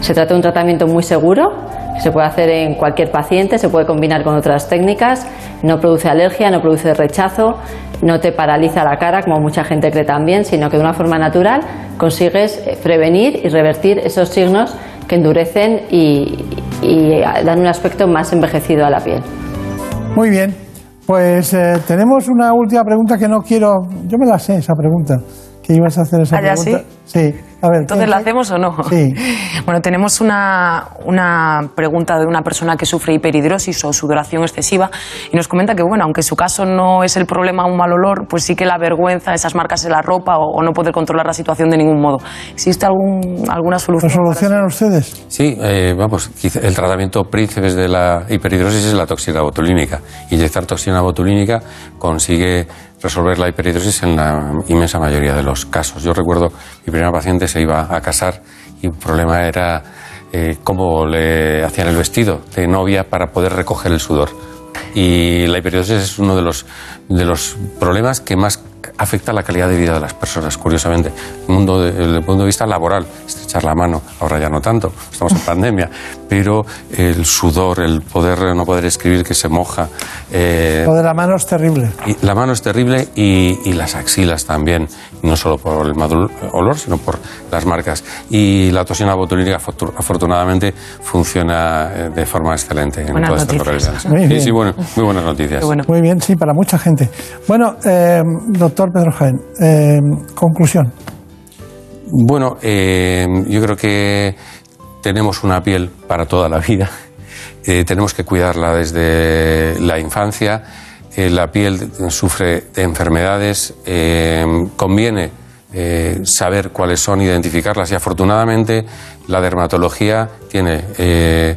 Se trata de un tratamiento muy seguro, que se puede hacer en cualquier paciente, se puede combinar con otras técnicas, no produce alergia, no produce rechazo, no te paraliza la cara como mucha gente cree también, sino que de una forma natural consigues prevenir y revertir esos signos que endurecen y, y dan un aspecto más envejecido a la piel. Muy bien, pues eh, tenemos una última pregunta que no quiero... Yo me la sé esa pregunta, que ibas a hacer esa ¿Allá pregunta. Sí, sí. A ver, ¿entonces la hacemos o no? Sí. Bueno, tenemos una, una pregunta de una persona que sufre hiperhidrosis o sudoración excesiva y nos comenta que, bueno, aunque en su caso no es el problema un mal olor, pues sí que la vergüenza, esas marcas en la ropa o, o no poder controlar la situación de ningún modo. ¿Existe algún, alguna solución? ¿Lo solucionan ustedes? Sí, eh, vamos, el tratamiento príncipe de la hiperhidrosis es la toxina botulínica. Inyectar toxina botulínica consigue resolver la hiperhidrosis en la inmensa mayoría de los casos. Yo recuerdo mi primera paciente se iba a casar y el problema era eh, cómo le hacían el vestido de novia para poder recoger el sudor. Y la hiperhidrosis es uno de los, de los problemas que más afecta la calidad de vida de las personas, curiosamente. Mundo de, desde el punto de vista laboral, estrechar la mano, ahora ya no tanto, estamos en pandemia, pero el sudor, el poder no poder escribir, que se moja... Eh, lo de la mano es terrible. Y, la mano es terrible y, y las axilas también, no solo por el mal olor, sino por las marcas. Y la toxina botulínica afortunadamente funciona de forma excelente en buenas todas noticias. Estas localidades. Muy, sí, sí, bueno, muy buenas noticias. Bueno. Muy bien, sí, para mucha gente. Bueno, eh, doctor Pedro Jaén, eh, conclusión. Bueno, eh, yo creo que tenemos una piel para toda la vida, eh, tenemos que cuidarla desde la infancia, eh, la piel sufre de enfermedades, eh, conviene eh, saber cuáles son, identificarlas, y afortunadamente la dermatología tiene eh,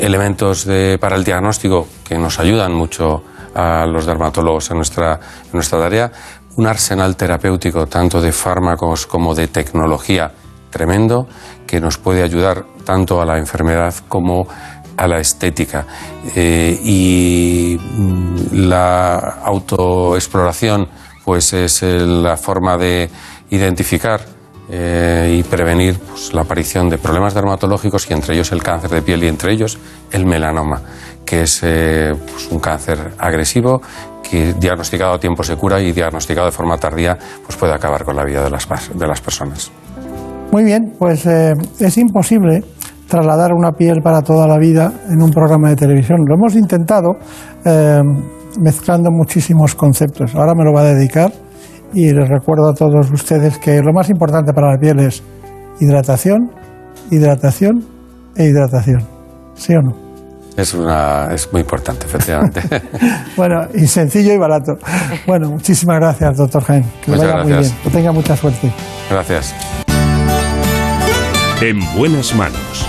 elementos de, para el diagnóstico que nos ayudan mucho a los dermatólogos en nuestra, en nuestra tarea, un arsenal terapéutico tanto de fármacos como de tecnología tremendo que nos puede ayudar tanto a la enfermedad como a la estética. Eh, y la autoexploración pues es la forma de identificar eh, y prevenir pues, la aparición de problemas dermatológicos, y entre ellos el cáncer de piel y entre ellos el melanoma, que es eh, pues un cáncer agresivo que diagnosticado a tiempo se cura y diagnosticado de forma tardía pues puede acabar con la vida de las, de las personas. Muy bien, pues eh, es imposible trasladar una piel para toda la vida en un programa de televisión. Lo hemos intentado eh, mezclando muchísimos conceptos. Ahora me lo va a dedicar y les recuerdo a todos ustedes que lo más importante para la piel es hidratación, hidratación e hidratación. ¿Sí o no? Es, una, es muy importante, efectivamente. Bueno, y sencillo y barato. Bueno, muchísimas gracias, doctor Jaén. Que Muchas vaya gracias. Muy bien. Que tenga mucha suerte. Gracias. En buenas manos.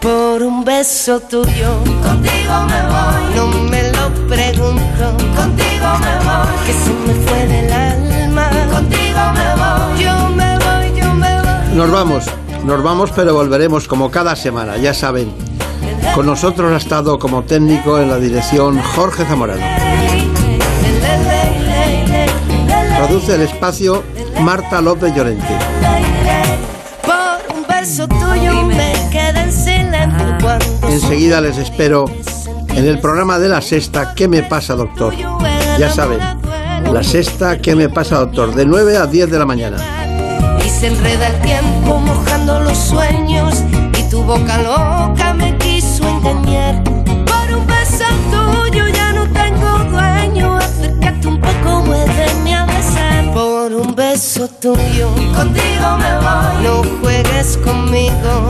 Por un beso tuyo, contigo me voy. No me lo pregunto, contigo me voy. Que se me fue del alma, contigo me voy. Yo me voy, yo me voy. Nos vamos. Nos vamos, pero volveremos como cada semana, ya saben. Con nosotros ha estado como técnico en la dirección Jorge Zamorano. Produce el espacio Marta López Llorente. Por un beso tuyo me quedé en silencio cuando... Enseguida les espero en el programa de La Sexta, ¿Qué me pasa, doctor? Ya saben, La Sexta, ¿Qué me pasa, doctor? De nueve a diez de la mañana. Se enreda el tiempo mojando los sueños y tu boca loca me quiso engañar. Por un beso tuyo ya no tengo dueño, acércate un poco, muéveme a besar. Por un beso tuyo, contigo me voy, no juegues conmigo,